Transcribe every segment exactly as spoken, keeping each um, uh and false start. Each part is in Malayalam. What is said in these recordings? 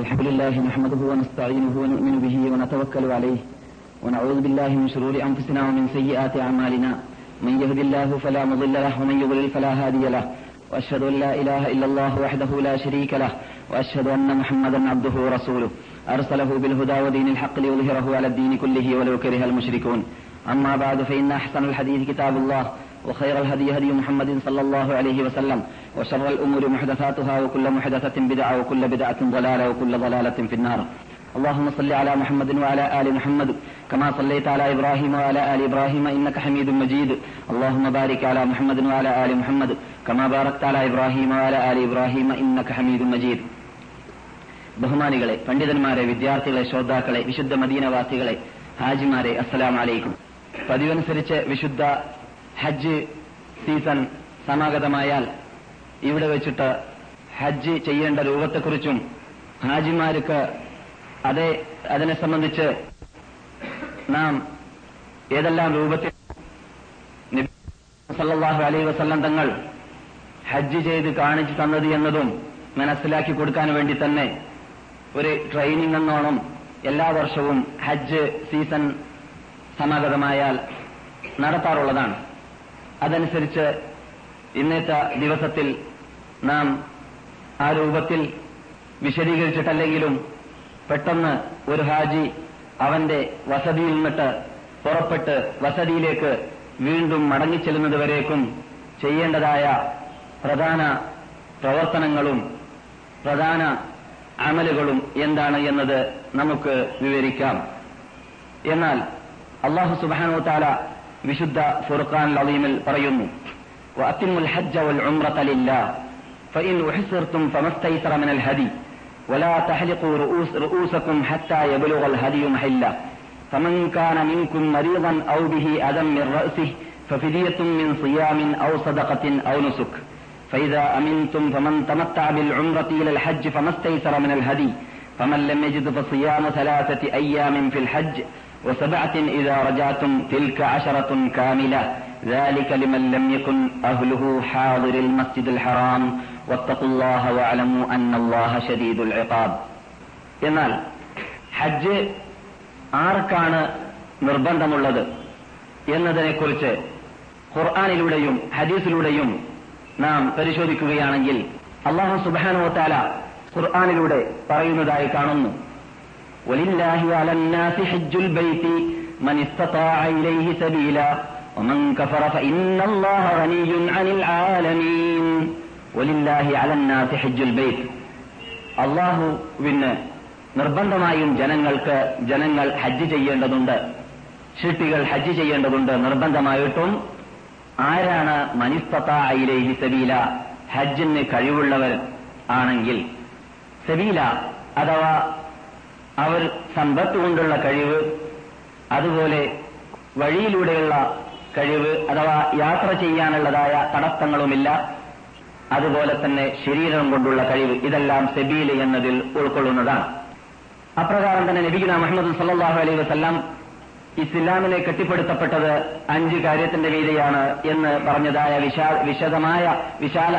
الحمد لله نحمده ونستعينه ونؤمن به ونتوكل عليه ونعوذ بالله من شرور أنفسنا ومن سيئات أعمالنا من يهد الله فلا مضل له ومن يضلل فلا هادي له وأشهد أن لا إله إلا الله وحده لا شريك له وأشهد أن محمدا عبده ورسوله أرسله بالهدى ودين الحق ليظهره على الدين كله ولو كره المشركون أما بعد فإن أحسن الحديث كتاب الله وخير الهدي هدي محمد صلى الله عليه وسلم وشر الأمور محدثاتها وكل محدثة بدعة وكل بدعة ضلالة وكل ضلالة في النار اللهم صل على محمد وعلى آل محمد كما صليت على إبراهيم وعلى آل إبراهيم إنك حميد مجيد اللهم بارك على محمد وعلى آل محمد كما باركت على إبراهيم وعلى آل إبراهيم إنك حميد مجيد ബഹുമാനികളെ, പണ്ഡിതന്മാരെ, വിദ്യാർത്ഥികളെ, ശ്രോതാക്കളെ, വിശുദ്ധ മദീനവാസികളെ, ഹാജിമാരെ, അസ്സലാം അലൈക്കും. പതിവനുസരിച്ച് വിശുദ്ധ ഹജ്ജ് സീസൺ സമാഗതമായാൽ ഇവിടെ വെച്ചിട്ട് ഹജ്ജ് ചെയ്യേണ്ട രൂപത്തെക്കുറിച്ചും ഹാജിമാർക്ക് അതേ അതിനെ സംബന്ധിച്ച് നാം ഏതെല്ലാം രൂപത്തിൽ നബി സല്ലല്ലാഹു അലൈഹി വസല്ലം തങ്ങൾ ഹജ്ജ് ചെയ്ത് കാണിച്ചു തന്നത് എന്നതും മനസ്സിലാക്കി കൊടുക്കാൻ വേണ്ടി തന്നെ ഒരു ട്രെയിനിങ് എന്നോണം എല്ലാ വർഷവും ഹജ്ജ് സീസൺ സമാഗതമായാൽ നടത്താറുള്ളതാണ്. അതനുസരിച്ച് ഇന്നത്തെ ദിവസത്തിൽ നാം ആ രൂപത്തിൽ വിശദീകരിച്ചിട്ടല്ലെങ്കിലും പെട്ടെന്ന് ഒരു ഹാജി അവന്റെ വസതിയിൽ നിന്നിട്ട് പുറപ്പെട്ട് വസതിയിലേക്ക് വീണ്ടും മടങ്ങിച്ചെല്ലുന്നതുവരേക്കും ചെയ്യേണ്ടതായ പ്രധാന പ്രവർത്തനങ്ങളും പ്രധാന അമലുകളും എന്താണ് എന്നത് നമുക്ക് വിവരിക്കാം. എന്നാൽ അല്ലാഹു സുബ്ഹാനഹു വ തആല വിശുദ്ധ ഫുർഖാൻ അലീമിൽ പറയുന്നു, വഅത്തിമുൽ ഹജ്ജ വൽ ഉംറത ലില്ലാഹ് ഫഇൻ ഉഹ്സിർതും ഫമസ്തൈസറ മിനൽ ഹദി വലാ തഹ്ലിഖൂ റൂസകും ഹത്താ യബ്ലുഗൽ ഹദിയ മഹല്ല ഫമൻ കാന മിൻകും മരീദൻ ഔ ബിഹി അദം മിൻ റഅസിഹി ഫഫിദിയത്തും മിൻ സിയാമിൻ ഔ സദഖത്തിൻ ഔ നുസുക് فإذا أمنتم فمن تمتع بالعمرة إلى الحج فما استيسر من الهدي فمن لم يجد فصيام ثلاثة أيام في الحج وسبعة إذا رجعتم تلك عشرة كاملة ذلك لمن لم يكن أهله حاضر المسجد الحرام واتقوا الله واعلموا أن الله شديد العقاب. എന്നാൽ ഹജ്ജ് ആർക്കാണ് നിർബന്ധമുള്ളത് എന്നതിനെക്കുറിച്ച് ഖുർആനിലൂടെയും ഹദീസിലൂടെയും നാം പരിശോധിക്കുകയാണെങ്കിൽ അല്ലാഹു സുബ്ഹാനഹു വ തആല ഖുർആനിലൂടെ പറയുന്നതായി കാണുന്നു, വലില്ലാഹി അലന്നാസി ഹജ്ജുൽ ബൈതി മൻ ഇസ്തതാഅ ഇലൈഹി സബീല വമൻ കഫറ ഫഇന്നല്ലാഹ ഗനിയ്യുൻ അനിൽ ആലമീൻ. വലില്ലാഹി അലന്നാസി ഹജ്ജുൽ ബൈത്. അല്ലാഹുവിന് നിർബന്ധമായും ജനങ്ങൾക്ക് ജനങ്ങൾ ഹജ്ജ് ചെയ്യേണ്ടതുണ്ട്, ശിഷ്ടികൾ ഹജ്ജ് ചെയ്യേണ്ടതുണ്ട് നിർബന്ധമായിട്ടും. ആരാണ് മനിസ്തതാഅ ഇലൈഹി സബീല, ഹജ്ജിന് കഴിവുള്ളവർ ആണെങ്കിൽ. സബീല അഥവാ അവർ സമ്പത്ത് കൊണ്ടുള്ള കഴിവ്, അതുപോലെ വഴിയിലൂടെയുള്ള കഴിവ് അഥവാ യാത്ര ചെയ്യാനുള്ളതായ തടസ്സങ്ങളുമില്ല, അതുപോലെ തന്നെ ശരീരം കൊണ്ടുള്ള കഴിവ്, ഇതെല്ലാം സബീല എന്നതിൽ ഉൾക്കൊള്ളുന്നതാണ്. അപ്രകാരം തന്നെ നബിഗുന മുഹമ്മദ് സല്ലല്ലാഹു അലൈഹി വസല്ലം ഇസ്ലാമിനെ കെട്ടിപ്പടുത്തപ്പെട്ടത് അഞ്ച് കാര്യത്തിന്റെ മീതെയാണ് എന്ന് പറഞ്ഞതായ വിശദമായ വിശാല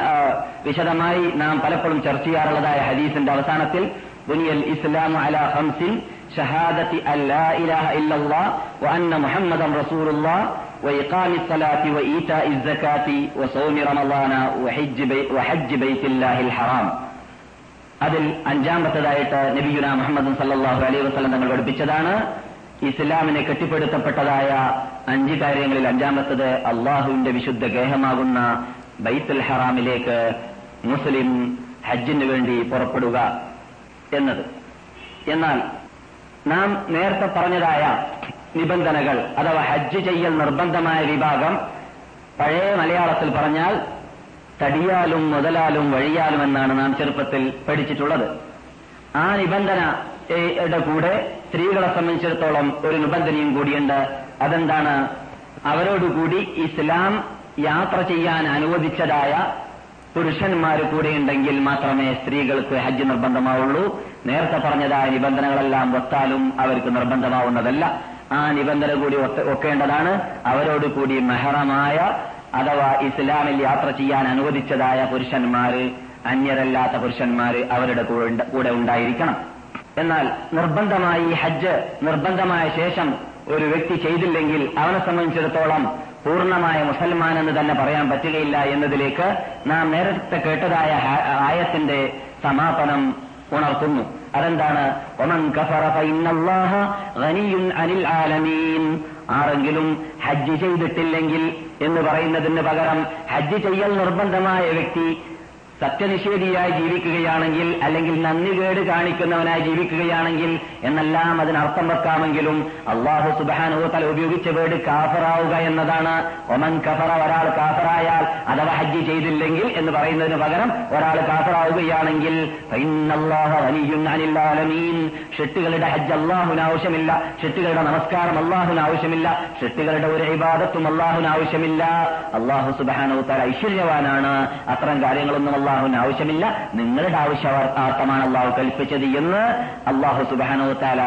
വിശദമായി നാം പലപ്പോഴും ചർച്ച ചെയ്യാറുള്ളതായ ഹദീസിന്റെ അവസാനത്തിൽ ബുനിയൽ ഇസ്ലാമു അലാ ഖംസിൻ ഷഹാദത്തി അല്ലാ ഇലാഹ ഇല്ലല്ലാഹ് വ അന്ന മുഹമ്മദൻ റസൂലുള്ളാഹ് വ ഇഖാമിസ് സലാത്തി വ ഈതാഇസ് സകാത്തി വ സൗമി റമളാന വ ഹജ്ജ് ബൈ വ ഹജ്ജ് ബൈത്തുല്ലാഹിൽ ഹറാം. അതിൽ അഞ്ചാമത്തേതായിട്ട് നബിയുന മുഹമ്മദ് സല്ലല്ലാഹു അലൈഹി വസല്ലം തങ്ങൾ പഠിപ്പിച്ചതാണ് ഇസ്ലാമിനെ കെട്ടിപ്പടുത്തപ്പെട്ടതായ അഞ്ച് കാര്യങ്ങളിൽ അഞ്ചാമത്തത് അള്ളാഹുവിന്റെ വിശുദ്ധ ഗേഹമാകുന്ന ബൈത്തുൽ ഹറാമിലേക്ക് മുസ്ലിം ഹജ്ജിന് വേണ്ടി പുറപ്പെടുക എന്നത്. എന്നാൽ നാം നേരത്തെ പറഞ്ഞതായ നിബന്ധനകൾ അഥവാ ഹജ്ജ് ചെയ്യൽ നിർബന്ധമായ വിഭാഗം പഴയ മലയാളത്തിൽ പറഞ്ഞാൽ തടിയാലും മുതലാലും വഴിയാലും എന്നാണ് നാം ചെറുപ്പത്തിൽ പഠിച്ചിട്ടുള്ളത്. ആ നിബന്ധന യുടെ കൂടെ സ്ത്രീകളെ സംബന്ധിച്ചിടത്തോളം ഒരു നിബന്ധനയും കൂടിയുണ്ട്. അതെന്താണ്? അവരോടുകൂടി ഇസ്ലാം യാത്ര ചെയ്യാൻ അനുവദിച്ചതായ പുരുഷന്മാർ കൂടെയുണ്ടെങ്കിൽ മാത്രമേ സ്ത്രീകൾക്ക് ഹജ്ജ് നിർബന്ധമാവുള്ളൂ. നേരത്തെ പറഞ്ഞതായ നിബന്ധനകളെല്ലാം ഒത്താലും അവർക്ക് നിർബന്ധമാവുന്നതല്ല. ആ നിബന്ധന കൂടി ഒക്കേണ്ടതാണ്. അവരോടുകൂടി മെഹറമായ അഥവാ ഇസ്ലാമിൽ യാത്ര ചെയ്യാൻ അനുവദിച്ചതായ പുരുഷന്മാർ അന്യരല്ലാത്ത പുരുഷന്മാര് അവരുടെ കൂടെ ഉണ്ടായിരിക്കണം. എന്നാൽ നിർബന്ധമായി ഹജ്ജ് നിർബന്ധമായ ശേഷം ഒരു വ്യക്തി ചെയ്തില്ലെങ്കിൽ അവനെ സംബന്ധിച്ചിടത്തോളം പൂർണ്ണമായ മുസൽമാൻ എന്ന് തന്നെ പറയാൻ പറ്റുകയില്ല എന്നതിലേക്ക് നാം നേരത്തെ കേട്ടതായ ആയത്തിന്റെ സമാപനം ഉണർത്തുന്നു. അതെന്താണ്? വമൻ കഫറ ഫഇന്നല്ലാഹ ഗനിയ്യുൻ അനിൽ ആലമീൻ. ആരെങ്കിലും ഹജ്ജ് ചെയ്തിട്ടില്ലെങ്കിൽ എന്ന് പറയുന്നതിന് പകരം ഹജ്ജ് ചെയ്യൽ നിർബന്ധമായ വ്യക്തി സത്യനിഷേധിയായി ജീവിക്കുകയാണെങ്കിൽ അല്ലെങ്കിൽ നന്ദി കേട് കാണിക്കുന്നവനായി ജീവിക്കുകയാണെങ്കിൽ എന്നെല്ലാം അതിനർത്ഥം വെക്കാമെങ്കിലും അള്ളാഹു സുബ്ഹാനഹു വ തആല ഉപയോഗിച്ച വേട് കാഫറാവുക എന്നതാണ്. ഒമൻ കഫറ, ഒരാൾ കാഫറായാൽ അഥവാ ഹജ്ജ് ചെയ്തില്ലെങ്കിൽ എന്ന് പറയുന്നതിന് പകരം ഒരാൾ കാഫറാവുകയാണെങ്കിൽ ഫഇന്നല്ലാഹ ഗനിയ്യുൻ അനിൽ ആലമീൻ. ഷിർക്കുകളുടെ ഹജ്ജ് അള്ളാഹുവിന് ആവശ്യമില്ല, ഷിർക്കുകളുടെ നമസ്കാരം അള്ളാഹുവിന് ആവശ്യമില്ല, ഷിർക്കുകളുടെ ഒരു ഇബാദത്തും അള്ളാഹുവിന് ആവശ്യമില്ല. അള്ളാഹു സുബ്ഹാനഹു വ തആല ഐശ്വര്യവാനാണ്, അത്തരം കാര്യങ്ങളൊന്നും അള്ളാഹുവിന് ആവശ്യമില്ല, നിങ്ങളുടെ ആവശ്യാർത്ഥമാണ് അള്ളാഹു കൽപ്പിച്ചത് എന്ന് അള്ളാഹു സുബ്ഹാനഹു വ തആല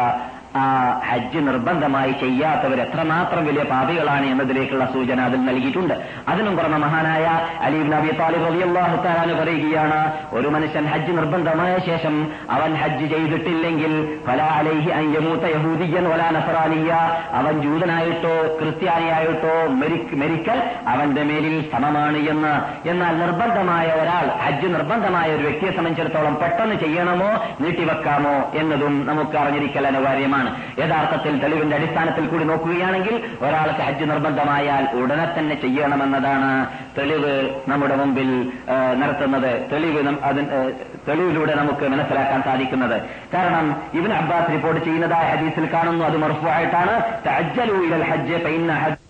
ആ ഹജ്ജ് നിർബന്ധമായി ചെയ്യാത്തവർ എത്രമാത്രം വലിയ പാപികളാണ് എന്നതിലേക്കുള്ള സൂചന അതിൽ നൽകിയിട്ടുണ്ട്. അതിനും പുറമെ മഹാനായ അലി ഇബ്നു അബീ ത്വാലിബ് റളിയല്ലാഹു തആല പറയുകയാണ്, ഒരു മനുഷ്യൻ ഹജ്ജ് നിർബന്ധമായ ശേഷം അവൻ ഹജ്ജ് ചെയ്തിട്ടില്ലെങ്കിൽ ഫലാ അലൈഹി അൻ യമൂത യഹൂദിയൻ വലാ നസ്റാനിയ, അവൻ ജൂതനായിട്ടോ ക്രിസ്ത്യാനിയായിട്ടോ മരിക്കൽ അവന്റെ മേലിൽ സമമാണ് എന്ന്. എന്നാൽ നിർബന്ധമായ ഒരാൾ ഹജ്ജ് നിർബന്ധമായ ഒരു വ്യക്തിയെ സംബന്ധിച്ചിടത്തോളം പെട്ടെന്ന് ചെയ്യണമോ നീട്ടിവെക്കാമോ എന്നതും നമുക്ക് അറിഞ്ഞിരിക്കൽ അനിവാര്യമാണ്. യഥാർത്ഥത്തിൽ തെളിവിന്റെ അടിസ്ഥാനത്തിൽ കൂടി നോക്കുകയാണെങ്കിൽ ഒരാൾക്ക് ഹജ്ജ് നിർബന്ധമായാൽ ഉടനെ തന്നെ ചെയ്യണമെന്നതാണ് തെളിവ് നമ്മുടെ മുമ്പിൽ നിർത്തുന്നത്, തെളിവ് തെളിവിലൂടെ നമുക്ക് മനസ്സിലാക്കാൻ സാധിക്കുന്നത്. കാരണം ഇബ്നു അബ്ബാസ് റിപ്പോർട്ട് ചെയ്യുന്നതായ ഹദീസിൽ കാണുന്നു, അത് മർഫൂആയിട്ടാണ്, തഅജ്ജലു ഇലൽ ഹജ്ജ് ഫഇന്ന ഹജ്ജ്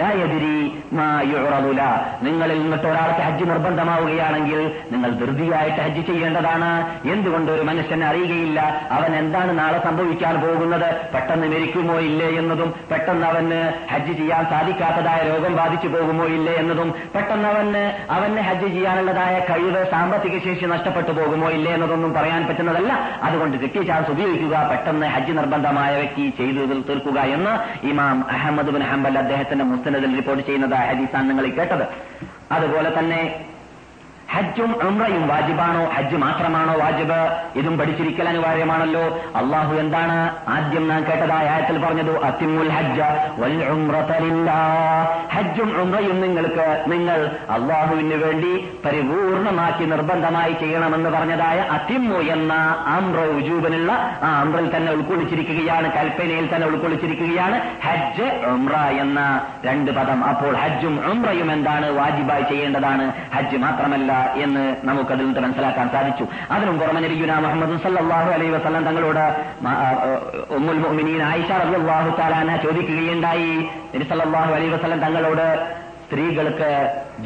ലാ യദ്രി മാ യുറദു ല. നിങ്ങളിൽ നിന്നിട്ട് ഒരാൾക്ക് ഹജ്ജ് നിർബന്ധമാവുകയാണെങ്കിൽ നിങ്ങൾ ധൃതിയായിട്ട് ഹജ്ജ് ചെയ്യേണ്ടതാണ്. എന്തുകൊണ്ട്? ഒരു മനുഷ്യനെ അറിയുകയില്ല അവൻ എന്താണ് നാളെ സംഭവിക്കാൻ പോകുന്നത്, പെട്ടെന്ന് മരിക്കുമോ ഇല്ലേ എന്നതും പെട്ടെന്ന് അവന് ഹജ്ജ് ചെയ്യാൻ സാധിക്കാത്തതായ രോഗം ബാധിച്ചു പോകുമോ ഇല്ലേ എന്നതും പെട്ടെന്ന് അവന് അവന് ഹജ്ജ് ചെയ്യാനുള്ളതായ കഴിവ് സാമ്പത്തിക ശേഷി നഷ്ടപ്പെട്ടു പോകുമോ ഇല്ലേ എന്നതൊന്നും പറയാൻ പറ്റുന്നതല്ല. അതുകൊണ്ട് കിട്ടിയ ചാൻസ് ഉപയോഗിക്കുക, പെട്ടെന്ന് ഹജ്ജ് നിർബന്ധമായ വ്യക്തി ചെയ്തു തീർക്കുക എന്ന് ഇമാം അഹ്മദ് ബിൻ ഹംബൽ അദ്ദേഹത്തിന്റെ മുസ്നദിൽ റിപ്പോർട്ട് ചെയ്യുന്നതായ ഹദീസാണ് നിങ്ങൾ കേട്ടത്. അതുപോലെ തന്നെ ഹജ്ജും ഉംറയും വാജിബാണോ, ഹജ്ജ് മാത്രമാണോ വാജിബ്? ഇതും പഠിച്ചിരിക്കൽ അനിവാര്യമാണല്ലോ. അള്ളാഹു എന്താണ് ആദ്യം നാം കേട്ടതായ ആയത്തിൽ പറഞ്ഞത്? അത്തിമുൽ ഹജ്ജ വൽ ഉംറത ലില്ലാഹ്. ഹജ്ജും ഉംറയും നിങ്ങൾക്ക് നിങ്ങൾ അള്ളാഹുവിന് വേണ്ടി പരിപൂർണമാക്കി നിർബന്ധമായി ചെയ്യണമെന്ന് പറഞ്ഞതായ അത്തിമു എന്ന അംറ ഉജൂബിനുള്ള ആ അംറിൽ തന്നെ ഉൾക്കൊള്ളിച്ചിരിക്കുകയാണ്, കൽപ്പനയിൽ തന്നെ ഉൾക്കൊള്ളിച്ചിരിക്കുകയാണ് ഹജ്ജ് ഉംറ എന്ന രണ്ട് പദം. അപ്പോൾ ഹജ്ജും ഉംറയും എന്താണ്? വാജിബായി ചെയ്യേണ്ടതാണ്, ഹജ്ജ് മാത്രമല്ല എന്ന് നമുക്കതിൽ നിന്ന് മനസ്സിലാക്കാൻ സാധിച്ചു. അതിനും പുറമെ നബിയുനാ മുഹമ്മദ് സല്ലല്ലാഹു അലൈഹി വസല്ലം തങ്ങളോട് ഉമ്മുൽ മുഅ്മിനീൻ ആയിഷ റളിയല്ലാഹു തആല അൻഹാ ചോദിക്കുകയുണ്ടായി, നബി സല്ലല്ലാഹു അലൈഹി വസല്ലം തങ്ങളോട് സ്ത്രീകൾക്ക്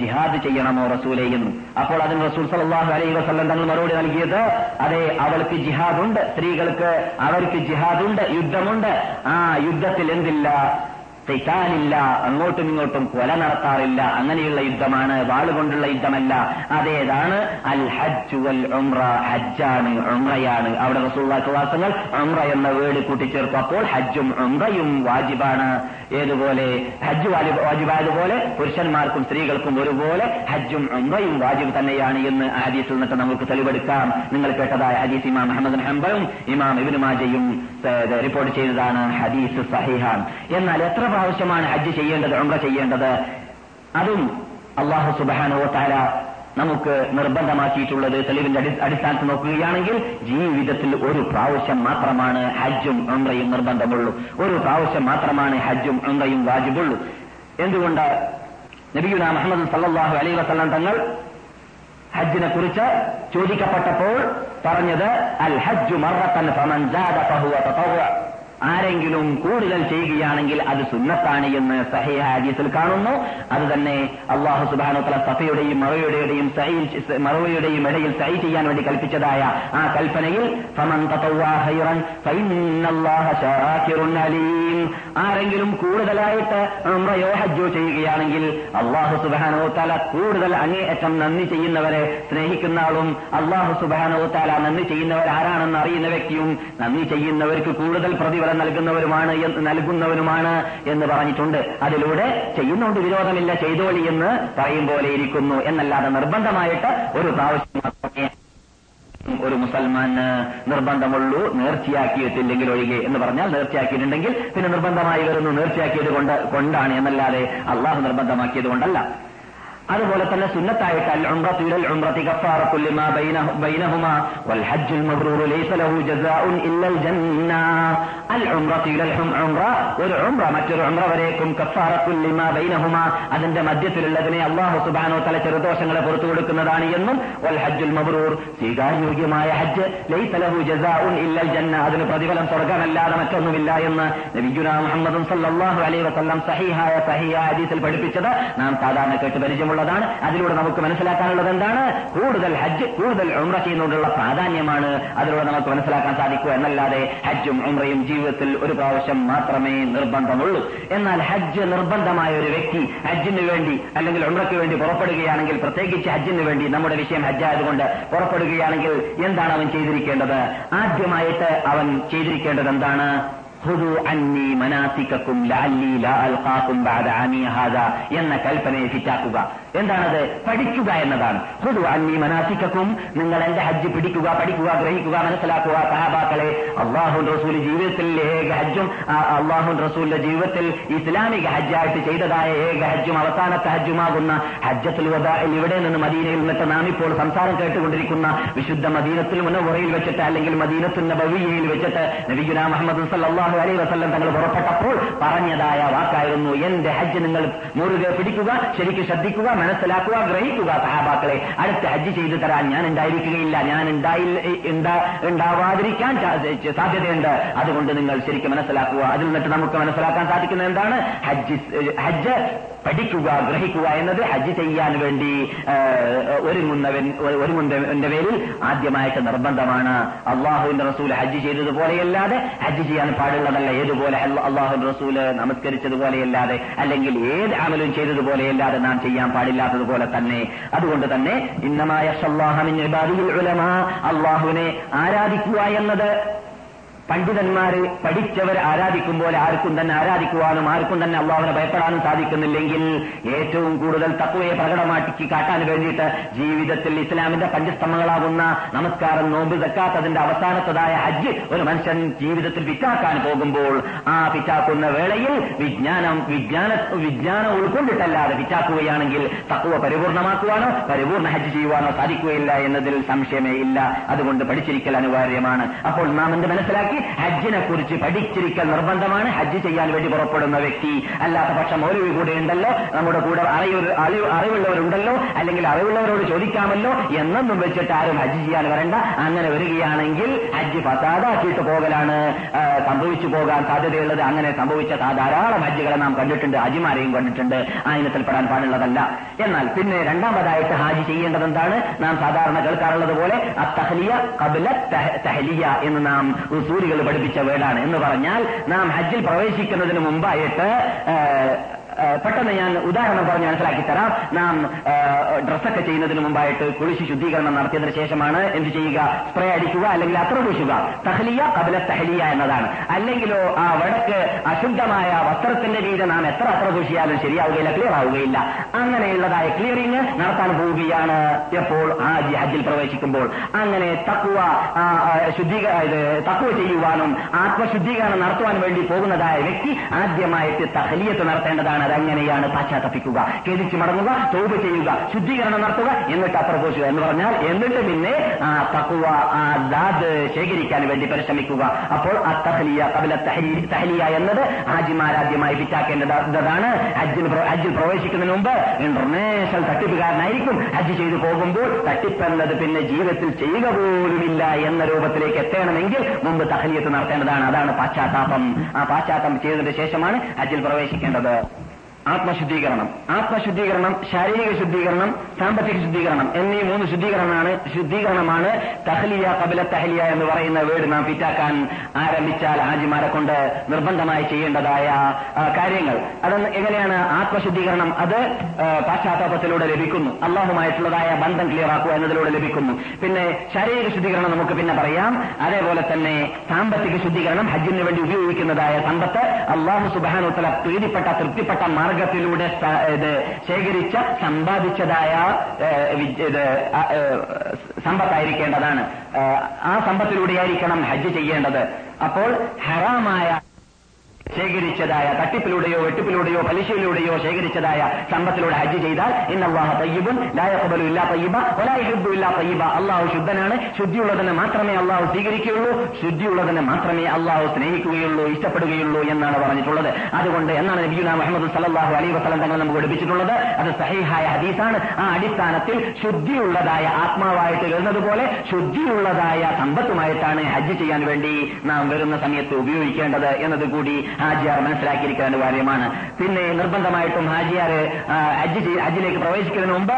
ജിഹാദ് ചെയ്യണമോ റസൂലേ എന്നും. അപ്പോൾ അതിന് റസൂൽ സല്ലല്ലാഹു അലൈഹി വസല്ലം തങ്ങൾ മറുപടി നൽകിയത്, അതെ, അവൾക്ക് ജിഹാദുണ്ട്, സ്ത്രീകൾക്ക് അവർക്ക് ജിഹാദുണ്ട്, യുദ്ധമുണ്ട്. ആ യുദ്ധത്തിൽ എന്തില്ല? ില്ല അങ്ങോട്ടും ഇങ്ങോട്ടും കൊല നടത്താറില്ല, അങ്ങനെയുള്ള യുദ്ധമാണ്, വാളുകൊണ്ടുള്ള യുദ്ധമല്ല. അതേതാണ്? അൽ ഹജ്ജ് വൽ ഉംറ. ഹജ്ജാണ് ഉംറയാണ്. അവിടെ റസൂലുള്ളാഹി സ്വല്ലല്ലാഹു അലൈഹി വസല്ലം ഉംറ എന്ന വേർഡ് കൂട്ടിച്ചേർത്തു. അപ്പോൾ ഹജ്ജും ഉംറയും വാജിബാണ്. ഏതുപോലെ ഹജ്ജ് വാജിബായതുപോലെ പുരുഷന്മാർക്കും സ്ത്രീകൾക്കും ഒരുപോലെ ഹജ്ജും ഉംറയും വാജിബ് തന്നെയാണ് എന്ന് ഹദീസിൽ നിന്നിട്ട് നമുക്ക് തെളിവെടുക്കാം. നിങ്ങൾ കേട്ടതായ ഹദീസ് ഇമാം അഹ്മദ് ബിൻ ഹംബലും ഇമാം ഇബ്നു മാജയും റിപ്പോർട്ട് ചെയ്തതാണ്. ഹദീസ് സഹീഹാണ്. എന്നാൽ എത്ര ആവശ്യമാണ് ഹജ്ജ് ചെയ്യേണ്ടത്, ഉംറ ചെയ്യേണ്ടത്? അതും അല്ലാഹു സുബ്ഹാനഹു വ തആല നമുക്ക് നിർബന്ധമാക്കിയിട്ടുള്ളത് തെളിവിന്റെ അടിസ്ഥാനത്തിൽ നോക്കുകയാണെങ്കിൽ ജീവിതത്തിൽ ഒരു പ്രാവശ്യം മാത്രമാണ് ഹജ്ജും ഉംറയും നിർബന്ധമുള്ളൂ, ഒരു പ്രാവശ്യം മാത്രമാണ് ഹജ്ജും ഉംറയും വാജിബുള്ളൂ. എന്തുകൊണ്ട്? നബിയുനാ മുഹമ്മദ് സല്ലല്ലാഹു അലൈഹി വസല്ലം തങ്ങൾ ഹജ്ജിനെ കുറിച്ച് ചോദിക്കപ്പെട്ടപ്പോൾ പറഞ്ഞത് അൽ ഹജ്ജു മർറത്തൻ ഫമൻ സാദ ഫഹുവ തതവ്വ. ആരെങ്കിലും കൂടുതൽ ചെയ്യുകയാണെങ്കിൽ അത് സുന്നത്താണ് എന്ന് സഹീഹ ഹദീസിൽ കാണുന്നു. അത് തന്നെ അല്ലാഹു സുബ്ഹാനഹു വ തആല സഫയുടെയും മറവയുടെയും മറവയുടെയും ഇടയിൽ സഅയ് ചെയ്യാൻ വേണ്ടി കൽപ്പിച്ചതായ ആ കൽപ്പനയിൽ ഫമൻ തതവ്വാ ഖൈറൻ ഫഇന്നല്ലാഹ ശാകിറുൻ അലീം. ആരെങ്കിലും കൂടുതലായിട്ട് ഉംറയോ ഹജ്ജോ ചെയ്യുകയാണെങ്കിൽ അല്ലാഹു സുബ്ഹാനഹു വ തആല കൂടുതൽ അങ്ങേയറ്റം നന്ദി ചെയ്യുന്നവരെ സ്നേഹിക്കുന്ന ആളും അല്ലാഹു സുബ്ഹാനഹു വ തആല നന്ദി ചെയ്യുന്നവരാരാണെന്ന് അറിയുന്ന വ്യക്തിയും നന്ദി ചെയ്യുന്നവർക്ക് കൂടുതൽ പ്രതിഫലം പ്രതിഫലം നൽകുന്നവരുമാണ് നൽകുന്നവനുമാണ് എന്ന് പറഞ്ഞിട്ടുണ്ട്. അതിലൂടെ ചെയ്യുന്നോണ്ട് വിരോധമില്ല, ചെയ്തോളി എന്ന് പറയും പോലെ ഇരിക്കുന്നു എന്നല്ലാതെ നിർബന്ധമായിട്ട് ഒരു പ്രാവശ്യം മാത്രമേ ഒരു മുസൽമാന് നിർബന്ധമുള്ളൂ, നേർച്ചയാക്കിയിട്ടില്ലെങ്കിൽ ഒഴികെ എന്ന് പറഞ്ഞാൽ നേർച്ചയാക്കിയിട്ടുണ്ടെങ്കിൽ പിന്നെ നിർബന്ധമായി വരുന്നു, നേർച്ചയാക്കിയത് കൊണ്ട് കൊണ്ടാണ് എന്നല്ലാതെ അള്ളാഹു നിർബന്ധമാക്കിയത് കൊണ്ടല്ല. അതുപോലെ തന്നെ സുന്നത്തായിട്ട് അൽ ഉംറത്തു ഇലൽ ഉംറത്തി കഫാറത്തുൻ ലിമാ ബൈനഹുമാ വൽ ഹജ്ജുൽ മബ്റൂറു ലൈസ ലഹു ജസാഉൻ ഇല്ലൽ ജന്ന. അൽ ഉംറത്തു ഇലൽ ഉംറ, ഒരു ഉംറ മറ്റൊരു ഉംറ വരേക്കും കഫാറത്തുൻ ലിമാ ബൈനഹുമാ, അതിന്റെ മധ്യത്തിലുള്ളതിനെ അല്ലാഹു സുബ്ഹാനഹു വ തആല ചെറുദോഷങ്ങളെ പുറത്തു കൊടുക്കുന്നതാണ് എന്നും വൽ ഹജ്ജുൽ മബ്റൂർ, സ്വീകാര്യോഗ്യമായ ഹജ്ജ്, ലൈസ ലഹു ജസാഉൻ ഇല്ലൽ ജന്ന, അതിന് പ്രതിഫലം സ്വർഗ്ഗമല്ലാതെ മറ്റൊന്നുമില്ല എന്ന് നബിയുനാ മുഹമ്മദ് സല്ലല്ലാഹു അലൈഹി വസല്ലം സഹീഹായ സഹീഹ ഹദീസിൽ പഠിപ്പിച്ചത് നാം സാധാരണ കേട്ട് പരിചയം. അതിലൂടെ നമുക്ക് മനസ്സിലാക്കാനുള്ളത് എന്താണ്? കൂടുതൽ ഹജ്ജ്, കൂടുതൽ ഉംറ ചെയ്യുന്നതിനുള്ള പ്രാധാന്യമാണ് അതിലൂടെ നമുക്ക് മനസ്സിലാക്കാൻ സാധിക്കുക എന്നല്ലാതെ ഹജ്ജും ഉംറയും ജീവിതത്തിൽ ഒരു പ്രാവശ്യം മാത്രമേ നിർബന്ധമുള്ളൂ. എന്നാൽ ഹജ്ജ് നിർബന്ധമായ ഒരു വ്യക്തി ഹജ്ജിന് വേണ്ടി അല്ലെങ്കിൽ ഉംറയ്ക്ക് വേണ്ടി പുറപ്പെടുകയാണെങ്കിൽ, പ്രത്യേകിച്ച് ഹജ്ജിന് വേണ്ടി, നമ്മുടെ വിഷയം ഹജ്ജായതുകൊണ്ട് പുറപ്പെടുകയാണെങ്കിൽ എന്താണ് അവൻ ചെയ്തിരിക്കേണ്ടത്? ആദ്യമായിട്ട് അവൻ ചെയ്തിരിക്കേണ്ടത് എന്താണ്? ഖുദൂ അന്നി മനാസികകും ലഅല്ലി ലാ അൽഖാകും ബഅദ അമി ഹാദാ എന്ന കൽപ്പനയെ ഫിറ്റാക്കുക. എന്താണത്? പഠിക്കുക എന്നതാണ്. ഖുദൂ അന്നി മനാസികകും, നിങ്ങൾ എന്റെ ഹജ്ജ് പിടിക്കുക, പഠിക്കുക, ഗ്രഹിക്കുക, മനസ്സിലാക്കുക. സഹാബാക്കളെ, അല്ലാഹുവിന്റെ റസൂലിന്റെ ജീവിതത്തിൽ ഏക ഹജ്ജും അല്ലാഹുവിന്റെ റസൂലിന്റെ ജീവിതത്തിൽ ഇസ്ലാമിക ഹജ്ജായിട്ട് ചെയ്തതായ ഏക ഹജ്ജും അവസാനത്തെ ഹജ്ജുമാകുന്ന ഹജ്ജത്തുൽ വദാഇൽ, ഇവിടെ നിന്ന് മദീനയിൽ നിന്നിട്ട് നാം ഇപ്പോൾ സംസാരം കേട്ടുകൊണ്ടിരിക്കുന്ന വിശുദ്ധ മദീനത്തുൽ മുനവ്വറയിൽ വെച്ചിട്ട് അല്ലെങ്കിൽ മദീനത്തുൻ നബവിയിൽ വെച്ചിട്ട് നബിയുനാ മുഹമ്മദ് സല്ലല്ലാഹു അലൈഹി വസല്ലം തങ്ങൾ പുറപ്പെട്ടപ്പോൾ പറഞ്ഞതായ വാക്കായിരുന്നു എന്റെ ഹജ്ജ് നിങ്ങൾ മുറുകെ പിടിക്കുക, ശരിക്കും ശ്രദ്ധിക്കുക, മനസ്സിലാക്കുക, ഗ്രഹിക്കുക. സഹാബാക്കളെ, അടുത്ത ഹജ്ജ് ചെയ്തു തരാൻ ഞാൻ ഉണ്ടായിരിക്കുകയില്ല, ഞാൻ ഉണ്ടാവാതിരിക്കാൻ സാധ്യതയുണ്ട്, അതുകൊണ്ട് നിങ്ങൾ ശരിക്കും മനസ്സിലാക്കുക. അതിൽ നിന്നിട്ട് നമുക്ക് മനസ്സിലാക്കാൻ സാധിക്കുന്നത് എന്താണ്? ഹജ്ജ് ഹജ്ജ് പഠിക്കുക, ഗ്രഹിക്കുക എന്നത് ഹജ്ജ് ചെയ്യാൻ വേണ്ടി ഒരുങ്ങുന്നവൻ ഒരുങ്ങുന്നവന്റെ പേരിൽ ആദ്യമായിട്ട് നിർബന്ധമാണ്. അള്ളാഹുവിന്റെ റസൂൽ ഹജ്ജ് ചെയ്തതുപോലെയല്ലാതെ ഹജ്ജ് ചെയ്യാൻ പാടുള്ളതല്ല. ഏതുപോലെ അള്ളാഹുവിന്റെ റസൂല് നമസ്കരിച്ചതുപോലെയല്ലാതെ അല്ലെങ്കിൽ ഏത് അമലും ചെയ്തതുപോലെയല്ലാതെ നാം ചെയ്യാൻ പാടില്ലാത്തതുപോലെ തന്നെ. അതുകൊണ്ട് തന്നെ ഇന്നമാ യഖ്ഷല്ലാഹ മിൻ ഇബാദിഹിൽ ഉലമാ, അള്ളാഹുവിനെ ആരാധിക്കുക എന്നത് പണ്ഡിതന്മാര് പഠിച്ചവർ ആരാധിക്കും പോലെ ആർക്കും തന്നെ ആരാധിക്കുവാനും ആർക്കും തന്നെ അള്ളാഹുവിനെ ഭയപ്പെടാനും സാധിക്കുന്നില്ലെങ്കിൽ ഏറ്റവും കൂടുതൽ തഖ്വയെ പ്രകടമാക്കി കാട്ടാൻ വേണ്ടിയിട്ട് ജീവിതത്തിൽ ഇസ്ലാമിന്റെ പഞ്ചസ്തംഭങ്ങളാകുന്ന നമസ്കാരം, നോമ്പ്, സക്കാത്ത്, അതിന്റെ അവസാനത്തതായ ഹജ്ജ് ഒരു മനുഷ്യൻ ജീവിതത്തിൽ പിറ്റാക്കാൻ പോകുമ്പോൾ ആ പിറ്റാക്കുന്ന വേളയിൽ വിജ്ഞാനം വിജ്ഞാന വിജ്ഞാനം ഉൾക്കൊണ്ടിട്ടല്ലാതെ പിറ്റാക്കുകയാണെങ്കിൽ തഖ്വ പരിപൂർണമാക്കുവാനോ പരിപൂർണ ഹജ്ജ് ചെയ്യുവാനോ സാധിക്കുകയില്ല എന്നതിൽ സംശയമേ ഇല്ല. അതുകൊണ്ട് പഠിച്ചിരിക്കൽ അനിവാര്യമാണ്. അപ്പോൾ നാം എന്ത് മനസ്സിലാക്കി? ഹജ്ജിനെ കുറിച്ച് പഠിച്ചിരിക്കൽ നിർബന്ധമാണ് ഹജ്ജ് ചെയ്യാൻ വേണ്ടി പുറപ്പെടുന്ന വ്യക്തി. അല്ലാത്ത പക്ഷം ഒരു കൂടെ ഉണ്ടല്ലോ, നമ്മുടെ കൂടെ അറിവുള്ളവരുണ്ടല്ലോ, അല്ലെങ്കിൽ അറിവുള്ളവരോട് ചോദിക്കാമല്ലോ എന്നൊന്നും വെച്ചിട്ട് ആരും ഹജ്ജ് ചെയ്യാൻ വരണ്ട. അങ്ങനെ വരികയാണെങ്കിൽ ഹജ്ജ് ഫസാദാക്കിയിട്ട് പോകലാണ് സംഭവിച്ചു പോകാൻ സാധ്യതയുള്ളത്. അങ്ങനെ സംഭവിച്ച ധാരാളം ഹജ്ജുകളെ നാം കണ്ടിട്ടുണ്ട്, ഹജിമാരെയും കണ്ടിട്ടുണ്ട്. ആ ഇനത്തിൽപ്പെടാൻ പാടുള്ളതല്ല. എന്നാൽ പിന്നെ രണ്ടാമതായിട്ട് ഹാജി ചെയ്യേണ്ടത് എന്താണ്? നാം സാധാരണ കേൾക്കാറുള്ളത് പോലെ അത്തഹ്ലിയ ഖബ്ല തഹ്ലിയ എന്ന് നാം സൂരികൾ പഠിപ്പിച്ച വേടാണ്. എന്ന് പറഞ്ഞാൽ നാം ഹജ്ജിൽ പ്രവേശിക്കുന്നതിന് മുമ്പായിട്ട് പെട്ടെന്ന് ഞാൻ ഉദാഹരണം പറഞ്ഞ് മനസ്സിലാക്കി തരാം. നാം ഡ്രസ്സൊക്കെ ചെയ്യുന്നതിന് മുമ്പായിട്ട് കുളിച്ച് ശുദ്ധീകരണം നടത്തിയതിനു ശേഷമാണ് എന്ത് ചെയ്യുക? സ്പ്രേ അടിക്കുക അല്ലെങ്കിൽ അത്ര പൂശുക. തഹ്ലിയ ഖബ്ല തഹ്ലിയ എന്നതാണ്. അല്ലെങ്കിലോ ആ വടക്ക് അശുദ്ധമായ വസ്ത്രത്തിന്റെ രീതി നാം എത്ര അത്ര പൂശിയാലും ശരിയാവുകയില്ല, ക്ലിയർ ആവുകയില്ല. അങ്ങനെയുള്ളതായ ക്ലിയറിങ് നടത്താൻ പോവുകയാണ് എപ്പോൾ? ഹാജി ഹജ്ജിൽ പ്രവേശിക്കുമ്പോൾ. അങ്ങനെ തഖ്വ ശുദ്ധീക തഖ്വ ചെയ്യുവാനും ആത്മശുദ്ധീകരണം നടത്തുവാൻ വേണ്ടി പോകുന്നതായ വ്യക്തി ആദ്യമായിട്ട് തഹ്ലിയത്ത് നടത്തേണ്ടതാണ്. അതെങ്ങനെയാണ്? പാശ്ചാത്തപിക്കുക, കേതിച്ച് മടങ്ങുക, തൗബ ചെയ്യുക, ശുദ്ധീകരണം നടത്തുക, എന്നിട്ട് അപ്രഘോഷുക എന്ന് പറഞ്ഞാൽ എന്നിട്ട് പിന്നെ ആ തഖ്വ ആ ദാദ് ശേഖരിക്കാൻ വേണ്ടി പരിശ്രമിക്കുക. അപ്പോൾ ആ തഹ്ലിയ ഖബ്ല തഹ്ലിയ എന്നത് ഹാജിമാരാദ്യമായി പിറ്റാക്കേണ്ടതാണ്. ഹജ്ജിൽ ഹജ്ജിൽ പ്രവേശിക്കുന്നതിന് മുമ്പ് ഇന്റർനാഷണൽ തട്ടിപ്പുകാരനായിരിക്കും ഹജ്ജ് ചെയ്തു പോകുമ്പോൾ. തട്ടിപ്പെന്നത് പിന്നെ ജീവിതത്തിൽ ചെയ്യുക പോലുമില്ല എന്ന രൂപത്തിലേക്ക് എത്തണമെങ്കിൽ മുമ്പ് തഹ്ലിയത്ത് നടത്തേണ്ടതാണ്. അതാണ് പാശ്ചാത്താപം. ആ പാശ്ചാത്തം ചെയ്തതിന് ശേഷമാണ് ഹജ്ജിൽ പ്രവേശിക്കേണ്ടത്. ആത്മശുദ്ധീകരണം. ആത്മശുദ്ധീകരണം, ശാരീരിക ശുദ്ധീകരണം, സാമ്പത്തിക ശുദ്ധീകരണം എന്നീ മൂന്ന് ശുദ്ധീകരണമാണ് ശുദ്ധീകരണമാണ് തഹ്ലിയ ഖബല തഹ്ലിയ എന്ന് പറയുന്ന വേർഡ് നാം ഫിറ്റാക്കാൻ ആരംഭിച്ചാൽ ഹാജിമാരെ കൊണ്ട് നിർബന്ധമായി ചെയ്യേണ്ടതായ കാര്യങ്ങൾ. അത് എങ്ങനെയാണ് ആത്മശുദ്ധീകരണം? അത് പാശ്ചാത്താപത്തിലൂടെ ലഭിക്കുന്നു, അള്ളാഹുമായിട്ടുള്ളതായ ബന്ധം ക്ലിയർ ആക്കുക എന്നതിലൂടെ ലഭിക്കുന്നു. പിന്നെ ശാരീരിക ശുദ്ധീകരണം നമുക്ക് പിന്നെ പറയാം. അതേപോലെ തന്നെ സാമ്പത്തിക ശുദ്ധീകരണം, ഹജ്ജിന് വേണ്ടി ഉപയോഗിക്കുന്നതായ സമ്പത്ത് അള്ളാഹു സുബ്ഹാനഹു വതആല പ്രീതിപ്പെട്ട തൃപ്തിപ്പെട്ട മാർഗത്തിലൂടെ ശേഖരിച്ച സമ്പാദിച്ചതായ സമ്പത്തായിരിക്കേണ്ടതാണ്. ആ സമ്പത്തിലൂടെയായിരിക്കണം ഹജ്ജ് ചെയ്യേണ്ടത്. അപ്പോൾ ഹറാമായ ശേഖരിച്ചതായ തട്ടിപ്പിലൂടെയോ വെട്ടിപ്പിലൂടെയോ പലിശയിലൂടെയോ ശേഖരിച്ചതായ സമ്പത്തിലൂടെ ഹജ്ജ് ചെയ്താൽ ഇന്നല്ലാഹ തയ്യിബുൻ ലാ യഖ്ബലു ഇല്ലാ തയ്യിബ വലാ യുഹിബ്ബു ഇല്ലാ തയ്യിബ, അള്ളാഹു ശുദ്ധനാണ്, ശുദ്ധിയുള്ളതിനെ മാത്രമേ അള്ളാഹു സ്വീകരിക്കുകയുള്ളൂ, ശുദ്ധിയുള്ളതിനെ മാത്രമേ അള്ളാഹു സ്നേഹിക്കുകയുള്ളൂ, ഇഷ്ടപ്പെടുകയുള്ളൂ എന്നാണ് പറഞ്ഞിട്ടുള്ളത്. അതുകൊണ്ട് എന്നാണ് നബിയുനാ മുഹമ്മദ് സല്ലല്ലാഹു അലൈഹി വസല്ലം തങ്ങൾ നമുക്ക് പഠിപ്പിച്ചിട്ടുള്ളത്. അത് സഹീഹായ ഹദീസാണ്. ആ അടിസ്ഥാനത്തിൽ ശുദ്ധിയുള്ളതായ ആത്മാവായിട്ട് വരുന്നതുപോലെ ശുദ്ധിയുള്ളതായ സമ്പത്തുമായിട്ടാണ് ഹജ്ജ് ചെയ്യാൻ വേണ്ടി നാം വരുന്ന സമയത്ത് ഉപയോഗിക്കേണ്ടത് എന്നത് കൂടി ഹാജിയാർ മനസ്സിലാക്കിയിരിക്കേണ്ട കാര്യമാണ്. പിന്നെ നിർബന്ധമായിട്ടും ഹാജിയാർ ഹജ്ജ് ഹജ്ജിലേക്ക് പ്രവേശിക്കുന്നതിന് മുമ്പ്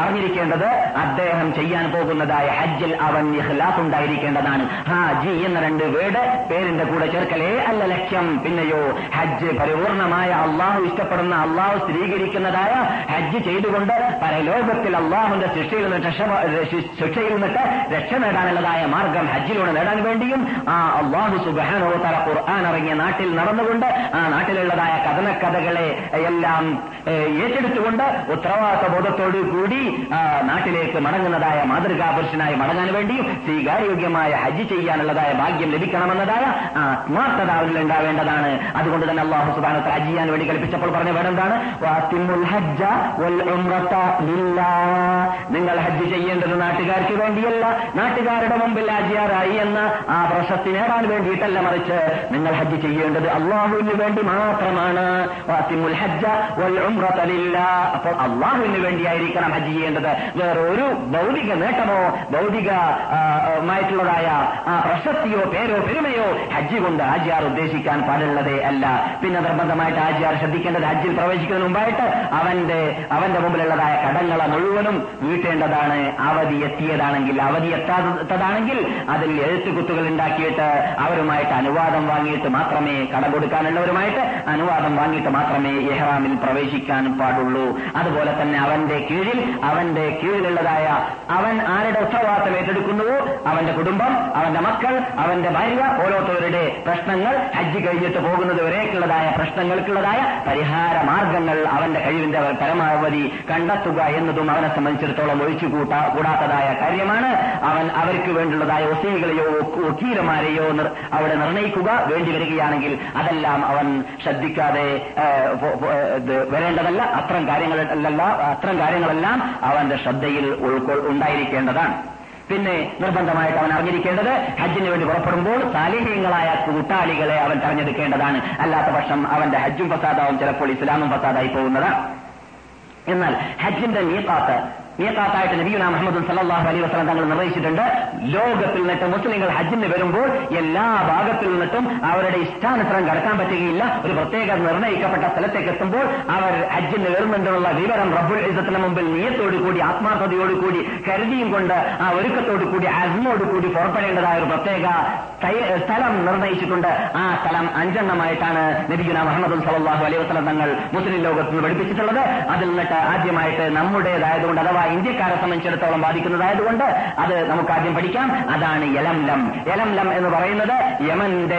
അറിഞ്ഞിരിക്കേണ്ടത് അദ്ദേഹം ചെയ്യാൻ പോകുന്നതായ ഹജ്ജിൽ അവൻ ഇഖ്ലാസ് ഉണ്ടായിരിക്കേണ്ടതാണ്. ഹാജി എന്ന രണ്ട് വേർഡ് പേരിന്റെ കൂടെ ചേർക്കലേ അല്ല ലക്ഷ്യം. പിന്നെയോ ഹജ്ജ് പരിപൂർണമായ അള്ളാഹു ഇഷ്ടപ്പെടുന്ന അള്ളാഹു സ്ഥിരീകരിക്കുന്നതായ ഹജ്ജ് ചെയ്തുകൊണ്ട് പരലോകത്തിൽ അള്ളാഹുവിന്റെ ശിക്ഷയിൽ നിന്നിട്ട് ശിക്ഷയിൽ നിന്നിട്ട് രക്ഷ നേടാനുള്ളതായ മാർഗം ഹജ്ജിലൂടെ നേടാൻ വേണ്ടിയും ആ അള്ളാഹു സുബ്ഹാനഹു വതആല ഖുർആൻ ഇറങ്ങിയ നാട്ടിൽ നടന്നുകൊണ്ട് ആ നാട്ടിലുള്ളതായ കഥനക്കഥകളെ എല്ലാം ഏറ്റെടുത്തുകൊണ്ട് ഉത്തരവാദിത്വ ബോധത്തോടു കൂടി നാട്ടിലേക്ക് മടങ്ങുന്നതായ മാതൃകാപുരുഷനായി മടങ്ങാൻ വേണ്ടിയും സ്വീകാര്യോഗ്യമായ ഹജ്ജ് ചെയ്യാനുള്ളതായ ഭാഗ്യം ലഭിക്കണമെന്നതായ ആത്മാർത്ഥത അവരിൽ ഉണ്ടാവേണ്ടതാണ്. അതുകൊണ്ട് തന്നെ അല്ലാഹു സുബ്ഹാനഹു വതആല ഹജ്ജ് ചെയ്യാൻ വേണ്ടി കൽപ്പിച്ചപ്പോൾ പറഞ്ഞ വേറെന്താണ്? വഅത്തിമുൽ ഹജ്ജ വൽ ഉംറത ലില്ലാഹ്, നിങ്ങൾ ഹജ്ജ് ചെയ്യേണ്ടത് നാട്ടുകാർക്ക് വേണ്ടിയല്ല, നാട്ടുകാരുടെ മുമ്പിൽ ഹാജിയാറായി എന്ന ആ പ്രശസ്തി നേടാൻ വേണ്ടിയിട്ടല്ല, മറിച്ച് നിങ്ങൾ ഹജ്ജ് ചെയ്യേണ്ടത് അള്ളാഹുവിന് വേണ്ടി മാത്രമാണ്. വഅത്തിമുൽ ഹജ്ജ വൽ ഉംറത ലില്ലാഹ്, അപ്പോൾ അള്ളാഹുവിന് വേണ്ടിയായിരിക്കണം ഹജ്ജ് ചെയ്യേണ്ടത്. വേറെ ഒരു ഭൗതിക നേട്ടമോ ഭൗതികമായിട്ടുള്ളതായ പ്രശസ്തിയോ പേരോ പെരുമയോ ഹജ്ജ് കൊണ്ട് ഹാജിയാർ ഉദ്ദേശിക്കാൻ പാടുള്ളതേ അല്ല. പിന്നെ നിർബന്ധമായിട്ട് ഹാജിയാർ ശ്രദ്ധിക്കേണ്ടത് ഹജ്ജിൽ പ്രവേശിക്കുന്നതിന് മുമ്പായിട്ട് അവന്റെ അവന്റെ മുമ്പിലുള്ളതായ കടങ്ങളെ മുഴുവനും വീട്ടേണ്ടതാണ്. അവധി എത്തിയതാണെങ്കിൽ അവധി എത്താത്തതാണെങ്കിൽ അതിൽ എഴുത്തുകുത്തുകൾ ഉണ്ടാക്കിയിട്ട് അവരുമായിട്ട് അനുവാദം വാങ്ങിയിട്ട് മാത്രമേ കട കൊടുക്കാനുള്ളവരുമായിട്ട് അനുവാദം വാങ്ങിയിട്ട് മാത്രമേ ഇഹ്റാമിൽ പ്രവേശിക്കാൻ പാടുള്ളൂ. അതുപോലെ തന്നെ അവന്റെ കീഴിൽ അവന്റെ കീഴിലുള്ളതായ അവൻ ആരുടെ ഉത്തരവാദിത്തം ഏറ്റെടുക്കുന്നുവോ അവന്റെ കുടുംബം, അവന്റെ മക്കൾ, അവന്റെ ഭാര്യ, ഓരോരുത്തരുടെ പ്രശ്നങ്ങൾ ഹജ്ജ് കഴിഞ്ഞിട്ട് പോകുന്നത് വരേക്കുള്ളതായ പ്രശ്നങ്ങൾക്കുള്ളതായ പരിഹാര മാർഗങ്ങൾ അവന്റെ കഴിവിന്റെ പരമാവധി കണ്ടെത്തുക എന്നതും അവനെ സംബന്ധിച്ചിടത്തോളം ഒഴിച്ചുകൂട്ടാ കൂടാത്തതായ കാര്യമാണ്. അവൻ അവർക്ക് വേണ്ടിയുള്ളതായ വസീകളെയോ വക്കീലമാരെയോ അവിടെ നിർണയിക്കുക വേണ്ടി വരികയാണെങ്കിൽ അതെല്ലാം അവൻ ശ്രദ്ധിക്കാതെ വരേണ്ടതല്ല. അത്തരം കാര്യങ്ങളല്ല അത്തരം കാര്യങ്ങളെല്ലാം അവന്റെ ശ്രദ്ധയിൽ ഉൾക്കൊ ഉണ്ടായിരിക്കേണ്ടതാണ്. പിന്നെ നിർബന്ധമായിട്ട് അവൻ അറിഞ്ഞിരിക്കേണ്ടത് ഹജ്ജിന് വേണ്ടി പുറപ്പെടുമ്പോൾ സാലിഹ്യങ്ങളായ കൂട്ടാളികളെ അവൻ തെരഞ്ഞെടുക്കേണ്ടതാണ്. അല്ലാത്ത പക്ഷം അവന്റെ ഹജ്ജും ഫസാദാവും, ചിലപ്പോൾ ഇസ്ലാമും ഫസാദായി പോകുന്നതാണ്. എന്നാൽ ഹജ്ജിന്റെ മീഖാത്ത് മീഖാത്തായിട്ട് നബിയുനാ മുഹമ്മദ് സല്ലല്ലാഹു അലൈഹി വസല്ലം തങ്ങൾ നിർവഹിച്ചിട്ടുണ്ട്. ലോകത്തിൽ നിന്നിട്ട് മുസ്ലിങ്ങൾ ഹജ്ജിന് വരുമ്പോൾ എല്ലാ ഭാഗത്തിൽ നിന്നിട്ടും അവരുടെ ഇഷ്ടാനുസരണം കടക്കാൻ പറ്റുകയില്ല. ഒരു പ്രത്യേക നിർണയിക്കപ്പെട്ട സ്ഥലത്തേക്ക് എത്തുമ്പോൾ അവർ ഹജ്ജിന് വരുന്നുണ്ടെന്നുള്ള വിവരം റബ്ബുൽ ഇസ്സത്തിന് മുമ്പിൽ നിയത്തോടുകൂടി ആത്മാർത്ഥതയോടുകൂടി കരുതിയും കൊണ്ട് ആ ഒരുക്കത്തോടുകൂടി അസ്മോടുകൂടി പുറപ്പെടേണ്ടതായ ഒരു പ്രത്യേക സ്ഥലം നിർണയിച്ചിട്ടുണ്ട്. ആ സ്ഥലം അഞ്ചെണ്ണമായിട്ടാണ് നബിയുനാ മുഹമ്മദ് സല്ലല്ലാഹു അലൈഹി വസല്ലം തങ്ങൾ മുസ്ലിം ലോകത്തിന് പഠിപ്പിച്ചിട്ടുള്ളത്. അതിൽ നിന്നിട്ട് ആദ്യമായിട്ട് നമ്മുടേതായതുകൊണ്ട് അഥവാ ഇന്ത്യക്കാരെ സംബന്ധിച്ചിടത്തോളം ബാധിക്കുന്നതായതുകൊണ്ട് അത് നമുക്ക് ആദ്യം പഠിക്കാം. അതാണ് യലംലം. യലംലം എന്ന് പറയുന്നത് യമന്റെ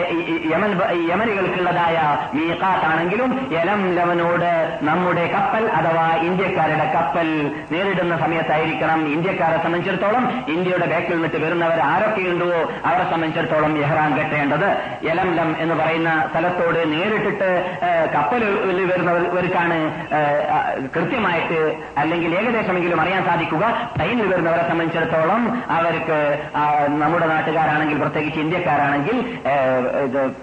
യമൻ യമനികൾക്കുള്ളതായ മീഖാത്താണെങ്കിലും യലംലമിനോട് നമ്മുടെ കപ്പൽ അഥവാ ഇന്ത്യക്കാരുടെ കപ്പൽ നേരിടുന്ന സമയത്തായിരിക്കണം ഇന്ത്യക്കാരെ സംബന്ധിച്ചിടത്തോളം ഇന്ത്യയുടെ ബാക്കിൽ നിന്നിട്ട് വരുന്നവർ ആരൊക്കെയുണ്ടോ അവരെ സംബന്ധിച്ചിടത്തോളം ഇഹ്റാം കെട്ടേണ്ടത്. യലംലം എന്ന് പറയുന്ന സ്ഥലത്തോട് നേരിട്ടിട്ട് കപ്പലിൽ വരുന്നവർക്കാണ് കൃത്യമായിട്ട് അല്ലെങ്കിൽ ഏകദേശമെങ്കിലും അറിയാൻ പറയാൻ സാധിക്കുക. ട്രെയിനിൽ വരുന്നവരെ സംബന്ധിച്ചിടത്തോളം അവർക്ക് നമ്മുടെ നാട്ടുകാരാണെങ്കിൽ പ്രത്യേകിച്ച് ഇന്ത്യക്കാരാണെങ്കിൽ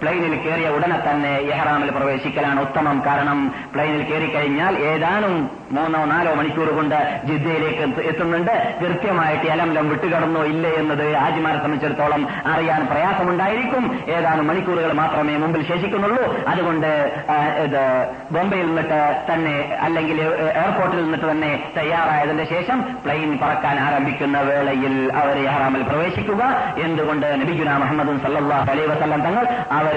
പ്ലെയിനിൽ കയറിയ ഉടനെ തന്നെ എഹ്റാമിൽ പ്രവേശിക്കലാണ് ഉത്തമം. കാരണം പ്ലെയിനിൽ കയറിക്കഴിഞ്ഞാൽ ഏതാനും മൂന്നോ നാലോ മണിക്കൂർ കൊണ്ട് ജിദ്ദയിലേക്ക് എത്തുന്നുണ്ട്. കൃത്യമായിട്ട് അലംലം വിട്ടുകടന്നോ ഇല്ലേ എന്നത് ഹാജിമാരെ സംബന്ധിച്ചിടത്തോളം അറിയാൻ പ്രയാസമുണ്ടായിരിക്കും. ഏതാനും മണിക്കൂറുകൾ മാത്രമേ മുമ്പിൽ ശേഷിക്കുന്നുള്ളൂ. അതുകൊണ്ട് ഇത് ബോംബെയിൽ നിന്നിട്ട് തന്നെ അല്ലെങ്കിൽ എയർപോർട്ടിൽ നിന്നിട്ട് തന്നെ തയ്യാറായതിന്റെ ശേഷം പ്ലെയിൻ പറക്കാൻ ആരംഭിക്കുന്ന വേളയിൽ അവർ ഇഹ്റാമിൽ പ്രവേശിക്കുക. എന്തുകൊണ്ട് നബിഗുന മുഹമ്മദ് സല്ലല്ലാഹു അലൈഹി വസല്ലം തങ്ങൾ അവർ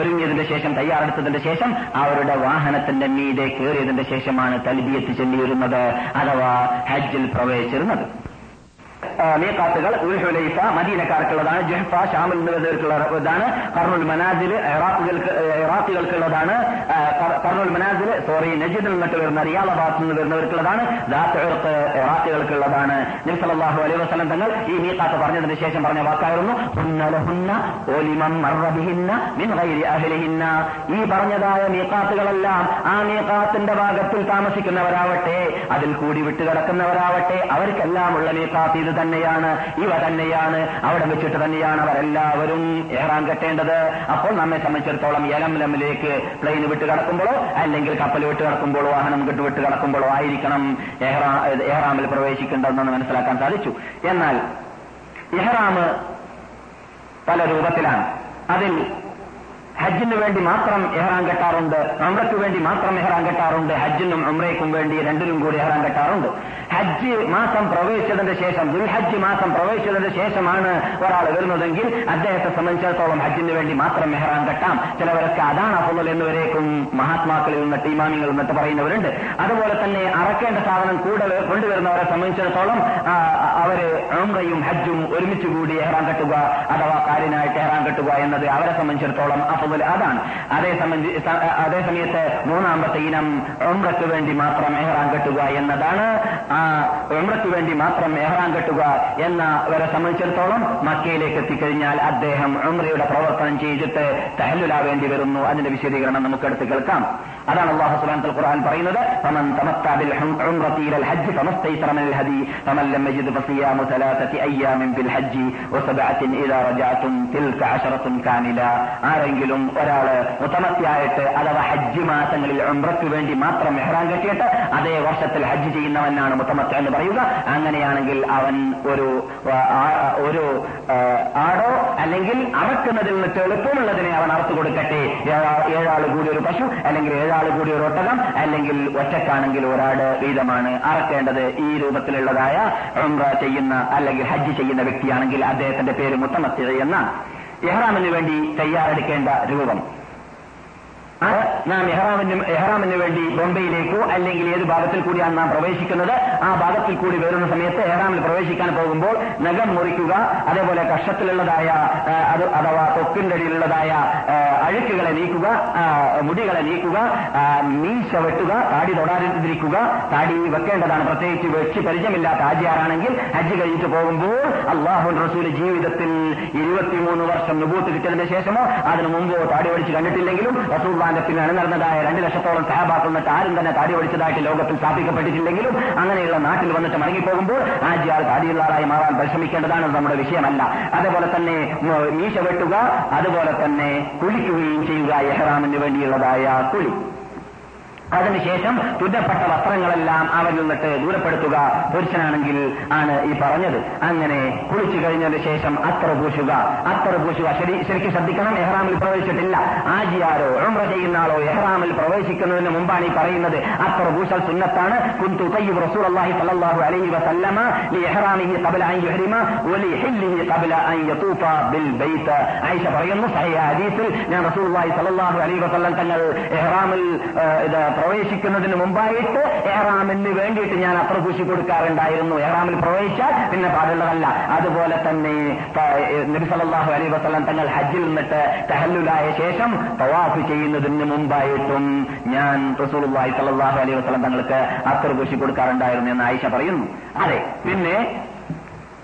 ഒരുങ്ങിയതിന്റെ ശേഷം തയ്യാറെടുത്തതിന്റെ ശേഷം അവരുടെ വാഹനത്തിന്റെ മീതെ കയറിയതിന്റെ ശേഷമാണ് തൽബിയത്ത് ചൊല്ലിയിരുന്നത്, അഥവാ ഹജ്ജിൽ പ്രവേശിച്ചിരുന്നത്. മീഖാത്തുകൾ ഉൽഹുലൈഫ മദീനക്കാർക്കുള്ളതാണ്, ജഹ്ഫ ഷാമിൽ നിന്നുള്ളതാണ്, ഖർനുൽ മനാസിൽ ഇറാഖികൾക്കുള്ളതാണ്, ഖർനുൽ മനാസിൽ സോറി നജിദിൽ നിന്നിട്ട് വരുന്ന റിയാളബാദ് നിന്ന് വരുന്നവർക്കുള്ളതാണ്, ദാത്ത് ഉർഖ് ഇറാഖികൾക്കുള്ളതാണ്. നബി സല്ലല്ലാഹു അലൈഹി വസല്ലം തങ്ങൾ ഈ മീഖാത്ത് പറഞ്ഞതിന് ശേഷം പറഞ്ഞ വാക്കായിരുന്നു ഈ പറഞ്ഞതായ മീഖാത്തുകളെല്ലാം ആ മീഖാത്തിന്റെ ഭാഗത്തിൽ താമസിക്കുന്നവരാവട്ടെ അതിൽ കൂടി വിട്ടുകിടക്കുന്നവരാവട്ടെ അവർക്കെല്ലാമുള്ള മീഖാത്ത് ഇത് തന്നെയാണ്, ഇവ തന്നെയാണ്, അവിടെ വെച്ചിട്ട് തന്നെയാണ് അവരെല്ലാവരും ഇഹ്റാം കെട്ടേണ്ടത്. അപ്പോൾ നമ്മെ സംബന്ധിച്ചിടത്തോളം യലംലമിലേക്ക് പ്ലെയിൻ വിട്ട് കടക്കുമ്പോഴോ അല്ലെങ്കിൽ കപ്പൽ വിട്ട് കടക്കുമ്പോഴോ വാഹനം വിട്ട് വിട്ട് കടക്കുമ്പോഴോ ആയിരിക്കണം ഇഹ്റാമിൽ പ്രവേശിക്കേണ്ടതെന്ന് മനസ്സിലാക്കാൻ സാധിച്ചു. എന്നാൽ ഇഹ്റാം പല രൂപത്തിലാണ്. അതിൽ ഹജ്ജിന് വേണ്ടി മാത്രം ഇഹ്റാം കെട്ടാറുണ്ട്, ഉംറയ്ക്ക് വേണ്ടി മാത്രം ഇഹ്റാം കെട്ടാറുണ്ട്, ഹജ്ജിനും ഉംറയ്ക്കും വേണ്ടി രണ്ടിനും കൂടി ഇഹ്റാം കെട്ടാറുണ്ട്. ഹജ്ജ് മാസം പ്രവേശിച്ചതിന്റെ ശേഷം ദുൽഹജ്ജ് മാസം പ്രവേശിച്ചതിന് ശേഷമാണ് ഒരാൾ വരുന്നതെങ്കിൽ അദ്ദേഹത്തെ സംബന്ധിച്ചിടത്തോളം ഹജ്ജിന് വേണ്ടി മാത്രം ഇഹ്റാം കെട്ടാം. ചിലവരൊക്കെ അതാണ് അഫ്ളൽ എന്നുവരേക്കും മഹാത്മാക്കളിൽ നിന്നിട്ട് ഇമാമികൾ നിന്നിട്ട് പറയുന്നവരുണ്ട്. അതുപോലെ തന്നെ അറക്കേണ്ട സാധനം കൂടെ കൊണ്ടുവരുന്നവരെ സംബന്ധിച്ചിടത്തോളം അവര് ഉംറയും ഹജ്ജും ഒരുമിച്ച് കൂടി ഇഹ്റാം കെട്ടുക അഥവാ കാലിനായിട്ട് ഇഹ്റാം കെട്ടുക എന്നത് അവരെ സംബന്ധിച്ചിടത്തോളം അതാണ്. അതേ സംബന്ധിച്ച് അതേസമയത്ത് മൂന്നാമത്തെ ഇനം ഉംറയ്ക്ക് വേണ്ടി മാത്രം ഇഹ്റാം കെട്ടുക എന്നതാണ്. ആ ഉംറയ്ക്ക് വേണ്ടി മാത്രം ഇഹ്റാം കെട്ടുക എന്നവരെ സംബന്ധിച്ചിടത്തോളം മക്കയിലേക്ക് എത്തിക്കഴിഞ്ഞാൽ അദ്ദേഹം ഉംറയുടെ പ്രവർത്തനം ചെയ്തിട്ട് തഹല്ലുലാവേണ്ടി വരുന്നു. അതിന്റെ വിശദീകരണം നമുക്ക് എടുത്ത് കേൾക്കാം. അതാണ് അല്ലാഹു സുബ്ഹാനഹു വ തആല ഖുർആൻ പറയുന്നത്, ഫമൻ തമത്തഅ ബിൽ ഉംറതി ഇലൽ ഹജ്ജ് ഫമസ്തൈസറ മിനൽ ഹദി ഫമൻ ലം യജിദ് ഫസിയാമു സലാസതി അയ്യാമിൻ ബിൽ ഹജ്ജി വസബഅത്തിൻ ഇദാ റജഅതും തിൽക അശറത്തുൻ കാമില. ആരെങ്കിലും ഒരാള് മുതമത്തിയായിട്ട് അഥവാ ഹജ്ജ് മാസങ്ങളിൽ ഉംറയ്ക്ക് വേണ്ടി മാത്രം ഇഹ്റാം കെട്ടിയിട്ട് അതേ വർഷത്തിൽ ഹജ്ജ് ചെയ്യുന്നവനാണ് മുതമത്തി എന്ന് പറയുക. അങ്ങനെയാണെങ്കിൽ അവൻ ഒരു ഒരു ആടോ അല്ലെങ്കിൽ അറക്കുന്നതിൽ നിന്ന് എളുപ്പമുള്ളതിനെ അവൻ അറുത്തു കൊടുക്കട്ടെ. ഏഴാൾ കൂടി ഒരു പശു അല്ലെങ്കിൽ ഏഴാൾ കൂടി ഒരു ഒട്ടകം അല്ലെങ്കിൽ ഒറ്റക്കാണെങ്കിൽ ഒരാട് വീതമാണ് അറക്കേണ്ടത്. ഈ രൂപത്തിലുള്ളതായ ഉംറ ചെയ്യുന്ന അല്ലെങ്കിൽ ഹജ്ജ് ചെയ്യുന്ന വ്യക്തിയാണെങ്കിൽ അദ്ദേഹത്തിന്റെ പേര് മുതമത്തി എന്നാണ്. ഇഹ്റാമിന് വേണ്ടി തയ്യാറെടുക്കേണ്ട രൂപം. നാം ഇഹ്റാമിന് ഇഹ്റാമിന് വേണ്ടി ബോംബെയിലേക്കോ അല്ലെങ്കിൽ ഏത് ഭാഗത്തിൽ കൂടിയാണ് നാം പ്രവേശിക്കുന്നത് ആ ഭാഗത്തിൽ കൂടി വരുന്ന സമയത്ത് ഇഹ്റാമിൽ പ്രവേശിക്കാൻ പോകുമ്പോൾ നഖം മുറിക്കുക, അതേപോലെ കക്ഷത്തിലുള്ളതായ അഥവാ തൊക്കിന്റെ അടിയിലുള്ളതായ അഴുക്കുകളെ നീക്കുക, മുടികളെ നീക്കുക, മീശ വെട്ടുക, താടി തൊടാതിരിക്കുക. താടി വെക്കേണ്ടതാണ്, പ്രത്യേകിച്ച് വെച്ച് പരിചയമില്ലാത്ത ഹാജിയാരാണെങ്കിൽ. ഹജ്ജ് കഴിഞ്ഞിട്ട് പോകുമ്പോൾ അല്ലാഹു റസൂൽ ജീവിതത്തിൽ ഇരുപത്തിമൂന്ന് വർഷം നുബൂത്ത് കിട്ടിയതിന് ശേഷമോ അതിനു മുമ്പോ താടി ഒടിച്ച് കണ്ടിട്ടില്ലെങ്കിലും റസൂൽ പിന്നെ അണിനിറന്നതായ രണ്ട് ലക്ഷത്തോളം സഹാബാക്കൾ നിന്നിട്ട് ആരും തന്നെ താടി ഒടിച്ചതായിട്ട് ലോകത്തിൽ സ്ഥാപിക്കപ്പെട്ടിട്ടില്ലെങ്കിലും അങ്ങനെയുള്ള നാട്ടിൽ വന്നിട്ട് മടങ്ങിപ്പോകുമ്പോൾ ആജിയാൾ താടിയുള്ള ആളായി മാറാൻ പരിശ്രമിക്കേണ്ടതാണ്, നമ്മുടെ വിഷയമല്ല. അതുപോലെ തന്നെ മീശ വെട്ടുക, അതുപോലെ തന്നെ കുളിക്കുകയും ചെയ്യുക, ഇഹ്റാമിന് വേണ്ടിയുള്ളതായ കുളി. അതിനുശേഷം തുന്നപ്പെട്ട വസ്ത്രങ്ങളെല്ലാം അവരിൽ നിന്നിട്ട് ദൂരപ്പെടുത്തുക, പുരുഷനാണെങ്കിൽ ആണ് ഈ പറഞ്ഞത്. അങ്ങനെ കുളിച്ചു കഴിഞ്ഞതിന് ശേഷം അത്തർ പൂശുക. അത്തർ പൂശുക ശരിക്കും ശ്രദ്ധിക്കണം, ഇഹ്റാമിൽ പ്രവേശിച്ചിട്ടില്ല. ആജിയാരോ ഉംറ ചെയ്യുന്ന ആളോ ഇഹ്റാമിൽ പ്രവേശിക്കുന്നതിന് മുമ്പാണ് ഈ പറയുന്നത്. അത്തർ പൂശൽ സുന്നത്താണ്. കുന്തു തയ്യിബ് റസൂലുള്ളാഹി സ്വല്ലല്ലാഹു അലൈഹി വസല്ലമ ലി ഇഹ്റാമിഹി ഖബ്ല അൻ യുഹ്രിമ വലി ഹില്ലിഹി ഖബ്ല അൻ യതൂഫ ബിൽ ബൈത്ത്. ആയിഷ പറയുന്നു, സഹീഹ ഹദീസിൽ ഞാൻ റസൂലുള്ളാഹി സ്വല്ലല്ലാഹു അലൈഹി വസല്ലം തങ്ങൾ ഇഹ്റാമിൽ ഇത് പ്രവേശിക്കുന്നതിന് മുമ്പായിട്ട് ഇഹ്റാമിന് വേണ്ടിയിട്ട് ഞാൻ അത്ര പൂശി കൊടുക്കാറുണ്ടായിരുന്നു. ഇഹ്റാമിൽ പ്രവേശിച്ചാൽ പിന്നെ പാടുള്ളതല്ല. അതുപോലെ തന്നെ നബി സല്ലല്ലാഹു അലൈഹി വസല്ലം തങ്ങൾ ഹജ്ജിൽ നിന്നിട്ട് തഹല്ലുലായ ശേഷം തവാഫ് ചെയ്യുന്നതിന് മുമ്പായിട്ടും ഞാൻ റസൂലുള്ളാഹി സല്ലല്ലാഹു അലൈഹി വസല്ലം തങ്ങൾക്ക് അത്ര പൂശി കൊടുക്കാറുണ്ടായിരുന്നു എന്ന് ആയിഷ പറയുന്നു. അതെ, പിന്നെ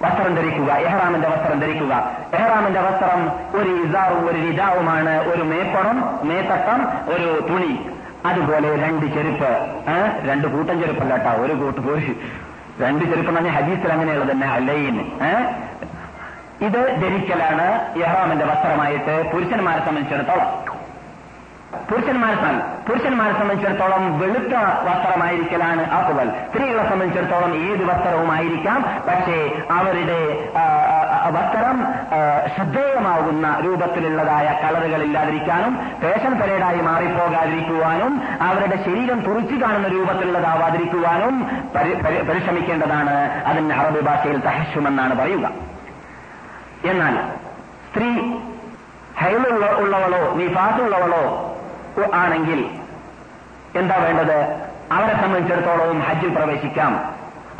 വസ്ത്രം ധരിക്കുക, ഇഹ്റാമിന്റെ വസ്ത്രം ധരിക്കുക. ഇഹ്റാമിന്റെ വസ്ത്രം ഒരു ഇസാറും ഒരു രിദാവുമാണ്, ഒരു മേപ്പണം മേത്തട്ടം, ഒരു തുണി, അതുപോലെ രണ്ട് ചെരുപ്പ്. രണ്ട് കൂട്ടം ചെരുപ്പല്ല കേട്ടോ, ഒരു കൂട്ട് രണ്ട് ചെരുപ്പ് പറഞ്ഞ ഹദീസിൽ അങ്ങനെയുള്ളത് തന്നെ അലൈൻ ഇത് ധരിക്കലാണ് ഇഹ്റാമിന്റെ വസ്ത്രമായിട്ട് പുരുഷന്മാരെ സംബന്ധിച്ചിടത്തോളം പുരുഷന്മാരെ പുരുഷന്മാരെ സംബന്ധിച്ചിടത്തോളം വെളുത്ത വസ്ത്രമായിരിക്കലാണ് അഫ്വൽ. സ്ത്രീകളെ സംബന്ധിച്ചിടത്തോളം ഏത് വസ്ത്രവുമായിരിക്കാം, പക്ഷേ അവരുടെ വസ്ത്രം ശ്രദ്ധേയമാകുന്ന രൂപത്തിലുള്ളതായ കളറുകൾ ഇല്ലാതിരിക്കാനും ഫാഷൻ പരേഡായി മാറിപ്പോകാതിരിക്കുവാനും അവരുടെ ശരീരം തുറിച്ചു കാണുന്ന രൂപത്തിലുള്ളതാവാതിരിക്കുവാനും പരിശ്രമിക്കേണ്ടതാണ്. അതിന് അറബി ഭാഷയിൽ തഹശുമെന്നാണ് പറയുക. എന്നാൽ സ്ത്രീ ഹൈൽ ഉള്ളവളോ നിഫാസ് ഉള്ളവളോ ആണെങ്കിൽ എന്താ വേണ്ടത്? അവരെ സംബന്ധിച്ചിടത്തോളവും ഹജ്ജിൽ പ്രവേശിക്കാം.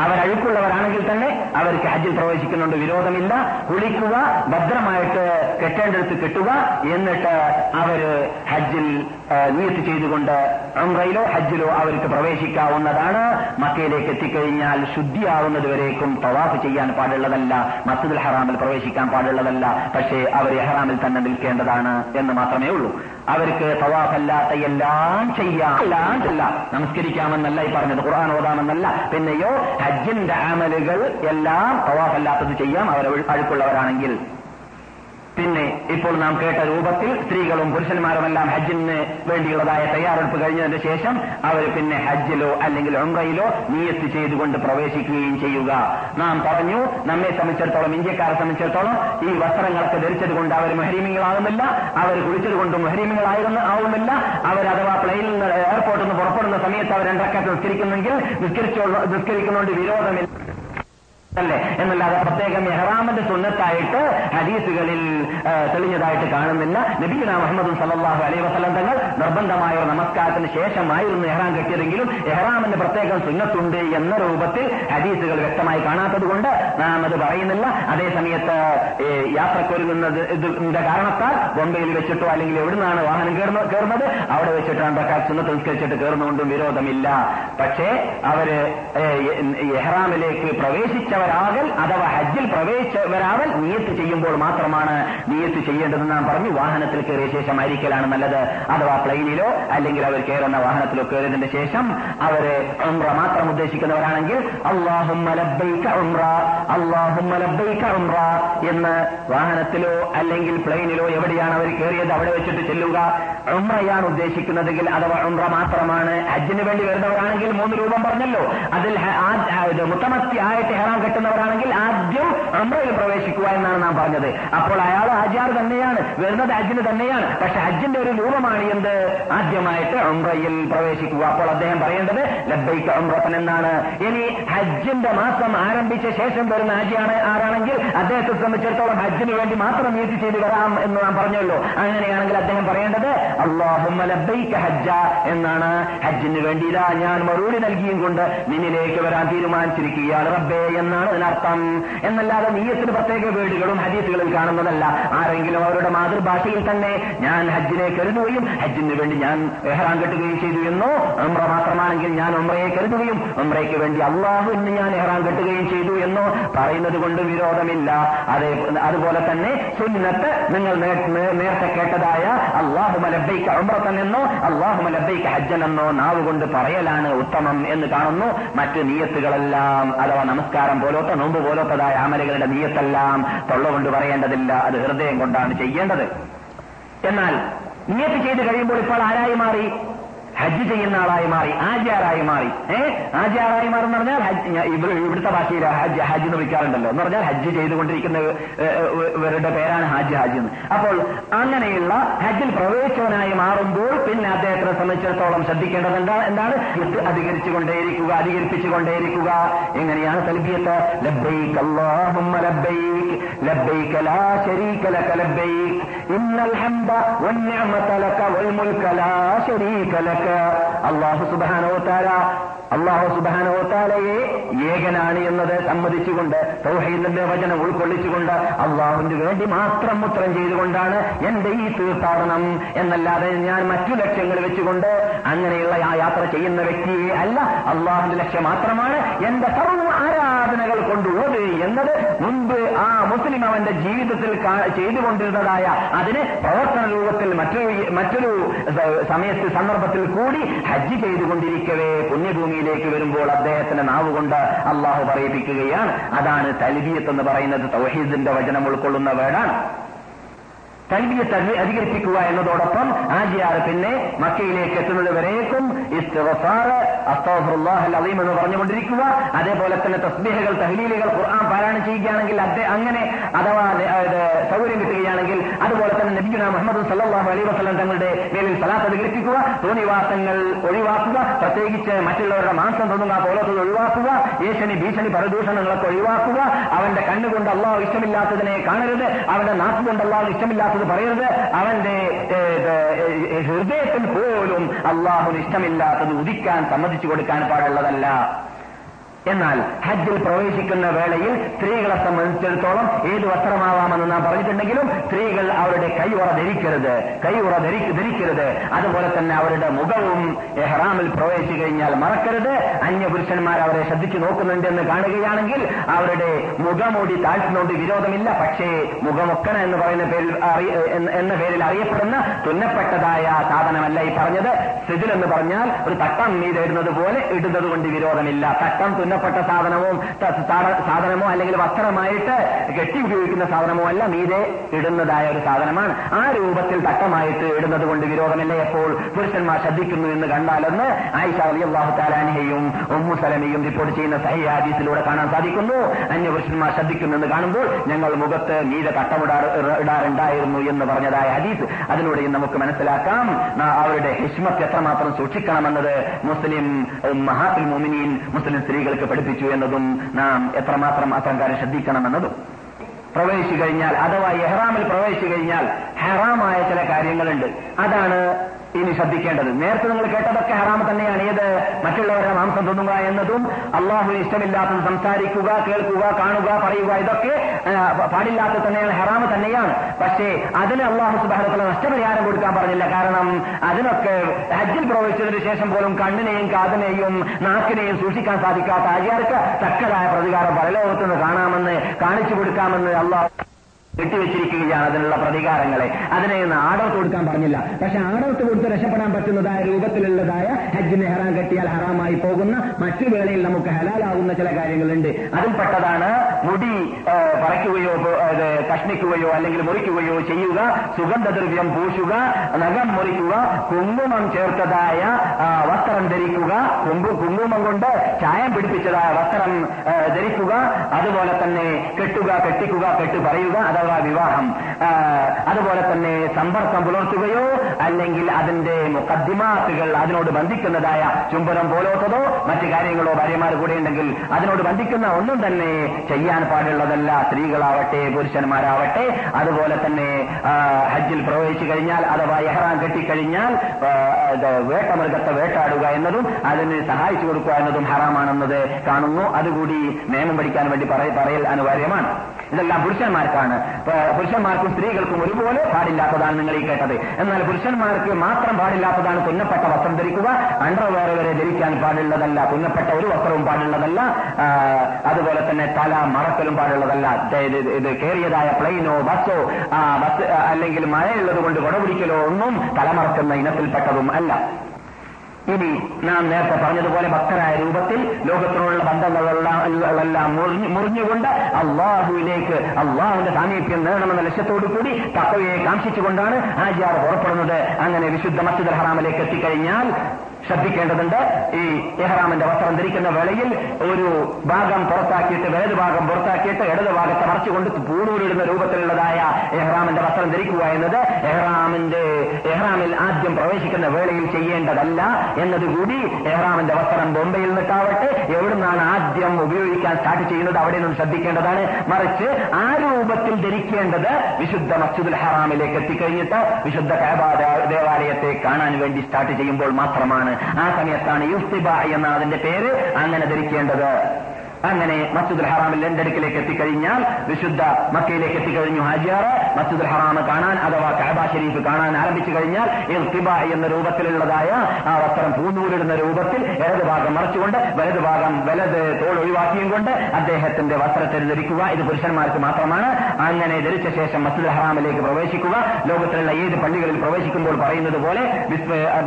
അവരഴുക്കുള്ളവരാണെങ്കിൽ തന്നെ അവർക്ക് ഹജ്ജിൽ പ്രവേശിക്കുന്നുണ്ട്, വിരോധമില്ല. കുളിക്കുക, ഭദ്രമായിട്ട് കെട്ടേണ്ടടുത്ത് കെട്ടുക, എന്നിട്ട് അവര് ഹജ്ജിൽ നിയത്ത് ചെയ്തുകൊണ്ട് ഉംറയിലോ ഹജ്ജിലോ അവർക്ക് പ്രവേശിക്കാവുന്നതാണ്. മക്കയിലേക്ക് എത്തിക്കഴിഞ്ഞാൽ ശുദ്ധിയാവുന്നതുവരേക്കും തവാഫ് ചെയ്യാൻ പാടുള്ളതല്ല, മസ്ജിദുൽ ഹറാമിൽ പ്രവേശിക്കാൻ പാടുള്ളതല്ല. പക്ഷേ അവർ ഇഹ്റാമിൽ തന്നെ നിൽക്കേണ്ടതാണ് എന്ന് മാത്രമേ ഉള്ളൂ. അവർക്ക് തവാഫല്ലാത്ത എല്ലാം ചെയ്യാം, എല്ലാം ചെല്ലാം, നമസ്കരിക്കാമെന്നല്ല ഈ പറഞ്ഞത്, ഖുർആൻ ഓതാമെന്നല്ല. പിന്നെയോ ഹജ്ജിന്റെ അമലുകൾ എല്ലാം തവാഫല്ലാത്തത് ചെയ്യാം അവർ അഴുക്കുള്ളവരാണെങ്കിൽ. പിന്നെ ഇപ്പോൾ നാം കേട്ട രൂപത്തിൽ സ്ത്രീകളും പുരുഷന്മാരുമെല്ലാം ഹജ്ജിന് വേണ്ടിയുള്ളതായ തയ്യാറെടുപ്പ് കഴിഞ്ഞതിന് ശേഷം അവർ പിന്നെ ഹജ്ജിലോ അല്ലെങ്കിൽ ഉംറയിലോ നിയത്ത് ചെയ്തുകൊണ്ട് പ്രവേശിക്കുകയും ചെയ്യുക. നാം പറഞ്ഞു, നമ്മെ സംബന്ധിച്ചിടത്തോളം, ഇന്ത്യക്കാരെ സംബന്ധിച്ചിടത്തോളം ഈ വസ്ത്രങ്ങളൊക്കെ ധരിച്ചത് കൊണ്ട് അവർ മുഹരീമികളാകുന്നില്ല, അവർ കുളിച്ചത് കൊണ്ട് മുഹരീമികളായിരുന്നു ആവുന്നില്ല. അവർ അഥവാ പ്ലെയിനിൽ നിന്ന് എയർപോർട്ടിൽ നിന്ന് പുറപ്പെടുന്ന സമയത്ത് അവർ രണ്ടരക്കാറ്റ് നിസ്കരിക്കുന്നെങ്കിൽ നിസ്കരിച്ചോ നിസ്കരിക്കുന്നതുകൊണ്ട് വിരോധമില്ല അല്ലേ എന്നല്ലാതെ പ്രത്യേകം ഇഹ്റാമിന്റെ സുന്നത്തായിട്ട് ഹദീസുകളിൽ തെളിഞ്ഞതായിട്ട് കാണുന്നില്ല. നബിയുനാ മുഹമ്മദ് സല്ലല്ലാഹു അലൈഹി വസല്ലം തങ്ങൾ നിർബന്ധമായ ഒരു നമസ്കാരത്തിന് ശേഷമായിരുന്നു ഇഹ്റാം കെട്ടിയതെങ്കിലും ഇഹ്റാമിന്റെ പ്രത്യേകം സുന്നത്തുണ്ട് എന്ന രൂപത്തിൽ ഹദീസുകൾ വ്യക്തമായി കാണാത്തത് കൊണ്ട് നാം അത് പറയുന്നില്ല. അതേസമയത്ത് യാത്രക്കൊരുങ്ങുന്നതിന്റെ കാരണത്താൽ ബോംബെയിൽ വെച്ചിട്ടോ അല്ലെങ്കിൽ എവിടുന്നാണ് വാഹനം കയറുന്നത് അവിടെ വെച്ചിട്ട് രണ്ടരക്കാറ്റ് സുന്നത്ത് നിസ്കരിച്ചിട്ട് കയറുന്നുകൊണ്ടും വിരോധമില്ല. പക്ഷേ അവര് ഇഹ്റാമിലേക്ക് പ്രവേശിച്ച ാകൽ അഥവാ ഹജ്ജിൽ പ്രവേശിച്ചവരാവൽ നിയത്ത് ചെയ്യുമ്പോൾ മാത്രമാണ് നിയത്ത് ചെയ്യേണ്ടത്. നാം പറഞ്ഞു വാഹനത്തിൽ കയറിയ ശേഷമായിരിക്കലാണ് നല്ലത്. അഥവാ പ്ലെയിനിലോ അല്ലെങ്കിൽ അവർ കയറുന്ന വാഹനത്തിലോ കയറിയതിന്റെ ശേഷം അവര് ഉംറ മാത്രം ഉദ്ദേശിക്കുന്നവരാണെങ്കിൽ അല്ലാഹുമ്മ ലബ്ബൈക ഉംറ, അല്ലാഹുമ്മ ലബ്ബൈക ഉംറ എന്ന് വാഹനത്തിലോ അല്ലെങ്കിൽ പ്ലെയിനിലോ എവിടെയാണ് അവർ കയറിയത് അവിടെ വെച്ചിട്ട് ചെല്ലുക. ഉംറയാണ് ഉദ്ദേശിക്കുന്നതെങ്കിൽ അഥവാ ഉംറ മാത്രമാണ്. ഹജ്ജിന് വേണ്ടി വരുന്നവരാണെങ്കിൽ മൂന്ന് രൂപം പറഞ്ഞല്ലോ, അതിൽ മുത്തമത്തി ആയിട്ട് ഹറാം ാണെങ്കിൽ ആദ്യം ഉംറയിൽ പ്രവേശിക്കുക എന്നാണ് നാം പറഞ്ഞത്. അപ്പോൾ അയാൾ ഹജ്ജാർ തന്നെയാണ്, വരുന്നത് ഹജ്ജിന് തന്നെയാണ്. പക്ഷെ ഹജ്ജിന്റെ ഒരു രൂപമാണ് എന്ത്? ആദ്യമായിട്ട് ഉംറയിൽ പ്രവേശിക്കുക. അപ്പോൾ അദ്ദേഹം പറയേണ്ടത് ലബ്ബൈക ഉംറത്തൻ എന്നാണ്. ഇനി ഹജ്ജിന്റെ മാസം ആരംഭിച്ച ശേഷം വരുന്ന ഹാജിയാണ് ആരാണെങ്കിൽ അദ്ദേഹത്തെ സംബന്ധിച്ചിടത്തോളം ഹജ്ജിന് വേണ്ടി മാത്രം നീതി ചെയ്ത് വരാം എന്ന് നാം പറഞ്ഞല്ലോ. അങ്ങനെയാണെങ്കിൽ അദ്ദേഹം പറയേണ്ടത് അല്ലാഹുമ്മ ലബ്ബൈക ഹജ്ജ എന്നാണ്. ഹജ്ജിന് വേണ്ടി ഇതാ ഞാൻ മറുപടി നൽകിയും കൊണ്ട് നിന്നിലേക്ക് വരാൻ തീരുമാനിച്ചിരിക്കുകയാണ് റബ്ബേ എന്നാണ് അതിനർത്ഥം. എന്നല്ലാതെ നിയ്യത്തിന് പ്രത്യേക വീടുകളും ഹദീസുകളിൽ കാണുന്നതല്ല. ആരെങ്കിലും അവരുടെ മാതൃഭാഷയിൽ തന്നെ ഞാൻ ഹജ്ജിനെ കരുതുകയും ഹജ്ജിന് വേണ്ടി ഞാൻ ഇഹ്റാം കെട്ടുകയും ചെയ്തു എന്നോ, ഉംറ മാത്രമാണെങ്കിൽ ഞാൻ ഉംറയെ കരുതുകയും ഉംറയ്ക്ക് വേണ്ടി അല്ലാഹു എന്ന് ഞാൻ ഇഹ്റാം കെട്ടുകയും ചെയ്തു എന്നോ പറയുന്നത് കൊണ്ട് വിരോധമില്ല. അതേ അതുപോലെ തന്നെ സുന്നത്ത് നിങ്ങൾ നേരത്തെ കേട്ടതായ അല്ലാഹുമ്മ ലബ്ബൈക ഉംറത്തൻ എന്നോ അല്ലാഹുമ്മ ലബ്ബൈക ഹജ്ജൻ എന്നോ നാവ് കൊണ്ട് പറയലാണ് ഉത്തമം എന്ന് കാണുന്നു. മറ്റ് നിയ്യത്തുകളെല്ലാം അഥവാ നമസ്കാരം പോലത്തെ നോമ്പ് പോലത്തതായ അമലുകളുടെ നിയ്യത്തെല്ലാം തൊള്ള കൊണ്ട് പറയേണ്ടതില്ല, അത് ഹൃദയം കൊണ്ടാണ് ചെയ്യേണ്ടത്. എന്നാൽ നിയ്യത്ത് ചെയ്ത് കഴിയുമ്പോൾ ഇപ്പോൾ ആരായി മാറി? ഹജ്ജ് ചെയ്യുന്ന ആളായി മാറി, ആചാരായി മാറി. ഏ ആചാരായി മാറെന്ന് പറഞ്ഞാൽ ഇവിടുത്തെ ഭാഷയിൽ ഹജ്ജ് ഹജ്ജ് എന്ന് വിളിക്കാറുണ്ടല്ലോ എന്ന് പറഞ്ഞാൽ ഹജ്ജ് ചെയ്തുകൊണ്ടിരിക്കുന്നവരുടെ പേരാണ് ഹാജ് ഹാജ് എന്ന്. അപ്പോൾ അങ്ങനെയുള്ള ഹജ്ജിൽ പ്രവേശിച്ചവനായി മാറുമ്പോൾ പിന്നെ അദ്ദേഹത്തെ സംബന്ധിച്ചിടത്തോളം ശ്രദ്ധിക്കേണ്ടത് എന്താ എന്താണ് അധികരിച്ചുകൊണ്ടേയിരിക്കുക, അധികരിപ്പിച്ചുകൊണ്ടേയിരിക്കുക. എങ്ങനെയാണ് തൽബിയത്ത്? ലബ്ബൈക അല്ലാഹുമ്മ ലബ്ബൈക ലബ്ബൈക ലാ ശരീക ലക ലബ്ബൈക ഇന്നൽ ഹംദ വൻ നിഅമത ലക വൽ മുൽക ലാ ശരീക ലക. അല്ലാഹു സുബ്ഹാനഹു വതആല അല്ലാഹു സുബ്ഹാനഹു വതആലയെ ഏകനാണ് എന്നത് സമ്മതിച്ചുകൊണ്ട് തൗഹീദിന്റെ വചനം ഉൾക്കൊള്ളിച്ചുകൊണ്ട് അല്ലാഹുവിന് വേണ്ടി മാത്രം മുത്രം ചെയ്തുകൊണ്ടാണ് എന്റെ ഈ തീർത്ഥാടനം എന്നല്ലാതെ ഞാൻ മറ്റു ലക്ഷ്യങ്ങൾ വെച്ചുകൊണ്ട് അങ്ങനെയുള്ള ആ യാത്ര ചെയ്യുന്ന വ്യക്തിയെ അല്ല. അല്ലാഹുവിന്റെ ലക്ഷ്യം മാത്രമാണ് എന്റെ സർവ്വ ആരാധന പ്രാർത്ഥനകൾ കൊണ്ട് ഊത് എന്നത് മുൻപ് ആ മുസ്ലിം അവന്റെ ജീവിതത്തിൽ ചെയ്തുകൊണ്ടിരുന്നതായ അതിന് പ്രവർത്തന രൂപത്തിൽ മറ്റൊരു മറ്റൊരു സമയത്ത് സന്ദർഭത്തിൽ കൂടി ഹജ്ജ് ചെയ്തുകൊണ്ടിരിക്കവേ പുണ്യഭൂമിയിലേക്ക് വരുമ്പോൾ അദ്ദേഹത്തിന്റെ നാവ് കൊണ്ട് അള്ളാഹു പറയിപ്പിക്കുകയാണ്. അതാണ് തൽബിയത്ത് എന്ന് പറയുന്നത്. തൗഹീദിന്റെ വചനം ഉൾക്കൊള്ളുന്ന വേടാണ് തൽബിയത്ത് അധികരിപ്പിക്കുക എന്നതോടൊപ്പം ആ ജിയാർ പിന്നെ മക്കയിലേക്ക് എത്തുന്നത് വരേക്കും ഇസ്തിഗ്ഫാർ അസ്തഗ്ഫിറുല്ലാഹൽ അസീം എന്ന് പറഞ്ഞുകൊണ്ടിരിക്കുക. അതേപോലെ തന്നെ തസ്ബീഹുകൾ, തഹ്ലീലുകൾ, ഖുർആൻ പാരായണം ചെയ്യുകയാണെങ്കിൽ അങ്ങനെ അഥവാ സൗകര്യം കിട്ടുകയാണെങ്കിൽ അതുപോലെ തന്നെ നബിയുനാ മുഹമ്മദ് സല്ലല്ലാഹു അലൈഹി വസല്ലം തങ്ങളുടെ മേലിൽ സലാത്ത് അധികരിപ്പിക്കുക, തോന്നിവാസങ്ങൾ ഒഴിവാക്കുക, പ്രത്യേകിച്ച് മറ്റുള്ളവരുടെ മാംസം തോന്നുക പോലത്തത് ഒഴിവാക്കുക, ഏഷണി ഭീഷണി പ്രദൂഷണങ്ങളൊക്കെ ഒഴിവാക്കുക, അവന്റെ കണ്ണുകൊണ്ട് അള്ളാഹു ഇഷ്ടമില്ലാത്തതിനെ കാണരുത്, അവന്റെ നാക്കുകൊണ്ട് അള്ളാഹു ഇഷ്ടമില്ലാത്തത് പറയരുത്, അവന്റെ ഹൃദയത്തിൽ പോലും അള്ളാഹുന് ഇഷ്ടമില്ലാത്തത് ഉദിക്കാൻ സമ്മതിച്ചു കൊടുക്കാൻ പാടുള്ളതല്ല. എന്നാൽ ഹജ്ജിൽ പ്രവേശിക്കുന്ന വേളയിൽ സ്ത്രീകളെ സംബന്ധിച്ചിടത്തോളം ഏത് വസ്ത്രമാവാമെന്ന് നാം പറഞ്ഞിട്ടുണ്ടെങ്കിലും സ്ത്രീകൾ അവരുടെ കൈയുറ ധരിക്കരുത് കൈയുറ ധരിക്കരുത് അതുപോലെ തന്നെ അവരുടെ മുഖവും എഹ്റാമിൽ പ്രവേശിച്ചു കഴിഞ്ഞാൽ മറക്കരുത്. അന്യപുരുഷന്മാർ അവരെ ശ്രദ്ധിച്ചു നോക്കുന്നുണ്ടെന്ന് കാണുകയാണെങ്കിൽ അവരുടെ മുഖമൂടി താഴ്ത്തുന്നതുകൊണ്ട് വിരോധമില്ല. പക്ഷേ മുഖമൊക്കന എന്ന് പറയുന്ന പേരിൽ എന്ന പേരിൽ അറിയപ്പെടുന്ന തുന്നപ്പെട്ടതായ സാധനമല്ല ഈ പറഞ്ഞത്. സിദിൽ എന്ന് പറഞ്ഞാൽ ഒരു തട്ടം മീതെ ഇടുന്നത് പോലെ ഇടുന്നത് കൊണ്ട് വിരോധമില്ല. തട്ടം പ്പെട്ട സാധനവും സാധനമോ അല്ലെങ്കിൽ വസ്ത്രമായിട്ട് കെട്ടി ഉപയോഗിക്കുന്ന സാധനമോ അല്ല, മീതെ ഇടുന്നതായ ഒരു സാധനമാണ്. ആ രൂപത്തിൽ തട്ടമായിട്ട് ഇടുന്നത് കൊണ്ട് വിരോധമില്ല. എപ്പോൾ പുരുഷന്മാർ ശ്രദ്ധിക്കുന്നു എന്ന് കണ്ടാലെന്ന് ആയിഷ റളിയല്ലാഹു തആല അൻഹയും ഉമ്മു സലമയും റിപ്പോർട്ട് ചെയ്യുന്ന സഹീഹ് ഹദീസിലൂടെ കാണാൻ സാധിക്കുന്നു. അന്യപുരുഷന്മാർ ശ്രദ്ധിക്കുന്നു എന്ന് കാണുമ്പോൾ ഞങ്ങൾ മുഖത്ത് മീതെ തട്ടമിടാ ഇടാറുണ്ടായിരുന്നു എന്ന് പറഞ്ഞതായ ഹദീസ്. അതിലൂടെയും നമുക്ക് മനസ്സിലാക്കാം അവരുടെ ഹിഷ്മത്ത് എത്രമാത്രം സൂക്ഷിക്കണമെന്നത് മുസ്ലിം മഹാത്തുൽ മുഅ്മിനീൻ മുസ്ലിം സ്ത്രീകൾ പഠിപ്പിച്ചു എന്നതും നാം എത്രമാത്രം അത്തരക്കാരെ ശ്രദ്ധിക്കണമെന്നതും. പ്രവേശിച്ചു കഴിഞ്ഞാൽ അഥവാ എഹ്റാമിൽ പ്രവേശിച്ചു കഴിഞ്ഞാൽ ഹറാമായ ചില കാര്യങ്ങളുണ്ട്, അതാണ് ഇനി ശ്രദ്ധിക്കേണ്ടത്. നേരത്തെ നിങ്ങൾ കേട്ടതൊക്കെ ഹറാം തന്നെയാണ്. ഏത്? മറ്റുള്ളവരുടെ മാംസം തിന്നുക എന്നതും അള്ളാഹുവിന് ഇഷ്ടമില്ലാത്തത് സംസാരിക്കുക, കേൾക്കുക, കാണുക, പറയുക, ഇതൊക്കെ പാടില്ലാത്തത് തന്നെയാണ്, ഹറാം തന്നെയാണ്. പക്ഷേ അതിന് അള്ളാഹു സുബ്ഹാനഹു വ തആല നഷ്ടപരിഹാരം കൊടുക്കാൻ പറഞ്ഞില്ല. കാരണം അതിനൊക്കെ ഹജ്ജിൽ പ്രവേശിച്ചതിന് ശേഷം പോലും കണ്ണിനെയും കാതിനെയും നാക്കിനെയും സൂക്ഷിക്കാൻ സാധിക്കാത്ത ആചാർക്ക് തക്കതായ പ്രതികാരം പരലോകത്ത് നിന്ന് കാണാമെന്ന് കാണിച്ചു കൊടുക്കാമെന്ന് അള്ളാഹു കെട്ടിവെച്ചിരിക്കുകയാണ്. അതിനുള്ള പ്രതികാരങ്ങളെ അതിനെ ആടവത്ത് കൊടുക്കാൻ പറഞ്ഞില്ല. പക്ഷെ ആടവത്ത് കൊടുത്ത് രക്ഷപ്പെടാൻ പറ്റുന്നതായ രൂപത്തിലുള്ളതായ ഹജ്ജിന് ഹറാം കെട്ടിയാൽ ഹറാമായി പോകുന്ന മറ്റു വേളയിൽ നമുക്ക് ഹലാലാകുന്ന ചില കാര്യങ്ങളുണ്ട്. അതിൽപ്പെട്ടതാണ് മുടി പറയ്ക്കുകയോ കഷ്ണിക്കുകയോ അല്ലെങ്കിൽ മുറിക്കുകയോ ചെയ്യുക, സുഗന്ധദ്രവ്യം പൂശുക, നഖം മുറിക്കുക, കുങ്കുമം ചേർത്തതായ വസ്ത്രം ധരിക്കുക, കുങ്കുമം കൊണ്ട് ചായം പിടിപ്പിച്ചതായ വസ്ത്രം ധരിക്കുക, അതുപോലെ തന്നെ കെട്ടുക, കെട്ടിക്കുക, കെട്ടു പറയുക, വിവാഹം, അതുപോലെ തന്നെ സമ്പർക്കം പുലർത്തുകയോ അല്ലെങ്കിൽ അതിന്റെ മുഖദ്ദിമാത്തുകൾ അതിനോട് ബന്ധിക്കുന്നതായ ചുംബനം പോലത്തതോ മറ്റു കാര്യങ്ങളോ ഭാര്യമാർ കൂടെ ഉണ്ടെങ്കിൽ അതിനോട് ബന്ധിക്കുന്ന ഒന്നും തന്നെ ചെയ്യാൻ പാടുള്ളതല്ല. സ്ത്രീകളാവട്ടെ പുരുഷന്മാരാവട്ടെ. അതുപോലെ തന്നെ ഹജ്ജിൽ പ്രവേശിച്ചു കഴിഞ്ഞാൽ അഥവാ എഹ്റാം കെട്ടിക്കഴിഞ്ഞാൽ വേട്ടമൃഗത്തെ വേട്ടാടുക എന്നതും അതിന് സഹായിച്ചു കൊടുക്കുക എന്നതും ഹറാമാണെന്നത് കാണുന്നു. അതുകൂടി നിയമം പഠിക്കാൻ വേണ്ടി പറയൽ അനിവാര്യമാണ്. ഇതെല്ലാം പുരുഷന്മാർക്കാണ്. പുരുഷന്മാർക്കും സ്ത്രീകൾക്കും ഒരുപോലെ പാടില്ലാത്തതാണ് നിങ്ങൾ ഈ കേട്ടത്. എന്നാൽ പുരുഷന്മാർക്ക് മാത്രം പാടില്ലാത്തതാണ് തുന്നപ്പെട്ട വസ്ത്രം ധരിക്കുക. അണ്ടർവെയർ വരെ ധരിക്കാൻ പാടുള്ളതല്ല, തുന്നപ്പെട്ട ഒരു വസ്ത്രവും പാടുള്ളതല്ല. അതുപോലെ തന്നെ തല മറക്കലും പാടുള്ളതല്ല. ഇത് കയറിയതായ പ്ലെയിനോ ബസ്സോ ബസ് അല്ലെങ്കിൽ മഴയുള്ളത് കൊണ്ട് കുടപിടിക്കലോ ഒന്നും തലമറക്കുന്ന ഇനത്തിൽപ്പെട്ടതും അല്ല. ഇനി നാം നേരത്തെ പറഞ്ഞതുപോലെ ഭക്തരായ രൂപത്തിൽ ലോകത്തിനുള്ള ബന്ധങ്ങളെല്ലാം മുറിഞ്ഞുകൊണ്ട് അള്ളാഹുവിലേക്ക് അള്ളാഹുവിന്റെ സാമീപ്യം നേടണമെന്ന ലക്ഷ്യത്തോടു കൂടി തഖ്വയെ കാംക്ഷിച്ചുകൊണ്ടാണ് ഹാജിയാർ പുറപ്പെടുന്നത്. അങ്ങനെ വിശുദ്ധ മസ്ജിദുൽ ഹറാമിലേക്ക് എത്തിക്കഴിഞ്ഞാൽ ശ്രദ്ധിക്കേണ്ടതുണ്ട്. ഈ ഇഹ്റാമിന്റെ വസ്ത്രം ധരിക്കുന്ന വേളയിൽ ഒരു ഭാഗം പുറത്താക്കിയിട്ട് വലതു ഭാഗം പുറത്താക്കിയിട്ട് ഇടത് ഭാഗത്തെ മറച്ചുകൊണ്ട് പൂണൂരിടുന്ന രൂപത്തിലുള്ളതായ ഇഹ്റാമിന്റെ വസ്ത്രം ധരിക്കുക എന്നത് ഇഹ്റാമിന്റെ ഇഹ്റാമിൽ ആദ്യം പ്രവേശിക്കുന്ന വേളയിൽ ചെയ്യേണ്ടതല്ല എന്നതുകൂടി. ഇഹ്റാമിന്റെ വസ്ത്രം ബോംബെയിൽ നിന്നിട്ടാവട്ടെ എവിടുന്നാണ് ആദ്യം ഉപയോഗിക്കാൻ സ്റ്റാർട്ട് ചെയ്യുന്നത് അവിടെ നിന്നും ശ്രദ്ധിക്കേണ്ടതാണ്. മറിച്ച് ആ രൂപത്തിൽ ധരിക്കേണ്ടത് വിശുദ്ധ മസ്ജിദുൽ ഹറാമിലേക്ക് എത്തിക്കഴിഞ്ഞിട്ട് വിശുദ്ധ കഅബ ദേവാലയത്തെ കാണാൻ വേണ്ടി സ്റ്റാർട്ട് ചെയ്യുമ്പോൾ മാത്രമാണ്. ആ സമയത്താണ് യുസ്തിബ എന്ന അതിന്റെ പേര് അങ്ങനെ ധരിക്കേണ്ടത്. അങ്ങനെ മസ്ജിദുൽ ഹറാമിൽ എന്റെ അടുക്കിലേക്ക് എത്തിക്കഴിഞ്ഞാൽ, വിശുദ്ധ മക്കയിലേക്ക് എത്തിക്കഴിഞ്ഞു ഹാജിയാർ, മസ്ജിദുൽ ഹറാം കാണാൻ അഥവാ കഅബ ശരീഫ് കാണാൻ ആരംഭിച്ചു കഴിഞ്ഞാൽ ഇർതിബാ എന്ന രൂപത്തിലുള്ളതായ ആ വസ്ത്രം പൂന്നൂലിടുന്ന രൂപത്തിൽ ഇടത് ഭാഗം മറച്ചുകൊണ്ട് വലത് ഭാഗം വലത് തോൾ ഒഴിവാക്കിയും കൊണ്ട് അദ്ദേഹത്തിന്റെ വസ്ത്രത്തെ ധരിക്കുക. ഇത് പുരുഷന്മാർക്ക് മാത്രമാണ്. അങ്ങനെ ധരിച്ച ശേഷം മസ്ജിദുൽ ഹറാമിലേക്ക് പ്രവേശിക്കുക. ലോകത്തിലുള്ള ഏത് പള്ളികളിൽ പ്രവേശിക്കുമ്പോൾ പറയുന്നത് പോലെ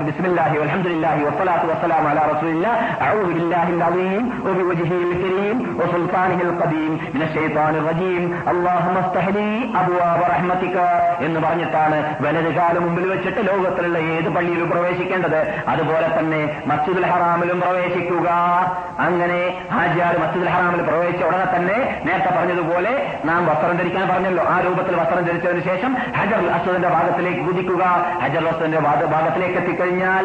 ബിസ്മില്ലാഹി വൽഹംദുലില്ലാഹി വസ്സലാത്തു വസ്സലാമു അലാ റസൂലില്ലാഹി അഊദു ബില്ലാഹിൽ അളീം വബിവജ്ഹിൽ കരീം വസുൽത്താനിൽ ഖദീം മിനശ്ശൈത്വാനിർ റജീം അല്ലാഹുമ്മ അസ്തഹ്ലി അബ്വാബ റഹ്മതിക എന്ന് പറഞ്ഞിട്ടാണ് വലത് കാല് മുമ്പിൽ വെച്ചിട്ട് ലോകത്തിലുള്ള ഏത് പള്ളിയിലും പ്രവേശിക്കേണ്ടത്. അതുപോലെ തന്നെ മസ്ജിദുൽ ഹറാമിലും പ്രവേശിക്കുക. അങ്ങനെ ഹാജിയാർ മസ്ജിദുൽ ഹറാമിൽ പ്രവേശിച്ച ഉടനെ തന്നെ നേരത്തെ പറഞ്ഞതുപോലെ നാം വസ്ത്രം ധരിക്കാൻ പറഞ്ഞല്ലോ, ആ രൂപത്തിൽ വസ്ത്രം ധരിച്ചതിന് ശേഷം ഹജറുൽ അസ്വദിന്റെ ഭാഗത്തിലേക്ക് കുതിക്കുക. ഹജറുൽ അസ്വദിന്റെ ഭാഗത്തിലേക്ക് എത്തിക്കഴിഞ്ഞാൽ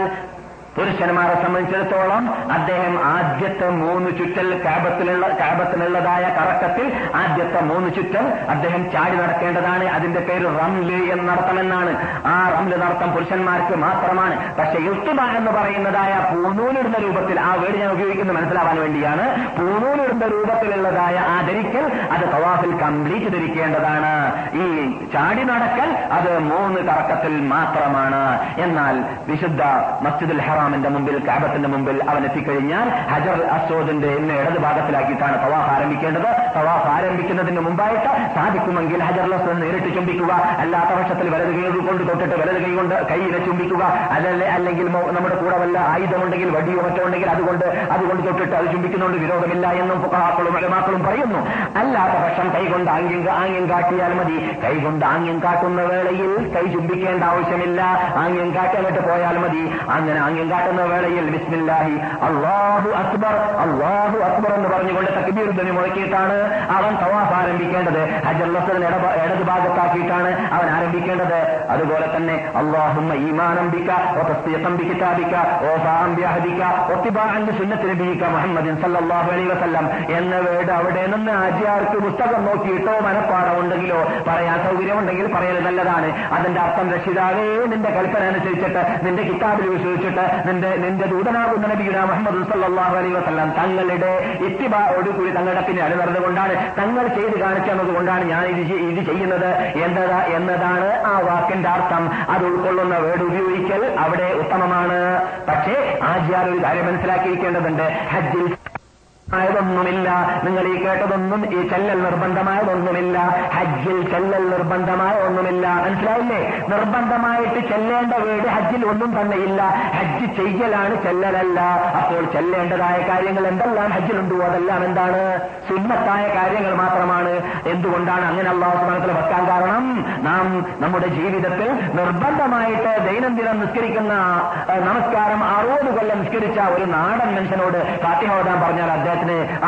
പുരുഷന്മാരെ സംബന്ധിച്ചിടത്തോളം അദ്ദേഹം ആദ്യത്തെ മൂന്ന് ചുറ്റൽ കഅബത്തിലുള്ള കഅബത്തിനുള്ളതായ കറക്കത്തിൽ ആദ്യത്തെ മൂന്ന് ചുറ്റൽ അദ്ദേഹം ചാടി നടക്കേണ്ടതാണ്. അതിന്റെ പേര് റംല് എന്ന നടത്തമെന്നാണ്. ആ റംല് നടത്തം പുരുഷന്മാർക്ക് മാത്രമാണ്. പക്ഷെ ഇർതിബാ എന്ന് പറയുന്നതായ പൂനൂലിടുന്ന രൂപത്തിൽ, ആ വേർഡ് ഞാൻ ഉപയോഗിക്കുന്നത് മനസ്സിലാവാൻ വേണ്ടിയാണ്, പൂനൂലിടുന്ന രൂപത്തിലുള്ളതായ ആ ധരിക്കൽ അത് തവാഫിൽ കംപ്ലീറ്റ് ധരിക്കേണ്ടതാണ്. ഈ ചാടി നടക്കൽ അത് മൂന്ന് കറക്കത്തിൽ മാത്രമാണ്. എന്നാൽ വിശുദ്ധ മസ്ജിദുൽ ഹറാം ിന്റെ മുമ്പിൽ കഅബത്തിന്റെ മുമ്പിൽ അവൻ എത്തിക്കഴിഞ്ഞാൽ ഹജറുൽ അസ്വദിന്റെ ഇന്ന് ഇടത് ഭാഗത്തിലാക്കിയിട്ടാണ് തവാഫ് ആരംഭിക്കേണ്ടത്. തവാഫ് ആരംഭിക്കുന്നതിന് മുമ്പായിട്ട് സാധിക്കുമെങ്കിൽ ഹജറുൽ അസ്വദ് നേരിട്ട് ചുംബിക്കുക. അല്ലാത്ത പക്ഷത്തിൽ വലത് കൈ കൊണ്ട് തൊട്ടിട്ട് വലത് കൈ കൊണ്ട് കൈയിനെ ചുംബിക്കുക. അല്ലെ അല്ലെങ്കിൽ നമ്മുടെ കൂടെ വല്ല ആയുധമുണ്ടെങ്കിൽ വടിയോ മറ്റോ ഉണ്ടെങ്കിൽ അതുകൊണ്ട് അതുകൊണ്ട് തൊട്ടിട്ട് അത് ചുംബിക്കുന്നതുകൊണ്ട് വിരോധമില്ല എന്നും ഫുഖഹാക്കളും ഉലമാക്കളും പറയുന്നു. അല്ലാത്ത പക്ഷം കൈകൊണ്ട് ആംഗ്യം ആംഗ്യം കാട്ടിയാൽ മതി. കൈകൊണ്ട് ആംഗ്യം കാട്ടുന്ന വേളയിൽ കൈ ചുംബിക്കേണ്ട ആവശ്യമില്ല. ആംഗ്യം കാട്ടിയിട്ട് പോയാൽ മതി. അങ്ങനെ ആംഗ്യം കാട്ടുന്ന വേളയിൽ ബിസ്മില്ലാഹി അല്ലാഹു അക്ബർ അല്ലാഹു അക്ബർ എന്ന് പറഞ്ഞുകൊണ്ട് തക്ബീർ ധ്വനി മുഴക്കിയിട്ടാണ് അവൻ തവാഫ് ആരംഭിക്കേണ്ടത്. ഹജറുൽ അസ്വദിനെ ഇടത് ഭാഗത്താക്കിയിട്ടാണ് അവൻ ആരംഭിക്കേണ്ടത്. അതുപോലെ തന്നെ അല്ലാഹുമ്മ ഈമാനം ബിക വ തസ്ദീഖൻ ബികിതാബിക വ ഫഅൻ ബിഅഹദിക വ ഇത്തിബാഅൻ ലിസുന്നത്തി നബിക മുഹമ്മദിൻ സല്ലല്ലാഹു അലൈഹി വസല്ലം എന്ന വേർഡ് അവിടെ നിന്ന് ആചാര്യർക്ക് പുസ്തകം നോക്കിയിട്ടോ മനപ്പാടം ഉണ്ടെങ്കിലോ പറയാൻ സൗകര്യമുണ്ടെങ്കിൽ പറയൽ നല്ലതാണ്. അതിന്റെ അർത്ഥം രക്ഷിതാവേ നിന്റെ കൽപ്പന അനുസരിച്ചിട്ട് നിന്റെ കിതാബിൽ വിശ്വസിച്ചിട്ട് നിന്റെ നിന്റെ ദൂതനാകുന്ന നബിയുടെ മുഹമ്മദ് സല്ലല്ലാഹു അലൈഹി വസല്ലം തങ്ങളുടെ ഇത്തിബാഅോട് കൂടി തങ്ങളുടെ പിന്നെ അനുവർന്നുകൊണ്ടാണ് തങ്ങൾ ചെയ്ത് കാണിച്ചത് കൊണ്ടാണ് ഞാൻ ഇത് ഇത് ചെയ്യുന്നത് എന്നതാ എന്നതാണ് ആ വാക്കിന്റെ അർത്ഥം. അത് ഉൾക്കൊള്ളുന്ന വേർഡ് ഉപയോഗിക്കൽ അവിടെ ഉത്തമമാണ്. പക്ഷേ ആചാര്യ ഒരു കാര്യം മനസ്സിലാക്കിയിരിക്കേണ്ടതുണ്ട്. ഹജ്ജിൽ തൊന്നുമില്ല, നിങ്ങൾ ഈ കേട്ടതൊന്നും ഈ ചെല്ലൽ നിർബന്ധമായതൊന്നുമില്ല. ഹജ്ജിൽ ചെല്ലൽ നിർബന്ധമായ ഒന്നുമില്ല. മനസ്സിലായില്ലേ? നിർബന്ധമായിട്ട് ചെല്ലേണ്ട വീട് ഹജ്ജിൽ ഒന്നും തന്നെ ഇല്ല. ഹജ്ജ് ചെയ്യലാണ്, ചെല്ലലല്ല. അപ്പോൾ ചെല്ലേണ്ടതായ കാര്യങ്ങൾ എന്തെല്ലാം ഹജ്ജിലുണ്ടോ അതെല്ലാം എന്താണ്? സുന്നത്തായ കാര്യങ്ങൾ മാത്രമാണ്. എന്തുകൊണ്ടാണ് അങ്ങനെ അല്ലാഹു സുബ്ഹാനഹു വതആല വെക്കാൻ കാരണം? നാം നമ്മുടെ ജീവിതത്തിൽ നിർബന്ധമായിട്ട് ദൈനംദിനം നിസ്കരിക്കുന്ന നമസ്കാരം അറുപത് കൊല്ലം നിസ്കരിച്ച ഒരു നാടൻ മനുഷ്യനോട് ഫാത്തിഹ ഓതാൻ പറഞ്ഞാൽ അദ്ദേഹം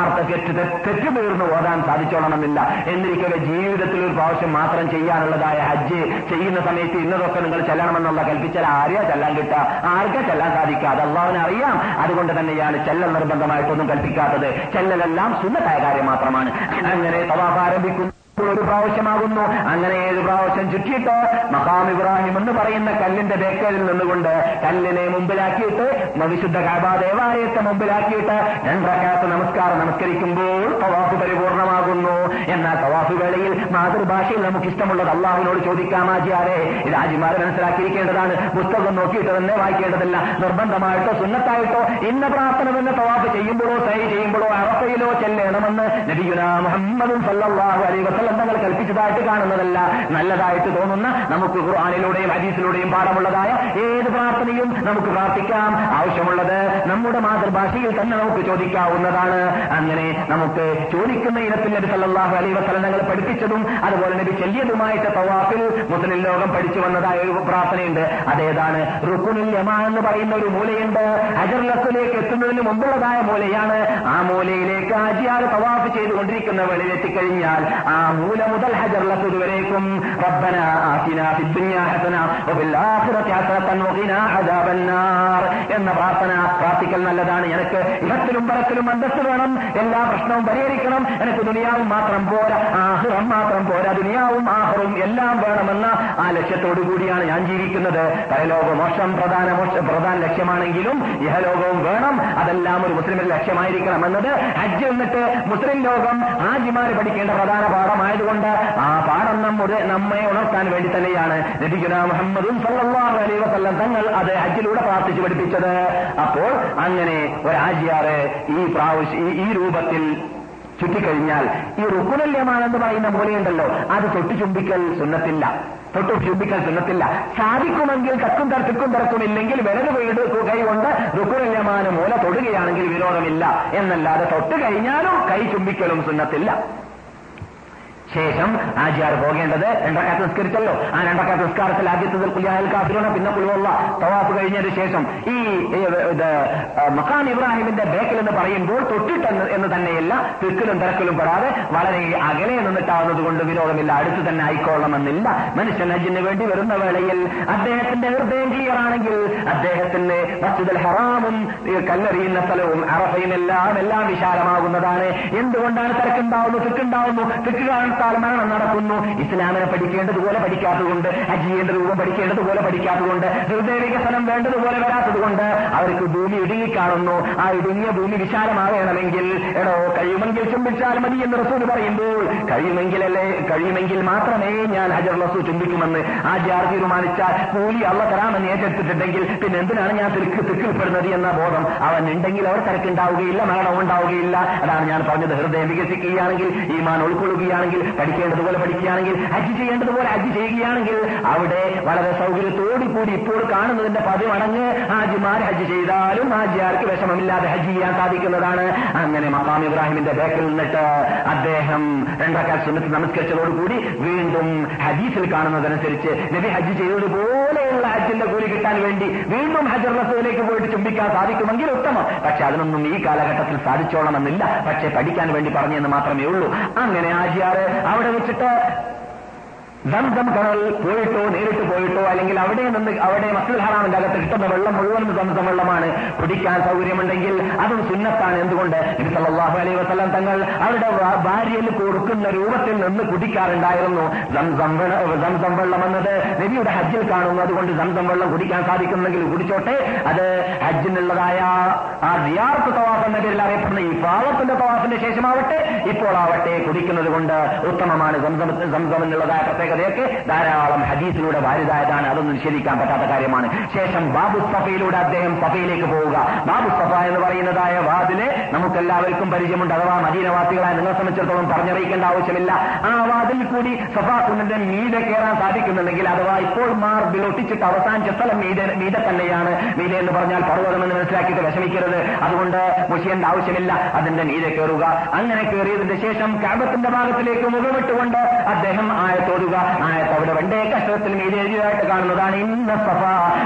അർത്ഥക്കെറ്റ് തെറ്റു തീർന്നു ഓടാൻ സാധിച്ചോളണമെന്നില്ല. എന്നിരിക്കവേ ജീവിതത്തിൽ ഒരു പ്രാവശ്യം മാത്രം ചെയ്യാനുള്ളതായ ഹജ്ജ് ചെയ്യുന്ന സമയത്ത് ഇന്നതൊക്കെ നിങ്ങൾ ചെല്ലണമെന്നുള്ള കൽപ്പിച്ചാൽ ആരെയാ ചെല്ലാൻ കിട്ടുക? ആർക്കാ ചെല്ലാൻ സാധിക്കുക? അത് അല്ലാഹുവിന് അറിയാം. അതുകൊണ്ട് തന്നെയാണ് ചെല്ലൽ നിർബന്ധമായിട്ടൊന്നും കൽപ്പിക്കാത്തത്. ചെല്ലലെല്ലാം സുന്നത്തായ കാര്യം മാത്രമാണ്. അങ്ങനെ തവാഫ് ആരംഭിക്കുന്നു ഒരു പ്രാവശ്യമാകുന്നു. അങ്ങനെ ഏഴ് പ്രാവശ്യം ചുറ്റിയിട്ട് മഖാം ഇബ്രാഹിം എന്ന് പറയുന്ന കല്ലിന്റെ ബേക്കലിൽ നിന്നുകൊണ്ട് കല്ലിനെ മുമ്പിലാക്കിയിട്ട് വിശുദ്ധ കഅബ ദേവാലയത്തെ മുമ്പിലാക്കിയിട്ട് രണ്ട് റക്അത്ത് നമസ്കാരം നമസ്കരിക്കുമ്പോൾ തവാഫ് പരിപൂർണമാകുന്നു. എന്നാൽ തവാഫ് വേളയിൽ മാതൃഭാഷയിൽ നമുക്ക് ഇഷ്ടമുള്ളത് അല്ലാഹുവിനോട് ചോദിക്കാം. ആജിയാരെ, ഇത് ആജിമാരെ മനസ്സിലാക്കിയിരിക്കേണ്ടതാണ്. പുസ്തകം നോക്കിയിട്ട് തന്നെ വായിക്കേണ്ടതല്ല. നിർബന്ധമായിട്ടോ സുന്നത്തായിട്ടോ ഇന്ന പ്രാർത്ഥന തന്നെ തവാഫ് ചെയ്യുമ്പോഴോ സഅയ് ചെയ്യുമ്പോഴോ അറഫയിലോ ചെല്ലണമെന്ന് നബിയുനാ മുഹമ്മദ് സല്ലല്ലാഹു അലൈഹി വസല്ലം ങ്ങൾ കൽപ്പിച്ചതായിട്ട് കാണുന്നതല്ല. നല്ലതായിട്ട് തോന്നുന്ന നമുക്ക് ഖുർആനിലൂടെയും ഹദീസിലൂടെയും പാഠമുള്ളതായ ഏത് പ്രാർത്ഥനയും നമുക്ക് പ്രാർത്ഥിക്കാം. ആവശ്യമുള്ളത് നമ്മുടെ മാതൃഭാഷയിൽ തന്നെ നമുക്ക് ചോദിക്കാവുന്നതാണ്. അങ്ങനെ നമുക്ക് ചോദിക്കുന്ന ഇനത്തിൽ നബി സല്ലല്ലാഹു അലൈഹി വസല്ലം തങ്ങൾ പഠിപ്പിച്ചതും അതുപോലെ നബി ചൊല്ലിയതുമായിട്ട് തവാഫിൽ മുസ്ലിം ലോകം പഠിച്ചു വന്നതായ ഒരു പ്രാർത്ഥനയുണ്ട്. അതേതാണ്? റുക്നുൽ യമാ എന്ന് പറയുന്ന ഒരു മൂലയുണ്ട്. ഹജറുൽ അസ്വദിലേക്ക് എത്തുന്നതിന് മുമ്പുള്ളതായ മൂലയാണ്. ആ മൂലയിലേക്ക് ആജിയാർ തവാഫ് ചെയ്തുകൊണ്ടിരിക്കുന്ന വേളയിൽ എത്തിക്കഴിഞ്ഞാൽ ആ മൂല മുതൽ ഹജർ ലഫ്ദ് വരേക്കും റബ്ബന ആതിനാ ഫിദ്ദുനിയ ഹസന വബിൽ ആഖിറതി ഹസനതൻ വഖിനാ അദാബന്നാർ എന്ന പ്രാർത്ഥന പ്രാർത്ഥിക്കൽ നല്ലതാണ്. എനിക്ക് ഇഹത്തിലും പരത്തിലും അന്തസ്സ് വേണം, എല്ലാ പ്രശ്നവും പരിഹരിക്കണം, എനിക്ക് ദുനിയാവും മാത്രം പോരാ, ആഖിറം മാത്രം പോരാ, ദുനിയാവും ആഖിറും എല്ലാം വേണമെന്ന ആ ലക്ഷ്യത്തോടു കൂടിയാണ് ഞാൻ ജീവിക്കുന്നത്. പരലോക മോക്ഷം പ്രധാന പ്രധാന ലക്ഷ്യമാണെങ്കിലും ഇഹലോകവും വേണം, അതെല്ലാം ഒരു മുസ്ലിമിന്റെ ലക്ഷ്യമായിരിക്കണം എന്നത് ഹജ്ജ് എന്നിട്ട് മുസ്ലിം ലോകം ഹാജിമാര് പഠിക്കേണ്ട പ്രധാന പാഠമായതുകൊണ്ട് ആ പാഠം നമ്മുടെ നമ്മെ ഉണർത്താൻ വേണ്ടി തന്നെയാണ് നബിയുനാ മുഹമ്മദും സല്ലല്ലാഹു അലൈഹി വസല്ലം തങ്ങൾ അത് ഹജ്ജിലൂടെ പ്രാർത്ഥിച്ചു പഠിപ്പിച്ചത്. അപ്പോൾ അങ്ങനെ ഒരു ഹാജിയാറ് ഈ പ്രാവശ്യം ഈ രൂപത്തിൽ ചുറ്റിക്കഴിഞ്ഞാൽ ഈ റുക്നുൽ യമാനെന്ന് പറയുന്ന മൂലയുണ്ടല്ലോ അത് തൊട്ടു ചുംബിക്കൽ സുന്നത്തില്ല, തൊട്ടു ചുംബിക്കൽ സുന്നത്തില്ല. സാധിക്കുമെങ്കിൽ തക്കും തർക്കും തർക്കും ഇല്ലെങ്കിൽ വിരൽ വീട് കൈകൊണ്ട് റുക്നുൽ യമാൻ മൂല തൊടുകയാണെങ്കിൽ വിരോധമില്ല എന്നല്ലാതെ തൊട്ട് കഴിഞ്ഞാലും കൈ ചുംബിക്കലും സുന്നത്തില്ല. ശേഷം ആജിയാർ പോകേണ്ടത് രണ്ടരക്കാത്ത് നിസ്കരിച്ചല്ലോ, ആ രണ്ടരക്കാത്ത് നിസ്കാരത്തിൽ ആദ്യത്തെ കുൽയാഹൽ കാഫിറൂന പിന്നെ കുൽവല്ല തവാഫ് കഴിഞ്ഞതിന് ശേഷം ഈ മഖാം ഇബ്രാഹിമിന്റെ ബേക്കൽ എന്ന് പറയുമ്പോൾ തൊട്ടിട്ട് എന്ന് തന്നെയല്ല, തിക്കിലും തിരക്കിലും പെടാതെ വളരെ അകലെ നിന്നിട്ടാവുന്നത് കൊണ്ട് വിരോധമില്ല, അടുത്ത് തന്നെ ആയിക്കോളണമെന്നില്ല. മനുഷ്യൻ ഹജ്ജിന് വേണ്ടി വരുന്ന വേളയിൽ അദ്ദേഹത്തിന്റെ ഹൃദയം ക്ലിയർ ആണെങ്കിൽ അദ്ദേഹത്തിന്റെ മസ്ജിദുൽ ഹറാമും കല്ലെറിയുന്ന സ്ഥലവും അറഫയും എല്ലാം എല്ലാം വിശാലമാകുന്നതാണ്. എന്തുകൊണ്ടാണ് തിരക്കുണ്ടാവുന്നു, തിക്കുണ്ടാവുന്നു, തിക്ക് കാണുന്ന മരണം നടക്കുന്നു? ഇസ്ലാമിനെ പഠിക്കേണ്ടതുപോലെ പഠിക്കാത്തതുകൊണ്ട്, ഹജ്ജിന്റെ രൂപം പഠിക്കേണ്ടതുപോലെ പഠിക്കാത്തതുകൊണ്ട്, ഹൃദയ വികസനം വേണ്ടതുപോലെ വരാത്തതുകൊണ്ട് അവർക്ക് ഭൂമി ഇടുങ്ങിക്കാണുന്നു. ആ ഇടുങ്ങിയ ഭൂമി വിശാലമാകണമെങ്കിൽ എടോ കഴിയുമെങ്കിൽ ചുംബിച്ചാൽ മതി എന്ന് റസൂൽ പറയുമ്പോൾ കഴിയുമെങ്കിലല്ലേ കഴിയുമെങ്കിൽ മാത്രമേ ഞാൻ ഹജർ റസൂ ചുംബിക്കുമെന്ന് ആ ജാർ തീരുമാനിച്ചാൽ കൂലി അള്ള തരാമെന്ന് ഏറ്റെടുത്തിട്ടുണ്ടെങ്കിൽ പിന്നെ എന്തിനാണ് ഞാൻ തിക്ക് തിക്കിൽപ്പെടുന്നത് എന്ന ബോധം അവൻ ഉണ്ടെങ്കിൽ അവർ തിരക്കുണ്ടാവുകയില്ല, മരണം ഉണ്ടാവുകയില്ല. അതാണ് ഞാൻ പറഞ്ഞത്, ഹൃദയം വികസിക്കുകയാണെങ്കിൽ, ഈമാൻ ഉൾക്കൊള്ളുകയാണെങ്കിൽ, പഠിക്കേണ്ടതുപോലെ പഠിക്കുകയാണെങ്കിൽ, ഹജ്ജ് ചെയ്യേണ്ടതുപോലെ ഹജ്ജ് ചെയ്യുകയാണെങ്കിൽ അവിടെ വളരെ സൗകര്യത്തോടു കൂടി ഇപ്പോൾ കാണുന്നതിന്റെ പതിമടങ്ങ് ഹാജിമാർ ഹജ്ജ് ചെയ്താലും ഹാജിയാർക്ക് വിഷമമില്ലാതെ ഹജ്ജ് ചെയ്യാൻ സാധിക്കുന്നതാണ്. അങ്ങനെ മഖാം ഇബ്രാഹിമിന്റെ ബേക്കിൽ നിന്നിട്ട് അദ്ദേഹം രണ്ടരക്കാത്ത് സുന്നത്ത് നമസ്കരിച്ചതോടുകൂടി വീണ്ടും ഹദീസിൽ കാണുന്നതനുസരിച്ച് നബി ഹജ്ജ് ചെയ്തതുപോലെയുള്ള ഹജ്ജിന്റെ കൂലി കിട്ടാൻ വേണ്ടി വീണ്ടും ഹജർ റസൂലിലേക്ക് പോയിട്ട് ചുംബിക്കാൻ സാധിക്കുമെങ്കിൽ ഉത്തമം. പക്ഷെ അതിനൊന്നും ഈ കാലഘട്ടത്തിൽ സാധിച്ചോളണമെന്നില്ല, പക്ഷെ പഠിക്കാൻ വേണ്ടി പറഞ്ഞെന്ന് മാത്രമേ ഉള്ളൂ. അങ്ങനെ ഹാജിയാറ് അവിടെ വെച്ചിട്ട് ദംദം കടൽ പോയിട്ടോ നേരിട്ട് പോയിട്ടോ അല്ലെങ്കിൽ അവിടെ നിന്ന് അവിടെ മസ്ജിദുൽ ഹറാമിന്റെ അകത്ത് കിട്ടുന്ന വെള്ളം മുഴുവൻ ദംദം വെള്ളമാണ്. കുടിക്കാൻ സൗകര്യമുണ്ടെങ്കിൽ അതും സുന്നത്താണ്. എന്തുകൊണ്ട്? നബി സല്ലല്ലാഹു അലൈഹി വസല്ലം തങ്ങൾ അവരുടെ ഭാര്യയിൽ കൊടുക്കുന്ന രൂപത്തിൽ നിന്ന് കുടിക്കാറുണ്ടായിരുന്നു. ദംദം ദംദം വെള്ളം എന്നത് നബിയുടെ ഹജ്ജിൽ കാണുന്നു. അതുകൊണ്ട് ദംദം വെള്ളം കുടിക്കാൻ സാധിക്കുന്നെങ്കിൽ കുടിച്ചോട്ടെ. അത് ഹജ്ജിനുള്ളതായ ആ ദിയാറത്ത് തവാഫ് എന്ന പേരിൽ അറിയപ്പെടുന്ന ഈ പാവത്തിന്റെ തവാഫിന്റെ ശേഷമാവട്ടെ ഇപ്പോൾ ആവട്ടെ കുടിക്കുന്നത് കൊണ്ട് ഉത്തമമാണ്. ദംദം ദംദം എന്നുള്ളതായ പ്രത്യേക തൊക്കെ ധാരാളം ഹദീസിലൂടെ വാരിതായതാണ്, അതൊന്നും നിഷേധിക്കാൻ പറ്റാത്ത കാര്യമാണ്. ശേഷം ബാബു സഫയിലൂടെ അദ്ദേഹം സഫയിലേക്ക് പോവുക. ബാബു സഫ എന്ന് പറയുന്നതായ വാതില് നമുക്കെല്ലാവർക്കും പരിചയമുണ്ട്. അഥവാ മദീനവാസികളായ നിങ്ങളെ സംബന്ധിച്ചിടത്തോളം പറഞ്ഞറിയിക്കേണ്ട ആവശ്യമില്ല. ആ വാതിൽ കൂടി സഫ കുന്നിന്റെ മീതെ കയറാൻ സാധിക്കുന്നുണ്ടെങ്കിൽ, അഥവാ ഇപ്പോൾ മാർബിൽ ഒട്ടിച്ചിട്ട് അവസാനിച്ച സ്ഥലം മീതെ മീതെ തന്നെയാണ്. മീതെ എന്ന് പറഞ്ഞാൽ പർവ്വതമെന്ന് മനസ്സിലാക്കിയിട്ട് വിഷമിക്കരുത്, അതുകൊണ്ട് മുഷിയേണ്ട ആവശ്യമില്ല. അതിന്റെ മീതെ കയറുക. അങ്ങനെ കയറിയതിന്റെ ശേഷം കഅബത്തിന്റെ ഭാഗത്തിലേക്ക് മുഖമിട്ടുകൊണ്ട് അദ്ദേഹം ആയത്തോടുക. അവിടെ വണ്ടേ കഷ്ടത്തിൽ മീതെ എഴുതിയതായിട്ട് കാണുന്നതാണ് ഇന്ന സഫ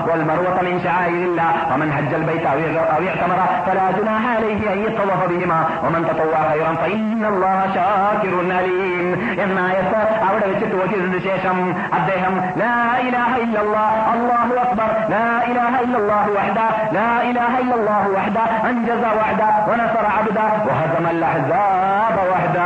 വൽ മർവത മിൻ ശാഇരില്ലാ വമൻ ഹജ്ജൽ ബൈത അവ തമറ ഫലാ ജുനാഹ അലൈഹി അൻ യതവഫ ബിഹിമാ വമൻ തതവവ ഖൈറൻ ഫഇന്നല്ലാഹ ശാകിറുൻ അലീം എന്ന ആയത്ത് അവിടെ വെച്ചിട്ട് ഓതിയതിനു ശേഷം അദ്ദേഹം ലാ ഇലാഹ ഇല്ലല്ലാഹ് അല്ലാഹു അക്ബർ ലാ ഇലാഹ ഇല്ലല്ലാഹു വഹ്ദ ലാ ഇലാഹ ഇല്ലല്ലാഹു വഹ്ദ അൻജസ വഹ്ദ വനസറ അബ്ദ വഹദമ അൽഅഹ്സാബ വഹ്ദ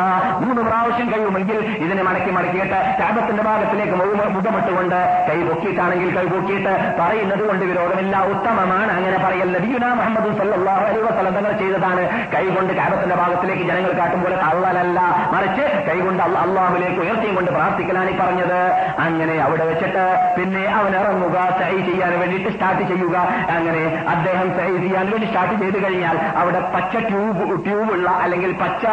മൂന്ന് പ്രാവശ്യം കഴിയുമെങ്കിൽ ഇതിനെ മടക്കി മടക്കിയിട്ട് കഅബത്തിന്റെ ഭാഗത്തിലേക്ക് മുഖമിട്ടുകൊണ്ട് കൈ പൊക്കിയിട്ടാണെങ്കിൽ കൈ പൊക്കിയിട്ട് പറയുന്നത് കൊണ്ട് വിരോധമില്ല, ഉത്തമമാണ്. അങ്ങനെ പറയൽ നബിയുനാ മുഹമ്മദ് സല്ലല്ലാഹു അലൈഹി വസല്ലം തങ്ങൾ ചെയ്തതാണ്. കൈ കൊണ്ട് കഅബത്തിന്റെ ഭാഗത്തിലേക്ക് ജനങ്ങൾ കാട്ടും പോലെ തള്ളലല്ല, മറിച്ച് കൈ കൊണ്ട് അല്ലാഹുവിലേക്ക് ഉയർത്തിയും കൊണ്ട് പ്രാർത്ഥിക്കലാണ് ഈ പറഞ്ഞത്. അങ്ങനെ അവിടെ വെച്ചിട്ട് പിന്നെ അവൻ ഇറങ്ങുക, സഈ ചെയ്യാൻ വേണ്ടിയിട്ട് സ്റ്റാർട്ട് ചെയ്യുക. അങ്ങനെ അദ്ദേഹം സഈ ചെയ്യാൻ വേണ്ടി സ്റ്റാർട്ട് ചെയ്ത് കഴിഞ്ഞാൽ അവിടെ പച്ച ട്യൂബ് ട്യൂബുള്ള അല്ലെങ്കിൽ പച്ച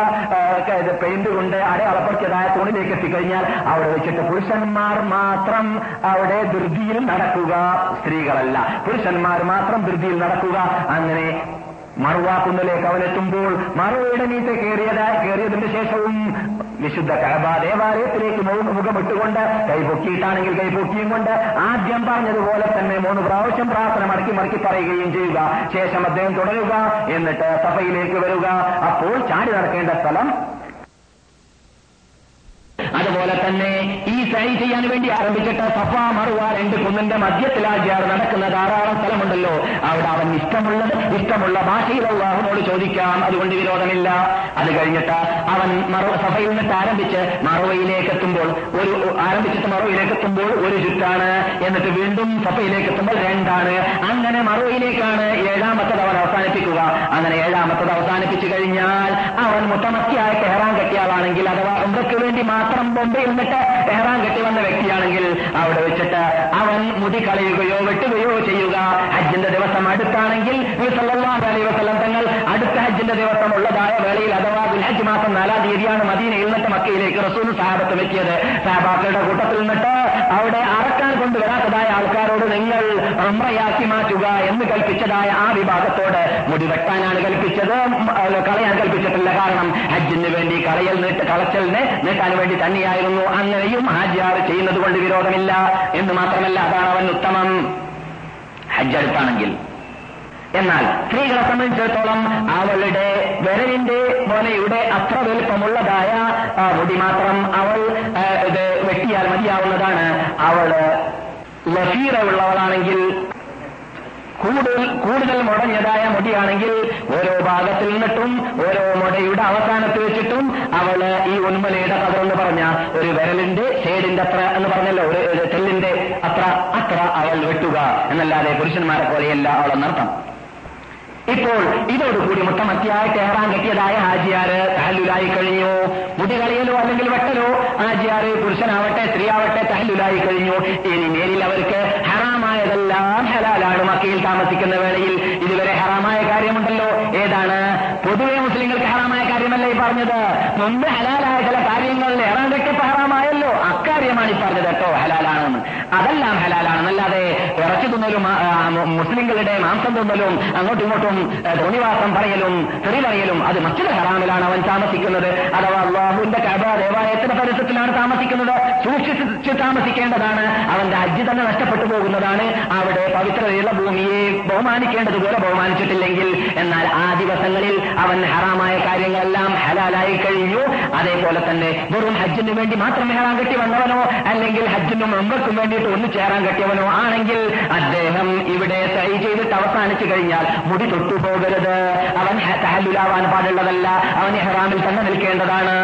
പെയിന്റ് കൊണ്ട് അടയാളപ്പെടുത്തിയതായ തുണിലേക്ക് എത്തിക്കഴിഞ്ഞാൽ അവിടെ വെച്ചിട്ട് പുരുഷന്മാർ മാത്രം അവിടെ ധൃതിയിൽ നടക്കുക, സ്ത്രീകളല്ല, പുരുഷന്മാർ മാത്രം ധൃതിയിൽ നടക്കുക. അങ്ങനെ മറുവാ കുന്നിലേക്ക് അവനെത്തുമ്പോൾ മറുവയുടെ മീതെ കയറിയതായി കയറിയതിന് ശേഷവും വിശുദ്ധ കഅബ ദേവാലയത്തിലേക്ക് മുഖമിട്ടുകൊണ്ട് കൈ പൊക്കിയിട്ടാണെങ്കിൽ കൈ പൊക്കിയും കൊണ്ട് ആദ്യം പറഞ്ഞതുപോലെ തന്നെ മൂന്ന് പ്രാവശ്യം പ്രാർത്ഥന മടക്കി മടക്കി പറയുകയും ചെയ്യുക. ശേഷം അദ്ദേഹം തുടരുക, എന്നിട്ട് സഫയിലേക്ക് വരിക. അപ്പോൾ ചാടി നടക്കേണ്ട സ്ഥലം അതുപോലെ തന്നെ ഈ സൈ ചെയ്യാൻ വേണ്ടി ആരംഭിച്ചിട്ട് സഫ മറുവ രണ്ട് കുന്നിന്റെ മധ്യത്തിൽ ആചാർ നടക്കുന്ന ധാരാളം സ്ഥലമുണ്ടല്ലോ. അവിടെ അവൻ ഇഷ്ടമുള്ളത് ഇഷ്ടമുള്ള ഭാഷയിൽ അല്ലാഹുവോട് ചോദിക്കാം, അതുകൊണ്ട് വിരോധമില്ല. അത് കഴിഞ്ഞിട്ട് അവൻ മറു സഫയിൽ നിന്നിട്ട് ആരംഭിച്ച് മറുവയിലേക്ക് എത്തുമ്പോൾ ഒരു ആരംഭിച്ചിട്ട് മറുവയിലേക്ക് എത്തുമ്പോൾ ഒരു ചുറ്റാണ്, എന്നിട്ട് വീണ്ടും സഫയിലേക്ക് എത്തുമ്പോൾ രണ്ടാണ്. അങ്ങനെ മറുവയിലേക്കാണ് ഏഴാമത്തത് അവൻ അവസാനിപ്പിക്കുക. അങ്ങനെ ഏഴാമത്തത് അവസാനിപ്പിച്ചു കഴിഞ്ഞാൽ അവൻ മുത്തമക്കിയായ ടെഹ്റാൻ കെട്ടിയാളാണെങ്കിൽ, അഥവാ ഉംറയ്ക്ക് വേണ്ടി മാത്രം ബോംബെയിൽ നിന്നിട്ട് ടെഹ്റാൻ കെട്ടി വന്ന വ്യക്തിയാണെങ്കിൽ അവിടെ വെച്ചിട്ട് അവൻ മുടി കളയുകയോ വെട്ടുകയോ ചെയ്യുക. ഹജ്ജിന്റെ ദിവസം അടുത്താണെങ്കിൽ നബി സല്ലല്ലാഹു അലൈഹി വസല്ലം തങ്ങൾ അടുത്ത ഹജ്ജിന്റെ ദിവസം ഉള്ളതായ വേളയിൽ, അഥവാ ദുൽഹജ്ജ് മാസം നാലാം തീയതിയാണ് മദീനയിൽ നിന്നിട്ട് മക്കയിലേക്ക് റസൂൽ സഹാബത്ത് വെക്കിയത്. സഹാബാക്കളുടെ കൂട്ടത്തിൽ നിന്നിട്ട് അവിടെ അറക്കാൻ കൊണ്ടുവരാത്തതായ ആൾക്കാരോട് നിങ്ങൾ ഉംറയാക്കി മാറ്റുക എന്ന് കൽപ്പിച്ചതായ ആ വിഭാഗത്തോട് മുടി വെട്ടാനാണ് കൽപ്പിച്ചത്, കളയാൻ കൽപ്പിച്ചിട്ടില്ല. കാരണം ഹജ്ജിന് വേണ്ടി കളയൽ നീട്ട് കളച്ചലിന് നീട്ടാൻ വേണ്ടി തന്നെയായിരുന്നു. അങ്ങനെയും ഹാജിയാർ ചെയ്യുന്നത് കൊണ്ട് വിരോധമില്ല എന്ന് മാത്രമല്ല, അതാണ് അവൻ ഉത്തമം ഹജ്ജ് അടുത്താണെങ്കിൽ. എന്നാൽ സ്ത്രീകളെ സംബന്ധിച്ചിടത്തോളം അവളുടെ വിരലിന്റെ പോലെയുടെ അത്ര വലുപ്പമുള്ളതായ മുടി മാത്രം അവൾ ഇത് വെട്ടിയാൽ മതിയാവുന്നതാണ്. അവള് ലഫീറ ഉള്ളവളാണെങ്കിൽ, കൂടുതൽ കൂടുതൽ മുടഞ്ഞതായ മുടിയാണെങ്കിൽ ഓരോ ഭാഗത്തിൽ നിന്നിട്ടും ഓരോ മുടയുടെ അവസാനത്തിൽ വെച്ചിട്ടും അവള് ഈ ഉന്മലയുടെ കഥറെന്ന് പറഞ്ഞ ഒരു വിരലിന്റെ ഷേഡിന്റെ അത്ര എന്ന് പറഞ്ഞല്ലോ, ഒരു തെല്ലിന്റെ അത്ര അത്ര അവൾ വെട്ടുക എന്നല്ലാതെ പുരുഷന്മാരെ പോലെയല്ല അവളെന്നർത്ഥം. ഇപ്പോൾ ഇതോടുകൂടി മുട്ടമത്തിയായി ടെഹ്റാൻ കെട്ടിയതായ ഹാജിയാര് തഹല്ലുലായി കഴിഞ്ഞു. മുടി കളയലോ അല്ലെങ്കിൽ വെട്ടലോ ഹാജിയാര് പുരുഷനാവട്ടെ സ്ത്രീയാവട്ടെ തഹല്ലുലായി കഴിഞ്ഞു. ഇനി മേലിൽ അവർക്ക് ഹറാമായതെല്ലാം ഹലാലാണ്. മക്കയിൽ താമസിക്കുന്ന വേളയിൽ ഇതുവരെ ഹറാമായ കാര്യമുണ്ടല്ലോ, ഏതാണ്? പൊതുവെ മുസ്ലിങ്ങൾക്ക് ഹറാമായ കാര്യമല്ല ഈ പറഞ്ഞത്. മുമ്പ് ഹലാലായ ചില കാര്യങ്ങളിൽ ടെഹ്റാൻ കെട്ടിപ്പ് ഹറാമായല്ലോ, അക്കാര്യമാണ് ഈ പറഞ്ഞത് കേട്ടോ, ഹലാലാണെന്ന്. അതെല്ലാം ഹലാലാണെന്നല്ലാതെ ഇറച്ചു തിന്നലും മുസ്ലിങ്ങളുടെ മാംസം തിന്നലും അങ്ങോട്ടും ഇങ്ങോട്ടും ധോണിവാസം പറയലും തെറി പറയലും അത് മസ്ജിദ് ഹറാമിലാണ് അവൻ താമസിക്കുന്നത്. അഥവാ അല്ലാഹുവിന്റെ കഅബ ദേവാലയത്തിന്റെ പരിസരത്തിലാണ് താമസിക്കുന്നത്. സൂക്ഷിച്ച് താമസിക്കേണ്ടതാണ്. അവന്റെ ഹജ്ജ് തന്നെ നഷ്ടപ്പെട്ടു പോകുന്നതാണ്. അവിടെ പവിത്രതയുള്ള ഭൂമിയെ ബഹുമാനിക്കേണ്ടതുപോലെ ബഹുമാനിച്ചിട്ടില്ലെങ്കിൽ. എന്നാൽ ആ ദിവസങ്ങളിൽ അവൻ ഹറാമായ കാര്യങ്ങളെല്ലാം ഹലാലായി കഴിഞ്ഞു. അതേപോലെ തന്നെ വെറും ഹജ്ജിന് വേണ്ടി മാത്രം ഹറാം കെട്ടി വന്നവനോ അല്ലെങ്കിൽ ഹജ്ജിനും ഉംറയ്ക്കും വേണ്ടിയിട്ട് ഒന്ന് ചേരാൻ കെട്ടിയവനോ ആണെങ്കിൽ അദ്ദേഹം ഇവിടെ സൈ ചെയ്തിട്ട് അവസാനിച്ചു കഴിഞ്ഞാൽ മുടി തൊട്ടുപോകരുത്. അവൻ തഹല്ലുലാവാൻ പാടുള്ളതല്ല, അവൻ ഇഹ്റാമിൽ തന്നെ നിൽക്കേണ്ടതാണ്.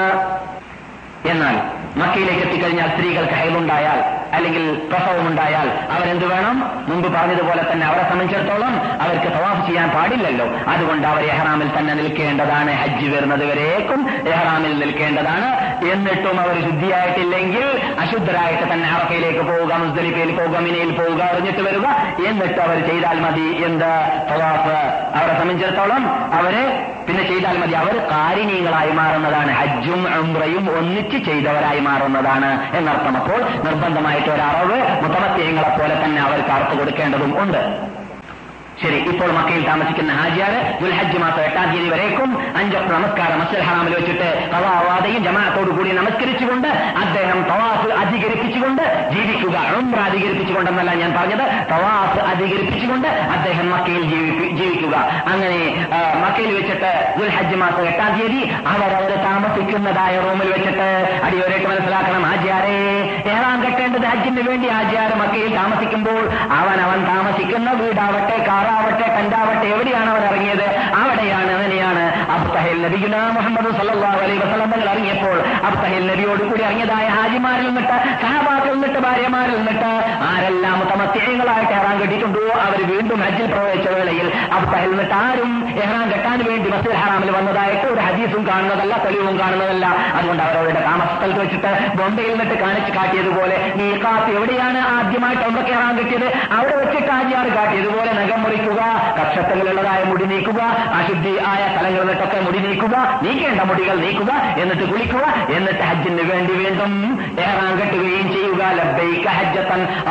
എന്നാൽ മക്കയിലേക്ക് എത്തിക്കഴിഞ്ഞാൽ സ്ത്രീകൾക്ക് ഹൈലുണ്ടായാൽ അല്ലെങ്കിൽ പ്രസവമുണ്ടായാൽ അവരെന്ത് വേണം? മുമ്പ് പറഞ്ഞതുപോലെ തന്നെ അവരെ സംബന്ധിച്ചിടത്തോളം അവർക്ക് തവാഫ് ചെയ്യാൻ പാടില്ലല്ലോ. അതുകൊണ്ട് അവർ ഇഹ്റാമിൽ തന്നെ നിൽക്കേണ്ടതാണ്. ഹജ്ജ് വരുന്നത് വരേക്കും ഇഹ്റാമിൽ നിൽക്കേണ്ടതാണ്. എന്നിട്ടും അവർ ശുദ്ധിയായിട്ടില്ലെങ്കിൽ അശുദ്ധരായിട്ട് തന്നെ അറഫയിലേക്ക് പോവുക, മുസ്ദലിഫയിൽ പോവുക, മിനയിൽ പോവുക, അറിഞ്ഞിട്ട് വരിക. എന്നിട്ട് അവർ ചെയ്താൽ മതി എന്ത്? തവാഫ്. അവരെ സംബന്ധിച്ചിടത്തോളം അവര് പിന്നെ ചെയ്താൽ മതി. അവർ കാരിണീകളായി മാറുന്നതാണ്. ഹജ്ജും ഉംറയും ഒന്നിച്ച് ചെയ്തവരായി മാറുന്നതാണ് എന്നർത്ഥം. അപ്പോൾ നിർബന്ധമായിട്ട് ഒരറവ് മുത്തമത്തിയങ്ങളെ പോലെ തന്നെ അവർ കാർത്തു കൊടുക്കേണ്ടതും ഉണ്ട്. ശരി, ഇപ്പോൾ മക്കയിൽ താമസിക്കുന്ന ഹാജിയാർ ദുൽഹജ്ജ് മാസം എട്ടാം തീയതി വരേക്കും അഞ്ചൊക്കെ നമസ്കാരം മസ്ജിദ് ഹറാമിൽ വെച്ചിട്ട് ഖളാവാദയും ജമാഅത്തോടു കൂടി നമസ്കരിച്ചുകൊണ്ട് അദ്ദേഹം തവാഫ് അധികരിപ്പിച്ചുകൊണ്ട് ജീവിക്കുക. ഉംറ അധികരിപ്പിച്ചുകൊണ്ടെന്നല്ല ഞാൻ പറഞ്ഞത്, തവാഫ് അധികരിപ്പിച്ചുകൊണ്ട് അദ്ദേഹം മക്കയിൽ ജീവിക്കുക. അങ്ങനെ മക്കയിൽ വെച്ചിട്ട് ദുൽഹജ്ജ് മാസം എട്ടാം തീയതി അവരവർ താമസിക്കുന്നതായ റൂമിൽ വെച്ചിട്ട് അടിയോരേക്ക് മനസ്സിലാക്കണം ഹാജിയാരെ, ഇഹ്റാം കെട്ടേണ്ടത് ഹജ്ജിന് വേണ്ടി. ഹാജിയാർ മക്കയിൽ താമസിക്കുമ്പോൾ അവൻ അവൻ താമസിക്കുന്ന വീടാവട്ടെ ാവട്ടെ കണ്ടാവട്ടെ എവിടെയാണ് അവർ ഇറങ്ങിയത് അവിടെയാണ് അങ്ങനെയാണ് അബൂ തഹൽ നബിയുനാ മുഹമ്മദ് സല്ലല്ലാഹു അലൈഹി വസല്ലം തങ്ങൾ ഇറങ്ങിയപ്പോൾ അബൂ തഹൽ നബിയോട് കൂടി ഇറങ്ങിയതായ ഹാജിമാരിൽ നിന്നിട്ട് സഹാബാക്കളിൽ നിന്നിട്ട് ഭാര്യമാരിൽ നിന്നിട്ട് ആരെല്ലാം മുത്തമത്തിഅകളായിട്ട് ഇഹ്റാം കെട്ടിയിട്ടുണ്ടോ അവർ വീണ്ടും ഹജ്ജിൽ പ്രവേശിച്ച വേളയിൽ അബൂ തഹൽ നിന്നിട്ട് ആരും ഇഹ്റാം കെട്ടാൻ വേണ്ടി മസ്ജിദ് ഹറാമിൽ വന്നതായിട്ട് ഒരു ഹദീസും കാണുന്നതല്ല, തെളിവും കാണുന്നതല്ല. അതുകൊണ്ട് അവരവരുടെ താമസസ്ഥലത്ത് വെച്ചിട്ട് ബോംബെയിൽ നിന്നിട്ട് കാണിച്ച് കാട്ടിയതുപോലെ മീഖാത്ത് എവിടെയാണ് ആദ്യമായിട്ട് ഉംറയ്ക്ക് ഇഹ്റാം കെട്ടിയത് അവിടെ വെച്ചിട്ട് ഹാജിയാർ കാട്ടിയതുപോലെ നഖം മുറിക്കുക, കക്ഷത്തങ്ങളുള്ളതായ മുടി നീക്കുക, അശുദ്ധി ആയ സ്ഥലങ്ങളിൽ നിന്നൊക്കെ മുടി നീക്കുക, നീക്കേണ്ട മുടികൾ നീക്കുക, എന്നിട്ട് കുളിക്കുക, എന്നിട്ട് ഹജ്ജിന് വേണ്ടി വീണ്ടും ഇഹ്റാം കെട്ടുകയും ചെയ്യുക. ലബ്ബൈക ഹജ്ജൻ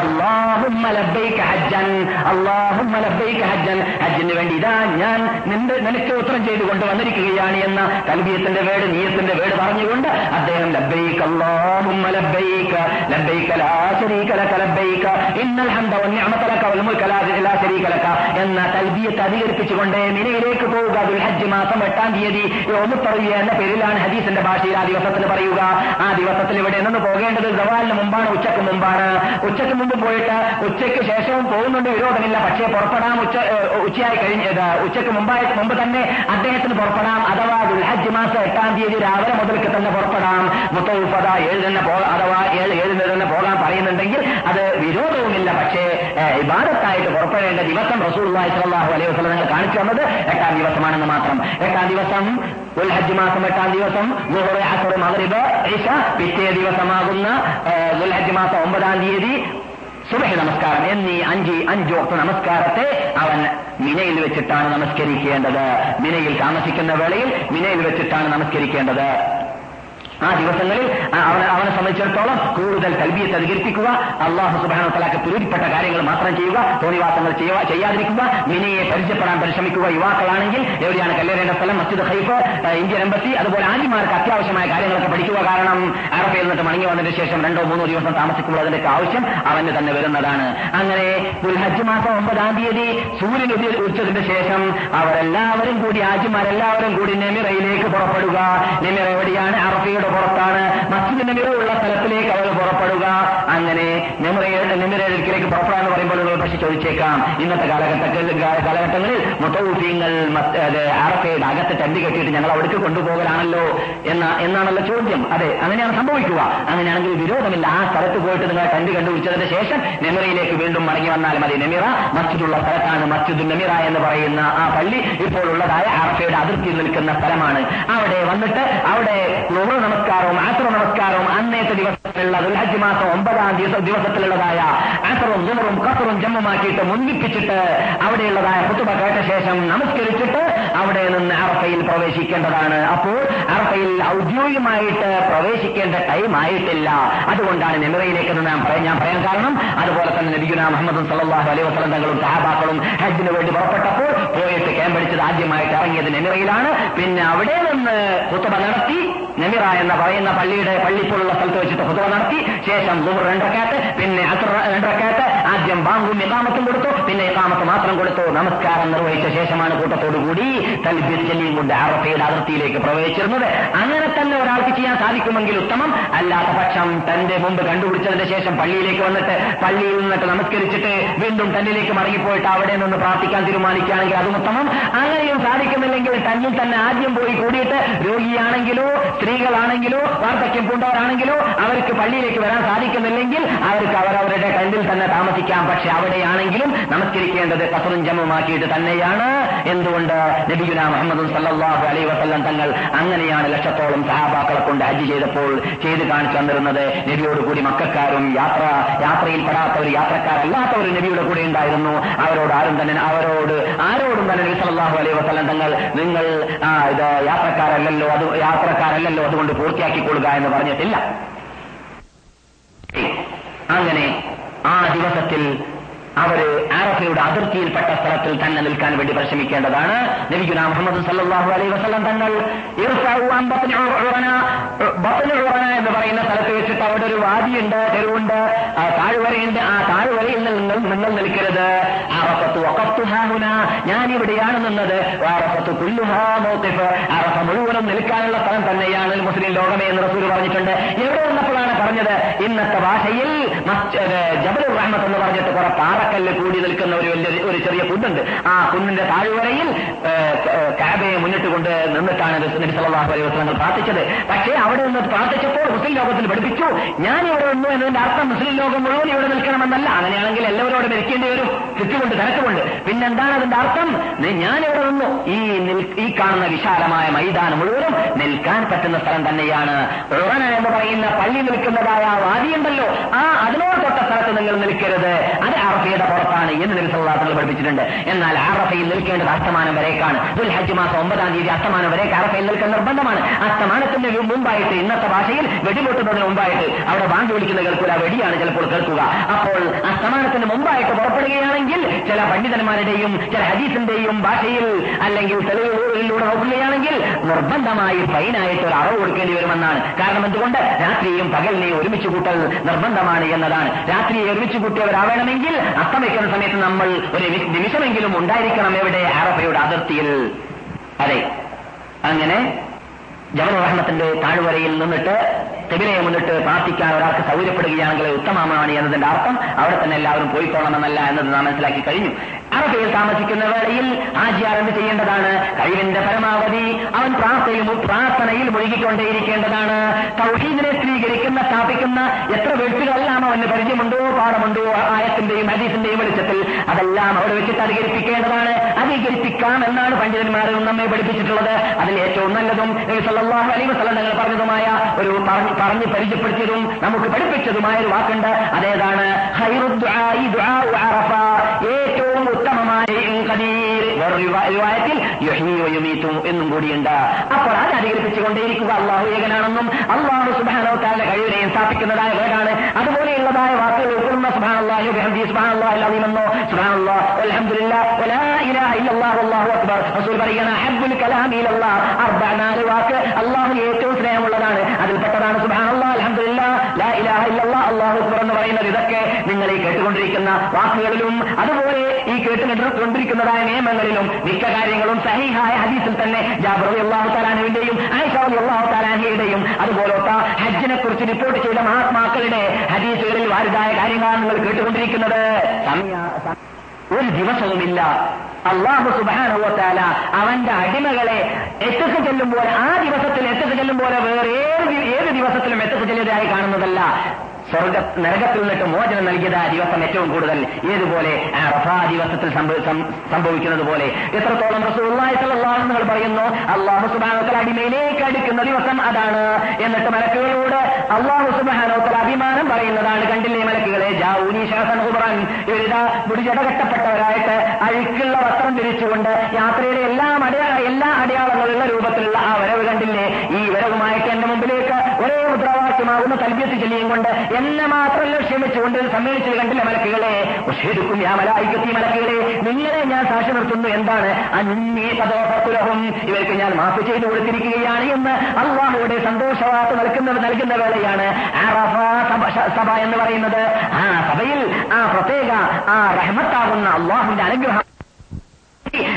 അല്ലാഹുമ്മ ലബ്ബൈക ഹജ്ജൻ അല്ലാഹുമ്മ ലബ്ബൈക ഹജ്ജൻ. ഹജ്ജിന് വേണ്ടി ഇതാ ഞാൻ നിന്റെ നിനക്ക് ഉത്തരം ചെയ്തു കൊണ്ട് വന്നിരിക്കുകയാണ് എന്ന തൽബിയത്തിന്റെ വേട് നിയത്തിന്റെ വേട് പറഞ്ഞുകൊണ്ട് അദ്ദേഹം ലബ്ബൈക അല്ലാഹുമ്മ ലബ്ബൈക ലബ്ബൈക ലാ ശരീക ലക ലബ്ബൈക ഇന്നൽ ഹംദ വന്നിഅമത ലക വൽ മുൽക ലാ ശരീക ലക എന്ന തൽബിയത്ത് അധികരിപ്പിച്ചുകൊണ്ട് മിനയിലേക്ക് പോവുക. ദുൽഹജ്ജ് മാസം എട്ടാം തീയതി യൗമു തർവിയ എന്ന പേരിലാണ് ഹദീസിന്റെ ഭാഷയിൽ ആ ദിവസത്തിൽ പറയുക. ആ ദിവസത്തിൽ ഇവിടെ നിന്ന് പോകേണ്ടത് സവാലിന് മുമ്പാണ്, ഉച്ചക്ക് മുമ്പാണ്. ഉച്ചക്ക് മുമ്പ് പോയിട്ട് ഉച്ചയ്ക്ക് ശേഷവും പോകുന്നുണ്ട്, വിരോധമില്ല. പക്ഷേ പുറപ്പെടാം ഉച്ച ഉച്ചയായി കഴിഞ്ഞത് ഉച്ചക്ക് മുമ്പായി മുമ്പ് തന്നെ അദ്ദേഹത്തിന് പുറപ്പെടാം. അഥവാ ദുൽഹജ്ജ് മാസം എട്ടാം തീയതി രാവിലെ മുതൽക്ക് തന്നെ പുറപ്പെടാം. മുത്തവഫദ ഏഴ് തന്നെ പോകാം, അഥവാ ഏഴ് ഏഴിന് തന്നെ പോകാൻ പറയുന്നുണ്ടെങ്കിൽ അത് വിരോധവുമില്ല. പക്ഷേ ഇബാദത്തായിട്ട് പുറപ്പെടേണ്ട ദിവസം റസൂലുള്ളാഹി സ്വല്ലല്ലാഹു അലൈഹി വസല്ലം ഞങ്ങൾ കാണിച്ചു തന്നത് എട്ടാം ദിവസമാണെന്ന് മാത്രം. എട്ടാം ദിവസം ദുൽഹജ്ജ് മാസം എട്ടാം ദിവസം ളുഹ്ർ, അസ്ർ, മഗ്രിബ്, ഇശ. പിറ്റേ ദിവസമാകുന്ന ദുൽഹജ്ജ് മാസം ഒമ്പതാം തീയതി സുബ്ഹ് നമസ്കാരം എന്നീ അഞ്ച് അഞ്ച് വക്ത നമസ്കാരത്തെ അവൻ മിനയിൽ വെച്ചിട്ടാണ് നമസ്കരിക്കേണ്ടത്. മിനയിൽ താമസിക്കുന്ന വേളയിൽ മിനയിൽ വെച്ചിട്ടാണ് നമസ്കരിക്കേണ്ടത്. ആ ദിവസങ്ങളിൽ അവനെ അവനെ സംബന്ധിച്ചിടത്തോളം കൂടുതൽ തൽബിയത്ത് അധികരിപ്പിക്കുക, അല്ലാഹു സുബ്ഹാനഹു വ തആലക്ക് പ്രീതിപ്പെട്ട കാര്യങ്ങൾ മാത്രം ചെയ്യുക, തോന്നിവാസങ്ങൾ ചെയ്യാതിരിക്കുക, മിനയെ പരിചയപ്പെടാൻ പരിശ്രമിക്കുക. യുവാക്കളാണെങ്കിൽ എവിടെയാണ് കല്ലേറേണ്ട സ്ഥലം? മസ്ജിദ് ഖൈഫ്, ഇന്ത്യൻ എംബസി. അതുപോലെ ആജിമാർക്ക് അത്യാവശ്യമായ കാര്യങ്ങളൊക്കെ പഠിക്കുക. കാരണം അറഫയിൽ നിന്നിട്ട് മടങ്ങി വന്നതിന് ശേഷം രണ്ടോ മൂന്നോ ദിവസം താമസിക്കുമ്പോൾ അതിൻ്റെയൊക്കെ ആവശ്യം അവന് തന്നെ വരുന്നതാണ്. അങ്ങനെ ദുൽഹജ്ജ് മാസം ഒമ്പതാം തീയതി സൂര്യൻ ഉദിച്ചതിന് ശേഷം അവരെല്ലാവരും കൂടി ആജിമാരെല്ലാവരും കൂടി നെമിറയിലേക്ക് പുറപ്പെടുക. നെമിറ എവിടെയാണ്? അറഫയുടെ പുറത്താണ്. മസ്ജിദ് നെമിറ ഉള്ള സ്ഥലത്തിലേക്ക് അവർ പുറപ്പെടുക. അങ്ങനെ നെമിറയുടെ നെമിറയിലേക്ക് പുറപ്പെടാന്ന് പറയുമ്പോൾ ഒരു പക്ഷെ ചോദിച്ചേക്കാം, ഇന്നത്തെ കാലഘട്ടത്തിൽ കാലഘട്ടങ്ങളിൽ മുത്തൗഫീങ്ങൾ അറഫയുടെ അകത്ത് ടെന്റ് കെട്ടിയിട്ട് ഞങ്ങൾ അവിടേക്ക് കൊണ്ടുപോകലാണല്ലോ എന്ന എന്നാണല്ലോ ചോദ്യം. അതെ, അങ്ങനെയാണ് സംഭവിക്കുക. അങ്ങനെയാണെങ്കിൽ വിരോധമില്ല, ആ സ്ഥലത്ത് പോയിട്ട് നിങ്ങൾ ടെന്റ് കണ്ടുപിടിച്ചതിന് ശേഷം നെമിറയിലേക്ക് വീണ്ടും മടങ്ങി വന്നാലും മതി. നെമിറ മസ്ജിദുള്ള സ്ഥലത്താണ്. മസ്ജിദ് നെമിറ എന്ന് പറയുന്ന ആ പള്ളി ഇപ്പോൾ ഉള്ളതായ അറഫയുടെ അതിർത്തിയിൽ നിൽക്കുന്ന സ്ഥലമാണ്. അവിടെ വന്നിട്ട് അവിടെ ളുഹ്ർ നമസ്കാരവും അസ്ർ നമസ്കാരവും അന്നേത്തെ ദിവസത്തിലുള്ള ദുൽഹജ്ജ് മാസം ഒമ്പതാം ദിവസത്തിലുള്ളതായ അസ്റും ളുഹ്റും ഖസ്റും ജമ്മുമാക്കിയിട്ട് മുൻപിപ്പിച്ചിട്ട് അവിടെയുള്ളതായ ഖുതുബ കേട്ട ശേഷം നമസ്കരിച്ചിട്ട് അവിടെ നിന്ന് അറഫയിൽ പ്രവേശിക്കേണ്ടതാണ്. അപ്പോൾ അറഫയിൽ ഔദ്യോഗികമായിട്ട് പ്രവേശിക്കേണ്ട ടൈം ആയിട്ടില്ല. അതുകൊണ്ടാണ് നെമിറയിലേക്ക് ഞാൻ പറയാൻ ഞാൻ പറയാൻ കാരണം അതുപോലെ തന്നെ നബിയുനാ മുഹമ്മദ് സല്ലല്ലാഹു അലൈഹി വസല്ലം തങ്ങളും സഹാബാക്കളും ഹജ്ജിന് വേണ്ടി പുറപ്പെട്ടപ്പോൾ പോയിട്ട് ക്യാമ്പ് അടിച്ചത് ആദ്യമായിട്ട് ഇറങ്ങിയത് നെമിറയിലാണ്. പിന്നെ അവിടെ നിന്ന് ഖുതുബ നടത്തി, നെമിറ എന്ന് പറയുന്ന പള്ളിയുടെ പള്ളിപ്പോലുള്ള സ്ഥലത്ത് വെച്ചിട്ട് ഖുതുബ നടത്തി. ശേഷം ളുഹ്ർ രണ്ട് റക്അത്ത്, പിന്നെ അസ്ർ രണ്ട് റക്അത്ത്. ആദ്യം ബാങ്കും ഇഖാമത്തും കൊടുത്തു, പിന്നെ ഇഖാമത്ത് മാത്രം കൊടുത്തു. നമസ്കാരം നിർവഹിച്ച ശേഷമാണ് കൂട്ടത്തോടുകൂടി തൽബിയത്ത് ചൊല്ലിയും കൊണ്ട് അറഫയുടെ അതിർത്തിയിലേക്ക് പ്രവേശിച്ചിരുന്നത്. അങ്ങനെ തന്നെ ഒരാൾക്ക് ചെയ്യാൻ സാധിക്കുമെങ്കിൽ ഉത്തമം. അല്ലാത്ത പക്ഷം തന്റെ മുമ്പ് കണ്ടുപിടിച്ചതിന് ശേഷം പള്ളിയിലേക്ക് വന്നിട്ട് പള്ളിയിൽ നിന്നിട്ട് നമസ്കരിച്ചിട്ട് വീണ്ടും തന്നിലേക്ക് മടങ്ങിപ്പോയിട്ട് അവിടെ നിന്ന് പ്രാർത്ഥിക്കാൻ തീരുമാനിക്കുകയാണെങ്കിൽ അതും ഉത്തമം. അങ്ങനെയും സാധിക്കുന്നില്ലെങ്കിൽ തന്നിൽ തന്നെ ആദ്യം പോയി കൂടിയിട്ട് രോഗിയാണെങ്കിലോ സ്ത്രീകളാണെങ്കിലോ വാർദ്ധക്യം പൂണ്ടവരാണെങ്കിലോ അവർക്ക് പള്ളിയിലേക്ക് വരാൻ സാധിക്കുന്നില്ലെങ്കിൽ അവർക്ക് അവരവരുടെ ടെന്റിൽ തന്നെ താമസിക്കാം. പക്ഷെ അവിടെയാണെങ്കിലും നമസ്കരിക്കേണ്ടത് ഖസ്റും ജമുമാക്കിയിട്ട് തന്നെയാണ്. എന്തുകൊണ്ട്? നബിയുനാ മുഹമ്മദ് സല്ലല്ലാഹു അലൈഹി വസല്ലം തങ്ങൾ അങ്ങനെയാണ് ലക്ഷത്തോളം സഹാബാക്കളെ കൊണ്ട് ഹജ്ജ് ചെയ്തപ്പോൾ ചെയ്ത് കാണിച്ചു തന്നിരുന്നത്. നബിയോടുകൂടി മക്കക്കാരും യാത്ര യാത്രയിൽ പെടാത്തവർ യാത്രക്കാരല്ലാത്തവർ നബിയുടെ കൂടെ ഉണ്ടായിരുന്നു. അവരോട് ആരും തന്നെ അവരോട് ആരോടും തന്നെ നബി സല്ലല്ലാഹു അലൈഹി വസല്ലം തങ്ങൾ നിങ്ങൾ ഇത് യാത്രക്കാരല്ലല്ലോ അത് യാത്രക്കാരല്ലല്ലോ അതുകൊണ്ട് പൂർത്തിയാക്കിക്കൊള്ളുക എന്ന് പറഞ്ഞിട്ടില്ല. അങ്ങനെ ആ ദിവസത്തിൽ അവര് അറഫയുടെ അതിർത്തിയിൽപ്പെട്ട സ്ഥലത്തിൽ തന്നെ നിൽക്കാൻ വേണ്ടി പരിശ്രമിക്കേണ്ടതാണ്. നബിയുനാ മുഹമ്മദ് സല്ലല്ലാഹു അലൈഹി വസല്ലം തങ്ങൾ ഇർഫഉ അൻ ബത്നി ഉറന ബത്ന ഉറന എന്ന് പറയുന്ന സ്ഥലത്ത് വെച്ചിട്ട് അവിടെ ഒരു വാദിയുണ്ട്, തെരുവുണ്ട്, താഴ്വരയുണ്ട്. ആ താഴ്വരയിൽ നിങ്ങൾ നിങ്ങൾ നിൽക്കരുത്. അറഫത്തു വഖഫ്തു ഹാഹുനാ, ഞാൻ ഇവിടെയാണ് നിന്നത്. അറഫത്തു കുല്ലുഹാ മൗഖിഫ്, അറഫ മുഴുവനും നിൽക്കാനുള്ള സ്ഥലം തന്നെയാണ് മുസ്ലിം ലോകമേ എന്ന് റസൂൽ പറഞ്ഞിട്ടുണ്ട്. എവിടെ നിന്നപ്പോഴാണ് പറഞ്ഞത്? ഇന്നത്തെ ഭാഷയിൽ ജബൽ റഹ്മത്ത് എന്ന് പറഞ്ഞിട്ട് കുറെ പാറക്കല്ല് കൂടി നിൽക്കുന്ന ഒരു വലിയ ഒരു ചെറിയ കുന്നുണ്ട്. ആ കുന്നിന്റെ താഴ്വരയിൽ കഅബയെ മുന്നിട്ട് കൊണ്ട് നിന്നിട്ടാണ് നബി സല്ലല്ലാഹു അലൈഹി വസല്ലം പ്രാർത്ഥിച്ചത്. പക്ഷേ അവിടെ നിന്ന് പ്രാർത്ഥിച്ചപ്പോൾ മുസ്ലിം ലോകത്തിൽ പഠിപ്പിച്ചു ഞാൻ ഇവിടെ ഉള്ളൂ എന്നതിന്റെ അർത്ഥം മുസ്ലിം ലോകം മുഴുവൻ ഇവിടെ നിൽക്കണമെന്നല്ല. അങ്ങനെയാണെങ്കിൽ എല്ലാവരോട് മരിക്കേണ്ടി വരും, ചുറ്റുമുണ്ട്, തിരക്കുമുണ്ട്. പിന്നെന്താണ് അതിന്റെ അർത്ഥം? ഞാൻ ഇവിടെ നിന്നു ഈ ഈ കാണുന്ന വിശാലമായ മൈതാനം മുഴുവനും നിൽക്കാൻ പറ്റുന്ന സ്ഥലം തന്നെയാണ്. ഉറന എന്ന് പറയുന്ന പള്ളി നിൽക്കുന്നതായ വാദിയുണ്ടല്ലോ, ആ അതിനോട് തൊട്ട സ്ഥലത്ത് നിങ്ങൾ നിൽക്കരുത്. അത് അറഫയുടെ പുറത്താണ് എന്ന് നബി സല്ലല്ലാഹു അലൈഹി വസല്ലം പഠിപ്പിച്ചിട്ടുണ്ട്. എന്നാൽ അറഫയിൽ നിൽക്കേണ്ടത് അസ്തമാനം വരേക്കാണ്. ദുൽഹജ്ജ് മാസം ഒമ്പതാം തീയതി അസ്തമാനം വരേക്ക് അറഫയിൽ നിൽക്കാൻ നിർബന്ധമാണ്. അസ്തമാനത്തിന് മുമ്പായിട്ട്, ഇന്നത്തെ ഭാഷയിൽ വെടിപൊട്ടുന്നതിന് മുമ്പായിട്ട്, അവിടെ ബാങ്ക് വിളിക്കുന്ന കേൾക്കുക, വെടിയാണ് ചിലപ്പോൾ കേൾക്കുക. അപ്പോൾ അസ്തമാനത്തിന് മുമ്പായിട്ട് പുറപ്പെടുകയാണെങ്കിൽ ചില പണ്ഡിതന്മാരുടെയും ചില ഹദീസിന്റെയും ഭാഷയിൽ അല്ലെങ്കിൽ തെളിവുകളിലൂടെ നോക്കുകയാണെങ്കിൽ നിർബന്ധമായി ഫൈനായിട്ട് ഒരു അറവ് കൊടുക്കേണ്ടി വരുമെന്നാണ്. കാരണം എന്തുകൊണ്ട്? രാത്രിയും പകലിനെയും ഒരുമിച്ച് കൂട്ടൽ നിർബന്ധമാണ് എന്നതാണ്. രാത്രിയെ ഒരുമിച്ച് കൂട്ടിയവരാവണമെങ്കിൽ അസ്തമിക്കുന്ന സമയത്ത് നമ്മൾ ഒരു നിമിഷമെങ്കിലും ഉണ്ടായിരിക്കണം എവിടെ? അറഫയുടെ അതിർത്തിയിൽ. അതെ, അങ്ങനെ ജബൽ റഹ്മത്തിന്റെ താഴ്വരയിൽ നിന്നിട്ട് തെബിലയെ മുന്നിട്ട് പ്രാർത്ഥിക്കാൻ ഒരാൾക്ക് സൗകര്യപ്പെടുകയാണെങ്കിൽ ഉത്തമമാണ് എന്നതിന്റെ അർത്ഥം അവിടെ തന്നെ എല്ലാവരും പോയിക്കോളണമെന്നല്ല എന്നത് നാം മനസ്സിലാക്കി കഴിഞ്ഞു. അറഫയിൽ താമസിക്കുന്ന വേളയിൽ ആജിയാർ എന്ത് ചെയ്യേണ്ടതാണ്? കഴിവിന്റെ പരമാവധി അവൻ പ്രാർത്ഥനയിൽ പ്രാർത്ഥനയിൽ മുഴുകിക്കൊണ്ടേയിരിക്കേണ്ടതാണ്. തൗഹീദിനെ സ്ഥിരീകരിക്കുന്ന സ്ഥാപിക്കുന്ന എത്ര വീഴ്ചകളെല്ലാം അവന് പരിചയമുണ്ടോ പാഠമുണ്ടോ ആയത്തിന്റെയും ഹദീസിന്റെയും വെളിച്ചത്തിൽ അതെല്ലാം അവിടെ വെച്ചിട്ട് അധികരിപ്പിക്കേണ്ടതാണ്. അധികരിപ്പിക്കാം എന്നാണ് പണ്ഡിതന്മാരും നമ്മെ പഠിപ്പിച്ചിട്ടുള്ളത്. അതിൽ ഏറ്റവും നല്ലതും സല്ലല്ലാഹു അലൈഹി വസല്ലം തങ്ങൾ പറഞ്ഞതുമായ ഒരു പറഞ്ഞ് പരിചയപ്പെടുത്തിയതും നമുക്ക് പഠിപ്പിച്ചതുമായ ഒരു വാക്കുണ്ട്. അതേതാണ്? ഏറ്റവും ഉത്തമമായ എന്നും കൂടിയുണ്ട്. അപ്പോൾ അത് അധികരിപ്പിച്ചുകൊണ്ടേയിരിക്കുക. അള്ളാഹു ഏകനാണെന്നും അള്ളാഹു സുബ്ഹാനഹു തആല കഴിവിനെയും സ്ഥാപിക്കുന്നതായ വേടാണ്. അതുപോലെയുള്ളതായ വാക്കുകൾ ഉൾക്കൊള്ളുന്ന സുബ്ഹാനല്ലാഹി വബിഹംദിഹി സുബ്ഹാനല്ലാഹി അൽഅദീം എന്നോ സുബ്ഹാനല്ലാഹ് വൽഹംദുലില്ലാഹ് വലാ ഇലാഹ ഇല്ലല്ലാഹ് വല്ലാഹു അക്ബർ റസൂൽ പറയുന്ന ഹബ്ബുൽ കലാമി ഇലല്ലാഹ് അർബഅനാല് വാക്ക് അള്ളാഹു ഏറ്റവും സ്നേഹമുള്ളതാണ്. അതിൽപ്പെട്ടതാണ് സുബ്ഹാനല്ലാഹ് അൽഹംദുലില്ലാഹ് ലാ ഇലാഹ ഇല്ലല്ലാഹ് അല്ലാഹു അക്ബർ എന്ന് പറയുന്നത്. ഇതൊക്കെ നിങ്ങൾ ഈ കേട്ടുകൊണ്ടിരിക്കുന്ന വാക്കുകളിലും അതുപോലെ ഈ കേട്ടുകൊണ്ടിരിക്കുന്നതായ നിയമങ്ങളിലും മിക്ക കാര്യങ്ങളും സഹീഹായ ഹദീസിൽ തന്നെ ജാബിർ റളിയല്ലാഹു തആലാഹുവിന്റെയും ആയിഷ റളിയല്ലാഹു തആലാഹയുടെയും അതുപോലെ ഹജ്ജിനെ കുറിച്ച് റിപ്പോർട്ട് ചെയ്ത മഹാത്മാക്കളുടെ ഹദീസുകളിൽ വാരിതായ കാര്യങ്ങളാണ് നിങ്ങൾ കേട്ടുകൊണ്ടിരിക്കുന്നത്. ഒരു ദിവസവുമില്ല അല്ലാഹു സുബ്ഹാനഹു വ തആല അവന്റെ അടിമകളെ എത്തക്ക് ചെല്ലുമ്പോൾ ആ ദിവസത്തിൽ എത്തക്ക് ചെല്ലുമ്പോൾ വേറെ ഏത് ദിവസത്തിലും എത്തക്ക് ചെല്ലിയതായി കാണുന്നതല്ല. സ്വർഗ നരകത്തിൽ നിന്നിട്ട് മോചനം നൽകിയത് ആ ദിവസം ഏറ്റവും കൂടുതൽ. ഏതുപോലെ? അറഫ ദിവസത്തിൽ സംഭവിക്കുന്നത് പോലെ എത്രത്തോളം റസൂലുള്ളാഹി സ്വല്ലല്ലാഹു അലൈഹി വസല്ലം പറയുന്നു, അല്ലാഹു സുബ്ഹാനഹു വ തആല അടിമയിലേക്ക് അടുക്കുന്ന ദിവസം അതാണ്. എന്നിട്ട് മലക്കുകളോട് അല്ലാഹു സുബ്ഹാനഹു വ തആല അഭിമാനം പറയുന്നതാണ്. കണ്ടില്ലേ മലക്കുകളെ, ജാഊനി ശഅസൻ ഖുബ്റൻ, ഇതാ മുടിജടകട്ടപ്പെട്ടവരായിട്ട് അഴുക്കുള്ള വസ്ത്രം ധരിച്ചുകൊണ്ട് യാത്രയുടെ എല്ലാ എല്ലാ അടയാളങ്ങളുള്ള രൂപത്തിലുള്ള ആ വരവ് കണ്ടില്ലേ? ഈ വരവുമായിട്ട് എന്റെ മുമ്പിലേക്ക് ഒരേ മുദ്രാവാക്യമാകുന്ന തൽബിയത്ത് ചൊല്ലിയും കൊണ്ട് എന്നെ മാത്രമല്ല ക്ഷമിച്ചുകൊണ്ട് സമ്മേളിച്ചത് കണ്ടില്ല മലക്കുകളെ. ഉഷേദുക്കും യാ മലായികത്തി, മലക്കുകളെ നിങ്ങളെ ഞാൻ സാക്ഷി നിർത്തുന്നു. എന്താണ്? അന്യ പദോപുലഹും, ഇവർക്ക് ഞാൻ മാപ്പ് ചെയ്തു കൊടുത്തിരിക്കുകയാണ് എന്ന് അള്ളാഹുവിടെ സന്തോഷവാർത്ത നൽകുന്ന നൽകുന്ന വേളയാണ് അറഫ സഭ എന്ന് പറയുന്നത്. ആ സഭയിൽ ആ പ്രത്യേക ആ റഹ്മത്താകുന്ന അള്ളാഹുവിന്റെ അനുഗ്രഹം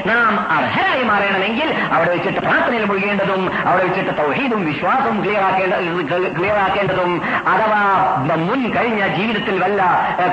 നാം അർഹരായി മാറണമെങ്കിൽ അവിടെ വെച്ചിട്ട് പ്രാർത്ഥനയിൽ മുഴുകേണ്ടതും അവിടെ വെച്ചിട്ട് തൗഹീദും വിശ്വാസവും ക്ലിയറാക്കേണ്ടതും അഥവാ മുൻ കഴിഞ്ഞ ജീവിതത്തിൽ വല്ല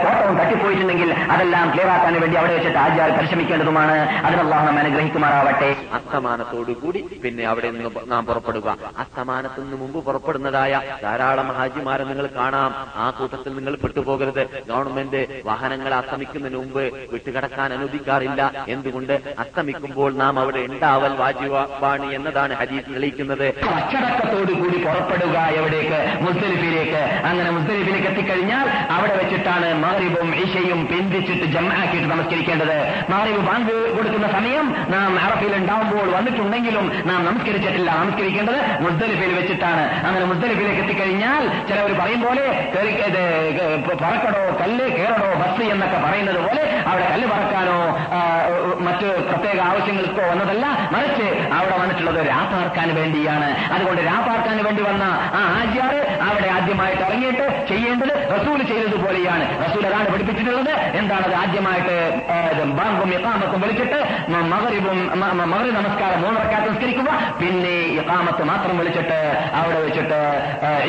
കോട്ടവും തട്ടിപ്പോയിട്ടുണ്ടെങ്കിൽ അതെല്ലാം ക്ലിയറാക്കാൻ വേണ്ടി അവിടെ വെച്ചിട്ട് ആചാർ പരിശ്രമിക്കേണ്ടതുമാണ്. അതിനല്ലാഹു നമ്മെ അനുഗ്രഹിക്കുമാറാവട്ടെ. അസ്തമാനത്തോടുകൂടി പിന്നെ അവിടെ നിന്ന് നാം പുറപ്പെടുക. അസ്തമാനത്തിന് മുമ്പ് പുറപ്പെടുന്നതായ ധാരാളം ഹാജിമാരെ നിങ്ങൾ കാണാം. ആ കൂട്ടത്തിൽ നിങ്ങൾ പെട്ടുപോകരുത്. ഗവൺമെന്റ് വാഹനങ്ങൾ അസ്തമിക്കുന്നതിന് മുമ്പ് വിട്ടുകിടക്കാൻ അനുവദിക്കാറില്ല. എന്തുകൊണ്ട്? അസ്തമിക്കുമ്പോൾ നാം അവിടെ ഉണ്ടാവൽ വാജിബാണ് എന്നതാണ് ഹദീസ് തെളിയിക്കുന്നത്. അച്ചടക്കത്തോടുകൂടി പുറപ്പെടുക. എവിടേക്ക്? മുസ്തലിഫിലേക്ക്. അങ്ങനെ മുസ്തലിഫിലേക്ക് എത്തിക്കഴിഞ്ഞാൽ അവിടെ വെച്ചിട്ടാണ് മഗ്രിബും ഇശയും പിന്തിച്ചിട്ട് ജംആക്കിയിട്ട് നമസ്കരിക്കേണ്ടത്. മഗ്രിബ് ബാങ്ക് കൊടുക്കുന്ന സമയം നാം അറഫയിൽ ഉണ്ടാവുമ്പോൾ വന്നിട്ടുണ്ടെങ്കിലും നാം നമസ്കരിച്ചിട്ടില്ല. നമസ്കരിക്കേണ്ടത് മുസ്തലിഫിൽ വെച്ചിട്ടാണ്. അങ്ങനെ മുസ്തലിഫിലേക്ക് എത്തിക്കഴിഞ്ഞാൽ ചിലവർ പറയും പോലെ പറക്കടോ കല്ല് കേറടോ ബസ് എന്നൊക്കെ പറയുന്നത് പോലെ അവിടെ കല്ല് പറക്കാനോ മറ്റ് പ്രത്യേക ആവശ്യങ്ങൾക്കോ വന്നതല്ല. മറിച്ച് അവിടെ വന്നിട്ടുള്ളത് രാപ്പാർക്കാൻ വേണ്ടിയാണ്. അതുകൊണ്ട് രാപ്പാർക്കാൻ വേണ്ടി വന്ന ആ ഹാജിയാർ അവിടെ ആദ്യമായിട്ട് ഇറങ്ങിയിട്ട് ചെയ്യേണ്ടത് റസൂൽ ചെയ്തതുപോലെയാണ്. റസൂൽ അതാണ് പഠിപ്പിച്ചിട്ടുള്ളത്. എന്താണത്? ആദ്യമായിട്ട് ബാങ്കും ഇഖാമത്തും വിളിച്ചിട്ട് മഗ്രിബും മഗ്രിബ് നമസ്കാരം മൂന്ന് റക്അത്ത് നമസ്കരിക്കുക. പിന്നെ ഇഖാമത്ത് മാത്രം വിളിച്ചിട്ട് അവിടെ വെച്ചിട്ട്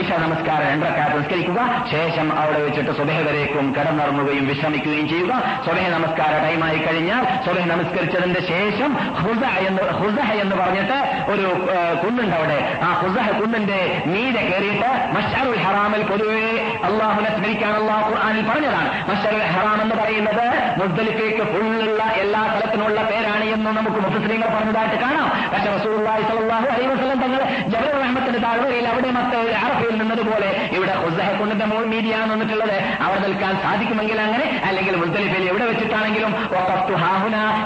ഇശ നമസ്കാരം രണ്ട് റക്അത്ത് നമസ്കരിക്കുക. ശേഷം അവിടെ വെച്ചിട്ട് സുബഹ വരേക്കും കിടന്നുറങ്ങുകയും വിശ്രമിക്കുകയും ചെയ്യുക. സുബഹ നമസ്കാര ടൈമായി കഴിഞ്ഞാൽ സുബഹ നമസ്കരിച്ച തിന്റെ ശേഷം ഹുസ എന്ന് ഹുസഹ എന്ന് പറഞ്ഞിട്ട് ഒരു കുന്നുണ്ട് അവിടെ. ആ ഹുസഹ കുന്നിന്റെ മീതെ കയറിയിട്ട് മശ്അറുൽ ഹറാമിൽ പൊതുവെ അള്ളാഹുവിനെ സ്മരിക്കാൻ അള്ളാഹു ഖുർആനിൽ പറഞ്ഞതാണ്. മശ്അറുൽ ഹറാം എന്ന് പറയുന്നത് മുസ്ദലിഫയ്ക്ക് ഫുള്ളുള്ള എല്ലാ സ്ഥലത്തിനുള്ള പേരാണ് എന്ന് നമുക്ക് മുഫസ്സിരീങ്ങൾ പറഞ്ഞതായിട്ട് കാണാം. പക്ഷേ റസൂലുള്ളാഹി സ്വല്ലല്ലാഹു അലൈഹി വസല്ലം തങ്ങൾ ജബൽ റഹ്മത്തിന്റെ താഴ്വരയിൽ അവിടെ മത്ത് അറഫയിൽ നിന്നതുപോലെ ഇവിടെ ഹുസഹ കുന്നിന്റെ മീതിയാണ് നിന്നിട്ടുള്ളത്. അവിടെ നിൽക്കാൻ സാധിക്കുമെങ്കിൽ അങ്ങനെ, അല്ലെങ്കിൽ മുസ്തലിഫയിൽ എവിടെ വെച്ചിട്ടാണെങ്കിലും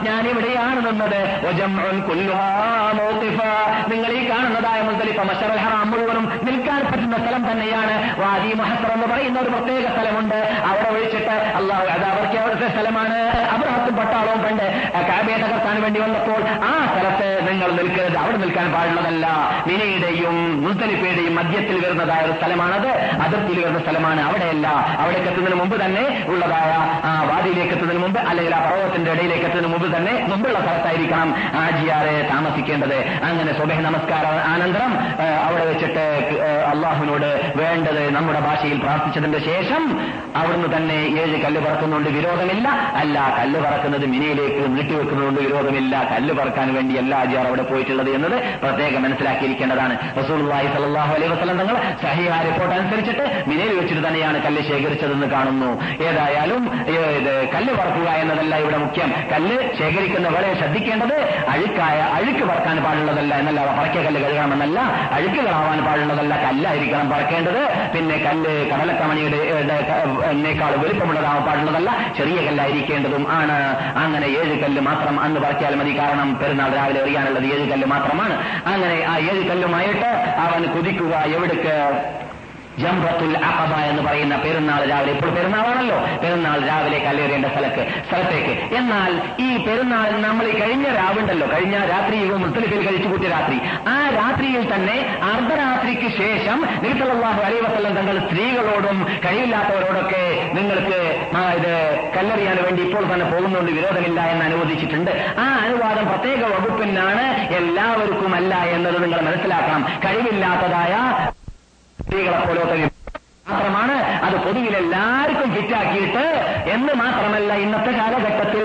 ഞാൻ ഇവിടെയാണ് നിന്നത്. നിങ്ങൾ ഈ കാണുന്നതായ മുസ്തലിഫ മശറൽ ഹറാം മുഴുവനും നിൽക്കാൻ പറ്റുന്ന സ്ഥലം തന്നെയാണ്. വാദി മുഹത്തർ എന്ന് പറയുന്ന ഒരു പ്രത്യേക സ്ഥലമുണ്ട്, അവിടെ വിളിച്ചിട്ട് അള്ളാഹു അത് അവർക്ക് അവിടുത്തെ സ്ഥലമാണ്. അബ്രഹത്തും പട്ടാളവും കണ്ട് കഅബയെ തകർക്കാൻ വേണ്ടി വന്നപ്പോൾ ആ സ്ഥലത്ത് നിങ്ങൾ നിൽക്കരുത്, അവിടെ നിൽക്കാൻ പാടുള്ളതല്ല. മിനയുടെയും മുസ്തലിഫയുടെയും മധ്യത്തിൽ വരുന്നതായ ഒരു സ്ഥലമാണത്, അതിർത്തിയിൽ വരുന്ന സ്ഥലമാണ്. അവിടെയല്ല, അവിടേക്ക് എത്തുന്നതിന് മുമ്പ് തന്നെ ഉള്ളതായ ആ വാദിയിലേക്ക് എത്തുന്നതിന് മുമ്പ് അല്ലെങ്കിൽ ആ പർവ്വതത്തിന്റെ ഇടയിലേക്ക് എത്തുന്നതിന് മുമ്പ് തന്നെ മുമ്പുള്ള സ്ഥലത്തായിരിക്കണം ആജിയാറെ താമസിക്കേണ്ടത്. അങ്ങനെ സുബഹി നമസ്കാരം അനന്തരം അവിടെ വെച്ചിട്ട് അള്ളാഹുവിനോട് വേണ്ടത് നമ്മുടെ ഭാഷയിൽ പ്രാർത്ഥിച്ചതിന്റെ ശേഷം അവിടുന്ന് തന്നെ ഏഴ് കല്ല് പറക്കുന്നുണ്ട്, വിരോധമില്ല. അല്ല, കല്ല് പറക്കുന്നത് മിനയിലേക്ക് നീട്ടിവെക്കുന്നതുകൊണ്ട് വിരോധമില്ല. കല്ല് പറക്കാൻ വേണ്ടി അല്ല ആജിയാർ അവിടെ പോയിട്ടുള്ളത് എന്നത് പ്രത്യേകം മനസ്സിലാക്കിയിരിക്കേണ്ടതാണ്. റസൂലുള്ളാഹി സ്വല്ലല്ലാഹു അലൈഹി വസല്ലം തങ്ങൾ സഹീഹ റിപ്പോർട്ട് അനുസരിച്ചിട്ട് മിനയിൽ വെച്ചിട്ട് തന്നെയാണ് കല്ല് ശേഖരിച്ചതെന്ന് കാണുന്നു. ഏതായാലും കല്ല് പറക്കുക എന്നതല്ല ഇവിടെ മുഖ്യം. കല്ല് ശേഖരിക്കുന്ന വളരെ ശ്രദ്ധിക്കേണ്ടത് അഴുക്കായ അഴുക്ക് പറക്കാൻ പാടുള്ളതല്ല എന്നല്ല, പറക്കിയ കല്ല് കഴുകണമെന്നല്ല, അഴുക്കുകളാവാൻ പാടുള്ളതല്ല, കല്ലായിരിക്കണം പറക്കേണ്ടത്. പിന്നെ കല്ല് കടലക്കമണിയുടെ എന്നേക്കാൾ വലിപ്പമുള്ളതാവാൻ പാടുള്ളതല്ല, ചെറിയ കല്ലായിരിക്കേണ്ടതും ആണ്. അങ്ങനെ ഏഴ് കല്ല് മാത്രം അന്ന് പറക്കിയാൽ മതി, കാരണം പെരുന്നാൾ രാവിലെ എറിയാനുള്ളത് ഏഴ് കല്ല് മാത്രമാണ്. അങ്ങനെ ആ ഏഴ് കല്ലുമായിട്ട് അവൻ കുതിക്കുക എവിടേക്ക്, ജംറത്തുൽ അഖബ എന്ന് പറയുന്ന പെരുന്നാൾ രാവിലെ, ഇപ്പോൾ പെരുന്നാളാണല്ലോ, പെരുന്നാൾ രാവിലെ കല്ലേറേണ്ട സ്ഥലത്ത് സ്ഥലത്തേക്ക്. എന്നാൽ ഈ പെരുന്നാൾ നമ്മൾ ഈ കഴിഞ്ഞ രാവുണ്ടല്ലോ, കഴിഞ്ഞ രാത്രി മുസ്തലിഫയിൽ കഴിച്ചു കൂട്ടിയ രാത്രി, ആ രാത്രിയിൽ തന്നെ അർദ്ധരാത്രിക്ക് ശേഷം നബി സല്ലല്ലാഹു അലൈഹി വസല്ലം തങ്ങൾ സ്ത്രീകളോടും കഴിവില്ലാത്തവരോടൊക്കെ നിങ്ങൾക്ക് ഇത് കല്ലെറിയാൻ വേണ്ടി ഇപ്പോൾ തന്നെ പോകുന്നുണ്ട്, വിരോധമില്ല എന്ന് അനുവദിച്ചിട്ടുണ്ട്. ആ അനുവാദം പ്രത്യേക വകുപ്പിനാണ്, എല്ലാവർക്കുമല്ല എന്നത് നിങ്ങൾ മനസ്സിലാക്കണം. കഴിവില്ലാത്തതായ സ്ത്രീകളെ പോലത്തെ മാത്രമാണ് അത്, പൊതുവിലെല്ലാവർക്കും ഫിറ്റാക്കിയിട്ട് എന്ന് മാത്രമല്ല, ഇന്നത്തെ കാലഘട്ടത്തിൽ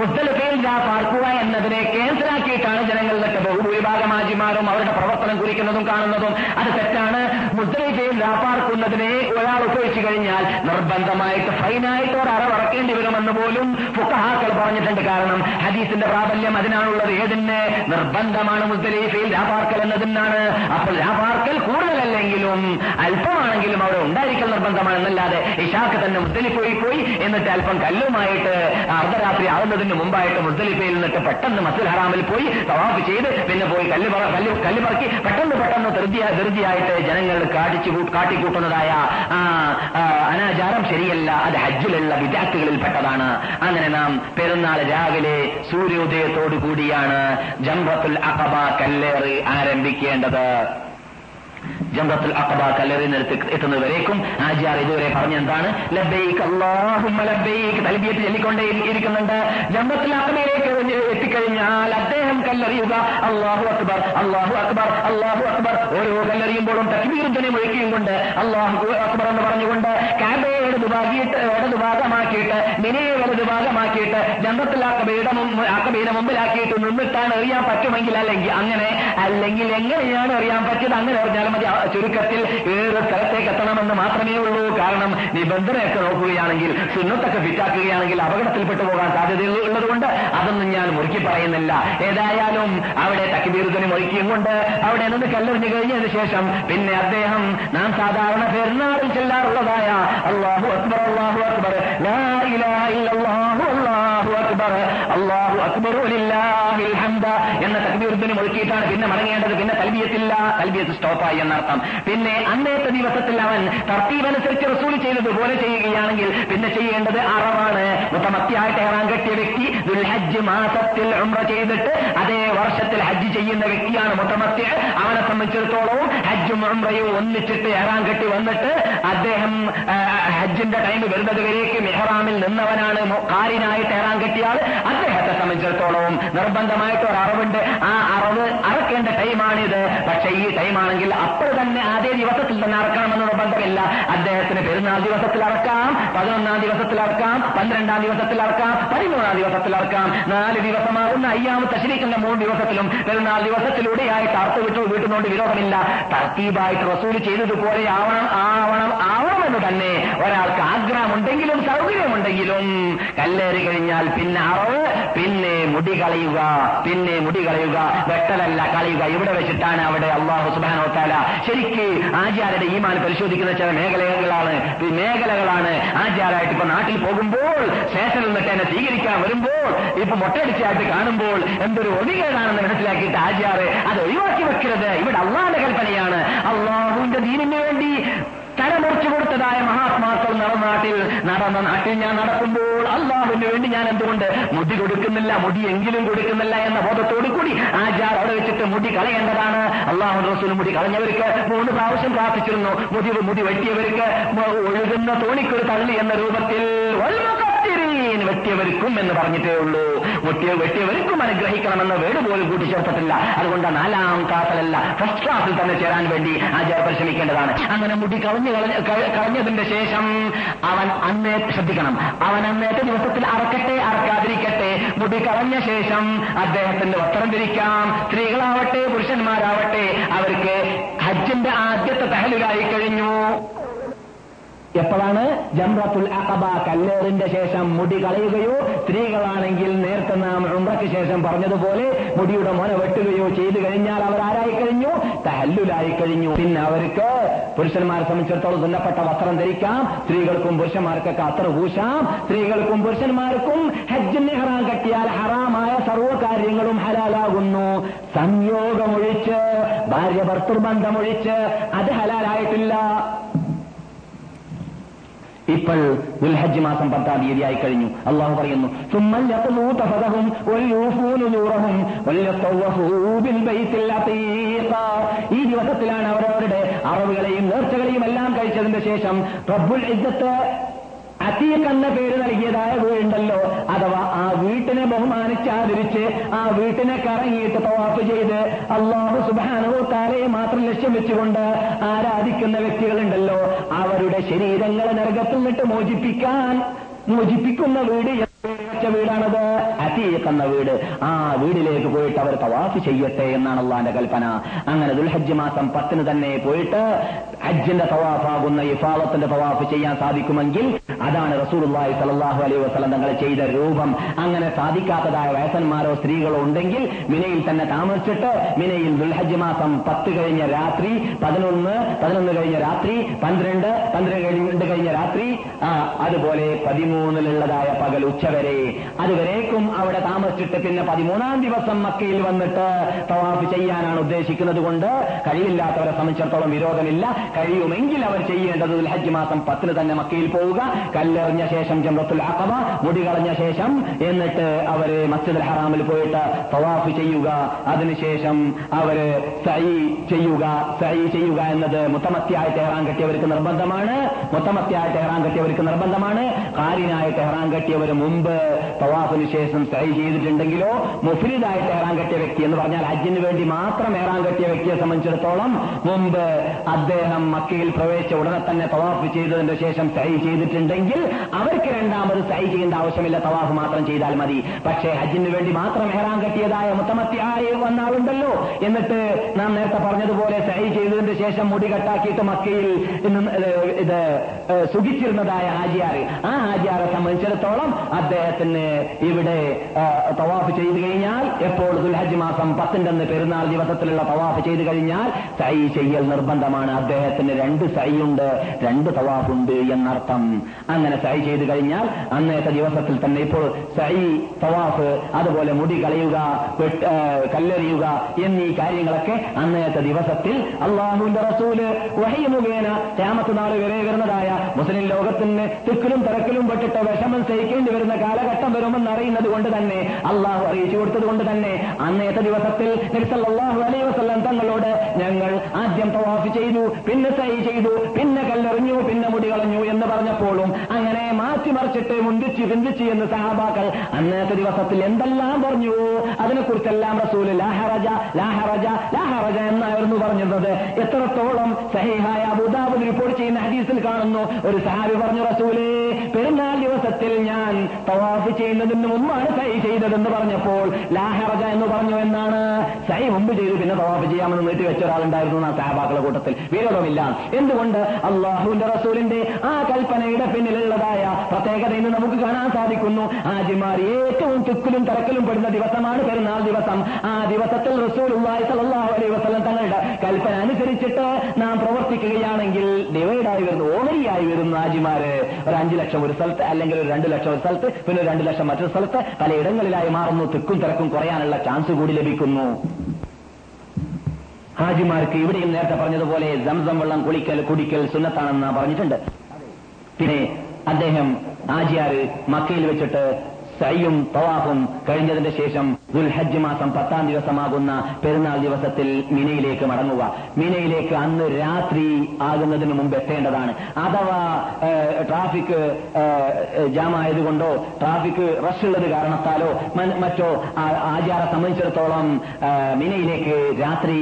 മുസ്തലിഫയിൽ പാർക്കുക എന്നതിനെ ക്യാൻസലാക്കിയിട്ടാണ് ജനങ്ങളിലൊക്കെ ബഹുഭൂരിഭാഗം ഹാജിമാരും അവരുടെ പ്രവർത്തനം കുറിക്കുന്നതും കാണുന്നതും. അത് തെറ്റാണ്. മുസ്തലിഫയിൽ പാർക്കുന്നതിനെ ഒരാൾ ഉപയോഗിച്ചു കഴിഞ്ഞാൽ നിർബന്ധമായിട്ട് ഫൈനായിട്ട് ഒരറവറക്കേണ്ടി വരുമെന്ന് പോലും ഫുഖഹാക്കൾ പറഞ്ഞിട്ടുണ്ട്. കാരണം ഹദീസിന്റെ പ്രാബല്യം അതിനാണുള്ളത്. ഏതിന് നിർബന്ധമാണ് മുസ്തലിഫയിൽ പാർക്കൽ എന്നതിനാണ്. അപ്പോൾ പാർക്കൽ കൂടുതലല്ലെങ്കിലും അല്പമാണെങ്കിലും അവിടെ ഉണ്ടായിരിക്കൽ നിർബന്ധമാണെന്നല്ലാതെ ഇശാക്ക് തന്നെ മുസ്തലിഫയിൽ പോയി എന്നിട്ട് അല്പം കല്ലുമായിട്ട് അർദ്ധരാത്രി ആവുന്നതിന് മുമ്പായിട്ട് മുസ്തലിഫയിൽ നിന്നിട്ട് പെട്ടെന്ന് മസ്ജിദുൽ ഹറാമിൽ പോയി തവാഫ് ചെയ്ത് പിന്നെ പോയി കല്ല് കല്ല് കല്ല് പറക്കി പെട്ടെന്ന് പെട്ടെന്ന് ധൃതിയാ ധൃതിയായിട്ട് ജനങ്ങൾ കാട്ടിച്ചു കാട്ടിക്കൂട്ടുന്നതായ അനാചാരം ശരിയല്ല. അത് ഹജ്ജിലുള്ള വിദഅത്തുകളിൽ പെട്ടതാണ്. അങ്ങനെ നാം പെരുന്നാൾ രാവിലെ സൂര്യോദയത്തോടു കൂടിയാണ് ജംറത്തുൽ അഖബ കല്ലേറ് ആരംഭിക്കേണ്ടത്. ജംറത്തുൽ അഖബ കല്ലെറിഞ്ഞെടുത്ത് എത്തുന്നവരേക്കും ആജിയാർ ഇതുവരെ പറഞ്ഞെന്താണ്? ലബ്ബൈക് അല്ലാഹുമ്മ ലബ്ബൈക് തൽബിയത്ത് ചൊല്ലിക്കൊണ്ടേ ഇരിക്കുന്നുണ്ട്. ജംറത്തുൽ അഖബയിലേക്ക് എത്തിക്കഴിഞ്ഞാൽ അദ്ദേഹം കല്ലെറിയുക, അല്ലാഹു അക്ബർ അല്ലാഹു അക്ബർ അല്ലാഹു അക്ബർ. ഓരോ കല്ലെറിയുമ്പോഴും തക്ബീറും തന്നെ മുഴക്കിയും കൊണ്ട് അല്ലാഹു അക്ബർ എന്ന് പറഞ്ഞുകൊണ്ട് കഅബയെ ഇടതുഭാഗിയിട്ട് ഇടതുഭാഗമാക്കിയിട്ട് മിനയെ വലതുഭാഗമാക്കിയിട്ട് ജംറത്തുൽ അഖബയുടെ അഖബയുടെ മുമ്പിലാക്കിയിട്ട് നിന്നിട്ടാണ് എറിയാൻ പറ്റുമെങ്കിൽ, അല്ലെങ്കിൽ അങ്ങനെ അല്ലെങ്കിൽ എങ്ങനെയാണ് എറിയാൻ പറ്റിയത്? അങ്ങനെ എറിഞ്ഞാലും മതി. ചുരുക്കത്തിൽ ഏത് സ്ഥലത്തേക്ക് എത്തണമെന്ന് മാത്രമേ ഉള്ളൂ. കാരണം നിബന്ധനയൊക്കെ നോക്കുകയാണെങ്കിൽ, സുന്നത്തൊക്കെ ഫിറ്റാക്കുകയാണെങ്കിൽ അപകടത്തിൽപ്പെട്ടു പോകാൻ സാധ്യതയുള്ള ഉള്ളതുകൊണ്ട് അതൊന്നും ഞാൻ മുറുക്കി പറയുന്നില്ല. ഏതായാലും അവിടെ തക്ബീറുദ്ദിനെ മുറുക്കിയും കൊണ്ട് അവിടെ നിന്ന് കല്ലെറിഞ്ഞു കഴിഞ്ഞതിന് ശേഷം പിന്നെ അദ്ദേഹം നാം സാധാരണ പെരുന്നാളിൽ ചെല്ലാറുള്ളതായ അല്ലാഹു അക്ബർ അല്ലാഹു അക്ബർ ലാ ഇലാഹ ഇല്ലല്ലാഹു അല്ലാഹു അക്ബർ അല്ലാഹു അക്ബർ ലില്ലാഹിൽ ഹംദ എന്ന തക്ബീറുദ്ദിനെ മുറുക്കിയിട്ടാണ് പിന്നെ മടങ്ങേണ്ടത്. പിന്നെ തൽബിയത്തില്ല, തൽബിയത്ത് സ്റ്റോപ്പായി എന്നർത്ഥം. പിന്നെ അന്നേത്തെ ദിവസത്തിൽ അവൻ തർത്തീബ് അനുസരിച്ച് റസൂൽ ചെയ്തതുപോലെ ചെയ്യുകയാണെങ്കിൽ പിന്നെ ചെയ്യേണ്ടത് അറവാണ്. മുത്തമത്തിയായിട്ട് ഇഹ്റാം കെട്ടിയ വ്യക്തി ദുൽഹജ്ജ് മാസത്തിൽ ഉംറ ചെയ്തിട്ട് അതേ വർഷത്തിൽ ഹജ്ജ് ചെയ്യുന്ന വ്യക്തിയാണ് മുത്തമത്തി. അവനെ സംബന്ധിച്ചിടത്തോളം ഹജ്ജും ഉംറയും ഒന്നിച്ചിട്ട് ഇഹ്റാം കെട്ടി വന്നിട്ട് അദ്ദേഹം ഹജ്ജിന്റെ ടൈം വരുന്നത് വരേക്കും ഇഹ്റാമിൽ നിന്നവനാണ് കാരിനായിട്ട് ഇഹ്റാം കെട്ടിയാൽ. അദ്ദേഹത്തെ സംബന്ധിച്ചിടത്തോളം നിർബന്ധമായിട്ട് ഒരു അറവുണ്ട്. ആ അറവ് അറക്കേണ്ട ടൈമാണിത്. പക്ഷേ ഈ ടൈമാണെങ്കിൽ അപ്പോൾ തന്നെ അതേ ദിവസത്തിൽ തന്നെ അറക്കണമെന്ന് നിർബന്ധമില്ല. അദ്ദേഹത്തിന് പെരുന്നാൾ ദിവസത്തിൽ അറക്കാം, പതിനൊന്നാം ദിവസത്തിൽ അറക്കാം, പന്ത്രണ്ടാം ദിവസത്തിൽ അറക്കാം, പതിമൂന്നാം ദിവസത്തിൽ അറക്കാം. നാല് ദിവസമാകുന്ന അയ്യാമു തശ്രീഖിന്റെ മൂന്ന് ദിവസത്തിലും പെരുന്നാൾ ദിവസത്തിലൂടെയായി തർത്ത് വിട്ടു വീട്ടുന്നതുകൊണ്ട് വിരോധമില്ല. തർത്തീബായിട്ട് റസൂൽ ചെയ്തതുപോലെ ആവണം ആവണം ആവണമെന്ന് തന്നെ ഒരാൾക്ക് ആഗ്രഹമുണ്ടെങ്കിലും സൗകര്യമുണ്ടെങ്കിലും കല്ലേറി കഴിഞ്ഞാൽ പിന്നെ അറവ്, പിന്നെ മുടി കളയുക, പിന്നെ മുടി കളയുക വെട്ടലല്ല കളയുക. ഇവിടെ വെച്ചിട്ടാണ് അവിടെ അല്ലാഹു സുബ്ഹാനഹു വതആല ശരിക്ക് ആചാര്യരുടെ ഈമാൻ പരിശോധിക്കുന്ന ചില മേഖലകളാണ് മേഖലകളാണ് ആചാരായിട്ട് ഇപ്പൊ നാട്ടിൽ പോകുമ്പോൾ സ്റ്റേഷനിൽ നിന്നിട്ട് എന്നെ സ്വീകരിക്കാൻ വരുമ്പോൾ ഇപ്പൊ മൊട്ടടിച്ചായിട്ട് കാണുമ്പോൾ എന്തൊരു ഒഴികേടാണെന്ന് മനസ്സിലാക്കിയിട്ട് ആചാര് അത് ഒഴിവാക്കി വെക്കരുത്. ഇവിടെ അള്ളാന്റെ കൽപ്പനയാണ്. അള്ളാഹുവിന്റെ ദീനിന് വേണ്ടി തലമുറിച്ചു കൊടുത്തതായ മഹാത്മാക്കൾ നടന്ന നാട്ടിൽ നടന്ന നാട്ടിൽ ഞാൻ നടക്കുമ്പോൾ അള്ളാഹുവിന് വേണ്ടി ഞാൻ എന്തുകൊണ്ട് മുടി കൊടുക്കുന്നില്ല, മുടി എങ്കിലും കൊടുക്കുന്നില്ല എന്ന ബോധത്തോടു കൂടി ആചാർ അവിടെ വെച്ചിട്ട് മുടി കളയേണ്ടതാണ്. അള്ളാഹു റസൂൽ മുടി കളഞ്ഞവർക്ക് മൂന്ന് പ്രാവശ്യം പ്രാർത്ഥിച്ചിരുന്നു. മുടി മുടി വെട്ടിയവർക്ക് ഒഴുകുന്ന തോണിക്കൊരു തള്ളി എന്ന രൂപത്തിൽ വെട്ടിയവർക്കും എന്ന് പറഞ്ഞിട്ടേ ഉള്ളൂ. വെട്ടിയ വെട്ടിയവർക്കും അനുഗ്രഹിക്കണമെന്ന വേട് പോലും കൂട്ടിച്ചേർത്തിട്ടില്ല. അതുകൊണ്ട് നാലാം ക്ലാസ്സിലല്ല ഫസ്റ്റ് ക്ലാസ്സിൽ തന്നെ ചേരാൻ വേണ്ടി ആചാര പരിശ്രമിക്കേണ്ടതാണ്. അങ്ങനെ മുടി കളഞ്ഞു കളഞ്ഞതിന്റെ ശേഷം അവൻ അന്നേ ശ്രദ്ധിക്കണം, അവൻ അന്നേത്തെ ദിവസത്തിൽ അറക്കട്ടെ അറക്കാതിരിക്കട്ടെ. മുടി കളഞ്ഞ ശേഷം അദ്ദേഹത്തിന്റെ വസ്ത്രം ധരിക്കാം. സ്ത്രീകളാവട്ടെ പുരുഷന്മാരാവട്ടെ അവർക്ക് ഹജ്ജിന്റെ ആദ്യത്തെ തഹലിലായി കഴിഞ്ഞു. എപ്പോഴാണ് ജംറത്തുൽ അഖബ കല്ലേറിന്റെ ശേഷം മുടി കളയുകയോ, സ്ത്രീകളാണെങ്കിൽ നേരത്തെ നാം ഉംറയ്ക്ക് ശേഷം പറഞ്ഞതുപോലെ മുടിയുടെ മുന വെട്ടുകയോ ചെയ്തു കഴിഞ്ഞാൽ അവർ ആരായി കഴിഞ്ഞു? തഹല്ലുലായി കഴിഞ്ഞു. പിന്നെ അവർക്ക് പുരുഷന്മാരെ സംബന്ധിച്ചിടത്തോളം സുന്നപ്പെട്ട വസ്ത്രം ധരിക്കാം, സ്ത്രീകൾക്കും പുരുഷന്മാർക്കൊക്കെ അത്ര പൂശാം. സ്ത്രീകൾക്കും പുരുഷന്മാർക്കും ഹജ്ജിന് ഹറാം കെട്ടിയാൽ ഹറാമായ സർവ്വ കാര്യങ്ങളും ഹലാലാകുന്നു. സംയോഗമൊഴിച്ച്, ഭാര്യ ഭർത്തൃബന്ധമൊഴിച്ച് അത് ഹലാലായിട്ടില്ല. ഇപ്പോൾ ദുൽഹജ്ജ് മാസം പത്താം തീയതിയായി കഴിഞ്ഞു. അള്ളാഹു പറയുന്നു ഈ ദിവസത്തിലാണ് അവരവരുടെ അറവുകളെയും നേർച്ചകളെയും എല്ലാം കഴിച്ചതിന്റെ ശേഷം റബ്ബുൽ ഇസ്സത്ത് അതീഖ് എന്ന പേര് നൽകിയതായ വീടുണ്ടല്ലോ, അഥവാ ആ വീട്ടിനെ ബഹുമാനിച്ചാദരിച്ച് ആ വീട്ടിനെ കറങ്ങിയിട്ട് തവാഫ് ചെയ്ത് അല്ലാഹു സുബ്ഹാനഹു തആലയെ മാത്രം ലക്ഷ്യം വെച്ചുകൊണ്ട് ആരാധിക്കുന്ന വ്യക്തികളുണ്ടല്ലോ, അവരുടെ ശരീരങ്ങളെ നരകത്തിൽ നിന്നിട്ട് മോചിപ്പിക്കാൻ മോചിപ്പിക്കുന്ന വീട് വെച്ച വീടാണത് അതീഖ് എന്ന വീട്. ആ വീടിലേക്ക് പോയിട്ട് അവർ തവാഫ് ചെയ്യട്ടെ എന്നാണ് അള്ളാന്റെ കൽപ്പന. അങ്ങനെ ദുൽഹജ്ജ് മാസം പത്തിന് തന്നെ പോയിട്ട് ഹജ്ജിന്റെ തവാഫാകുന്ന ഇഫാദത്തിന്റെ തവാഫ് ചെയ്യാൻ സാധിക്കുമെങ്കിൽ അതാണ് റസൂലുള്ളാഹി സ്വല്ലല്ലാഹു അലൈഹി വസല്ലം തങ്ങൾ ചെയ്ത രൂപം. അങ്ങനെ സാധിക്കാത്തതായ വയസ്സന്മാരോ സ്ത്രീകളോ ഉണ്ടെങ്കിൽ മിനയിൽ തന്നെ താമസിച്ചിട്ട് മിനയിൽ ദുൽഹജ്ജ് മാസം പത്ത് കഴിഞ്ഞ രാത്രി, പതിനൊന്ന് പതിനൊന്ന് കഴിഞ്ഞ രാത്രി, പന്ത്രണ്ട് പന്ത്രണ്ട് കഴിഞ്ഞ രാത്രി, അതുപോലെ പതിമൂന്നിലുള്ളതായ പകൽ ഉച്ചവരെ, അതുവരേക്കും അവിടെ താമസിച്ചിട്ട് പിന്നെ പതിമൂന്നാം ദിവസം മക്കയിൽ വന്നിട്ട് തവാഫ് ചെയ്യാനാണ് ഉദ്ദേശിക്കുന്നത്. കൊണ്ട് കഴിവില്ലാത്തവരെ സംബന്ധിച്ചിടത്തോളം വിരോധമില്ല. കഴിയുമെങ്കിൽ അവർ ചെയ്യേണ്ടത് ദുൽഹജ്ജ് മാസം പത്തിന് തന്നെ മക്കയിൽ പോവുക, കല്ലെറിഞ്ഞ ശേഷം ജംറത്തുൽ അഖബ മുടി കളഞ്ഞ ശേഷം, എന്നിട്ട് അവര് മസ്ജിദുൽ ഹറാമിൽ പോയിട്ട് തവാഫ് ചെയ്യുക. അതിനുശേഷം അവര് സഈ ചെയ്യുക. സഈ ചെയ്യുക എന്നത് മുത്തമത്തിയായിട്ട് ഇഹ്റാം കെട്ടിയവർക്ക് നിർബന്ധമാണ്. മുത്തമത്തിയായിട്ട് ഇഹ്റാം കെട്ടിയവർക്ക് നിർബന്ധമാണ്. ഖാരിനായിട്ട് ഇഹ്റാം കെട്ടിയവർ മുമ്പ് തവാഫിന് ശേഷം സഈ ചെയ്തിട്ടുണ്ടെങ്കിലോ, മുഫ്രിദായിട്ട് ഇഹ്റാം കെട്ടിയ വ്യക്തി എന്ന് പറഞ്ഞാൽ ഹജ്ജിന് വേണ്ടി മാത്രം ഇഹ്റാം കെട്ടിയ വ്യക്തിയെ സംബന്ധിച്ചിടത്തോളം മുമ്പ് അദ്ദേഹം മക്കയിൽ പ്രവേശിച്ച ഉടനെ തന്നെ തവാഫ് ചെയ്തതിന്റെ ശേഷം സഈ ചെയ്തിട്ടുണ്ടെങ്കിൽ അവർക്ക് രണ്ടാമത് സഈ ചെയ്യേണ്ട ആവശ്യമില്ല, തവാഫ് മാത്രം ചെയ്താൽ മതി. പക്ഷേ ഹജ്ജിന് വേണ്ടി മാത്രം ഇഹ്റാം കെട്ടിയതായ മുത്തമത്തിയായി വന്ന ആളുണ്ടല്ലോ, എന്നിട്ട് നാം നേരത്തെ പറഞ്ഞതുപോലെ സഈ ചെയ്തതിന്റെ ശേഷം മുടി കെട്ടാക്കിയിട്ട് മക്കയിൽ ഇത് സുഖിച്ചിരുന്നതായ ഹാജിയാറ്, ആ ഹാജിയാറെ സംബന്ധിച്ചിടത്തോളം അദ്ദേഹത്തിന് ഇവിടെ തവാഫ് ചെയ്തു കഴിഞ്ഞാൽ എപ്പോൾ ദുൽഹജ്ജ് മാസം പത്തിൻ്റെ പെരുന്നാൾ ദിവസത്തിലുള്ള തവാഫ് ചെയ്തു കഴിഞ്ഞാൽ സഈ ചെയ്യൽ നിർബന്ധമാണ്. അദ്ദേഹം ത്തിന് രണ്ട് സൈയുണ്ട്, രണ്ട് തവാഫുണ്ട് എന്നർത്ഥം. അങ്ങനെ സൈ ചെയ്ത് കഴിഞ്ഞാൽ അന്നത്തെ ദിവസത്തിൽ തന്നെ ഇപ്പോൾ സൈ, തവാഫ്, അതുപോലെ മുടി കളയുക, കല്ലെറിയുക എന്നീ കാര്യങ്ങളൊക്കെ അന്നത്തെ ദിവസത്തിൽ അള്ളാഹുവിന്റെ റസൂല് വഹി മുഖേന ഖിയാമത്ത് നാൾ വരെ വരുന്നതായ മുസ്ലിം ലോകത്തിന് തിക്കിലും തിരക്കിലും പെട്ടിട്ട് വിഷമം സഹിക്കേണ്ടി വരുന്ന കാലഘട്ടം വരുമെന്ന് അറിയുന്നത് കൊണ്ട് തന്നെ, അള്ളാഹു അറിയിച്ചു കൊടുത്തത് കൊണ്ട് തന്നെ അന്നത്തെ ദിവസത്തിൽ നബി സല്ലല്ലാഹു അലൈഹി വസല്ലം തങ്ങളോട് ഞങ്ങൾ ആദ്യം തവാഫ് ചെയ്തു, പിന്നെ സഈ ചെയ്തു, പിന്നെ കല്ലെറിഞ്ഞു, പിന്നെ മുടി കളഞ്ഞു എന്ന് പറഞ്ഞപ്പോഴും അങ്ങനെ മാറ്റിമറിച്ചിട്ട് മുന്തിച്ച് പിന്തിച്ച് എന്ന് സഹാബാക്കൾ അന്നത്തെ ദിവസത്തിൽ എന്തെല്ലാം പറഞ്ഞു അതിനെക്കുറിച്ചെല്ലാം റസൂല് ലാ ഹറജ ലാ ഹറജ ലാ ഹറജ എന്നായിരുന്നു പറഞ്ഞിരുന്നത്. എത്രത്തോളം സഹീഹായ അബൂദാവൂദ് റിപ്പോർട്ട് ചെയ്യുന്ന ഹദീസിൽ കാണുന്നു, ഒരു സഹാബി പറഞ്ഞു, റസൂലേ പെരുന്നാൾ പതിനാലാം ദിവസത്തിൽ ഞാൻ തവാഫ് ചെയ്യുന്നതിന് മുമ്പാണ് സൈ ചെയ്തതെന്ന് പറഞ്ഞപ്പോൾ ലാ ഹറജ എന്ന് പറഞ്ഞു എന്നാണ്. സൈ മുമ്പ് ചെയ്തു പിന്നെ തവാഫ് ചെയ്യാമെന്ന് നീട്ടി വെച്ച ഒരാളുണ്ടായിരുന്നു ആ സഹാബാക്കളുടെ കൂട്ടത്തിൽ. വിരോധമില്ല. എന്തുകൊണ്ട്? അള്ളാഹുവിന്റെ റസൂലിന്റെ ആ കൽപ്പനയുടെ പിന്നിലുള്ളതായ പ്രത്യേകത ഇന്ന് നമുക്ക് കാണാൻ സാധിക്കുന്നു. ആജിമാർ ഏറ്റവും ചുക്കിലും തിരക്കിലും പെടുന്ന ദിവസമാണ് പെരുന്നാൾ ദിവസം. ആ ദിവസത്തിൽ റസൂലുള്ളാഹി സ്വല്ലല്ലാഹു അലൈഹി വസല്ലം തങ്ങളുടെ കൽപ്പന അനുസരിച്ചിട്ട് നാം പ്രവർത്തിക്കുകയാണെങ്കിൽ ഡിവൈഡായി വരുന്ന ഓഹരിയായി വരുന്ന ആജിമാര് ഒരു അഞ്ചു ലക്ഷം ഒരു സ്ഥലത്ത്, അല്ലെങ്കിൽ ഒരു രണ്ടു ലക്ഷം ഒരു സ്ഥലത്ത്, പിന്നെ ഒരു രണ്ടു ലക്ഷം മറ്റൊരു സ്ഥലത്ത് പലയിടങ്ങളിലായി മാറുന്നു. തിക്കും തിരക്കും കുറയാനുള്ള ചാൻസ് കൂടി ലഭിക്കുന്നു ഹാജിമാർക്ക്. ഇവിടെയും നേരത്തെ പറഞ്ഞതുപോലെ സംസം വെള്ളം കുളിക്കൽ കുടിക്കൽ സുന്നത്താണെന്ന് പറഞ്ഞിട്ടുണ്ട്. പിന്നെ അദ്ദേഹം ആജിയാർ മക്കയിൽ വെച്ചിട്ട് സയ്യും തവാഫും കഴിഞ്ഞതിന്റെ ശേഷം ദുൽഹജ്ജ് മാസം പത്താം ദിവസമാകുന്ന പെരുന്നാൾ ദിവസത്തിൽ മിനയിലേക്ക് മടങ്ങുക. മിനയിലേക്ക് അന്ന് രാത്രി ആകുന്നതിന് മുമ്പ് എത്തേണ്ടതാണ്. അഥവാ ട്രാഫിക് ജാമായതുകൊണ്ടോ ട്രാഫിക് റഷ് ഉള്ളത് കാരണത്താലോ മറ്റോ ആചാരം സംബന്ധിച്ചിടത്തോളം മിനയിലേക്ക് രാത്രി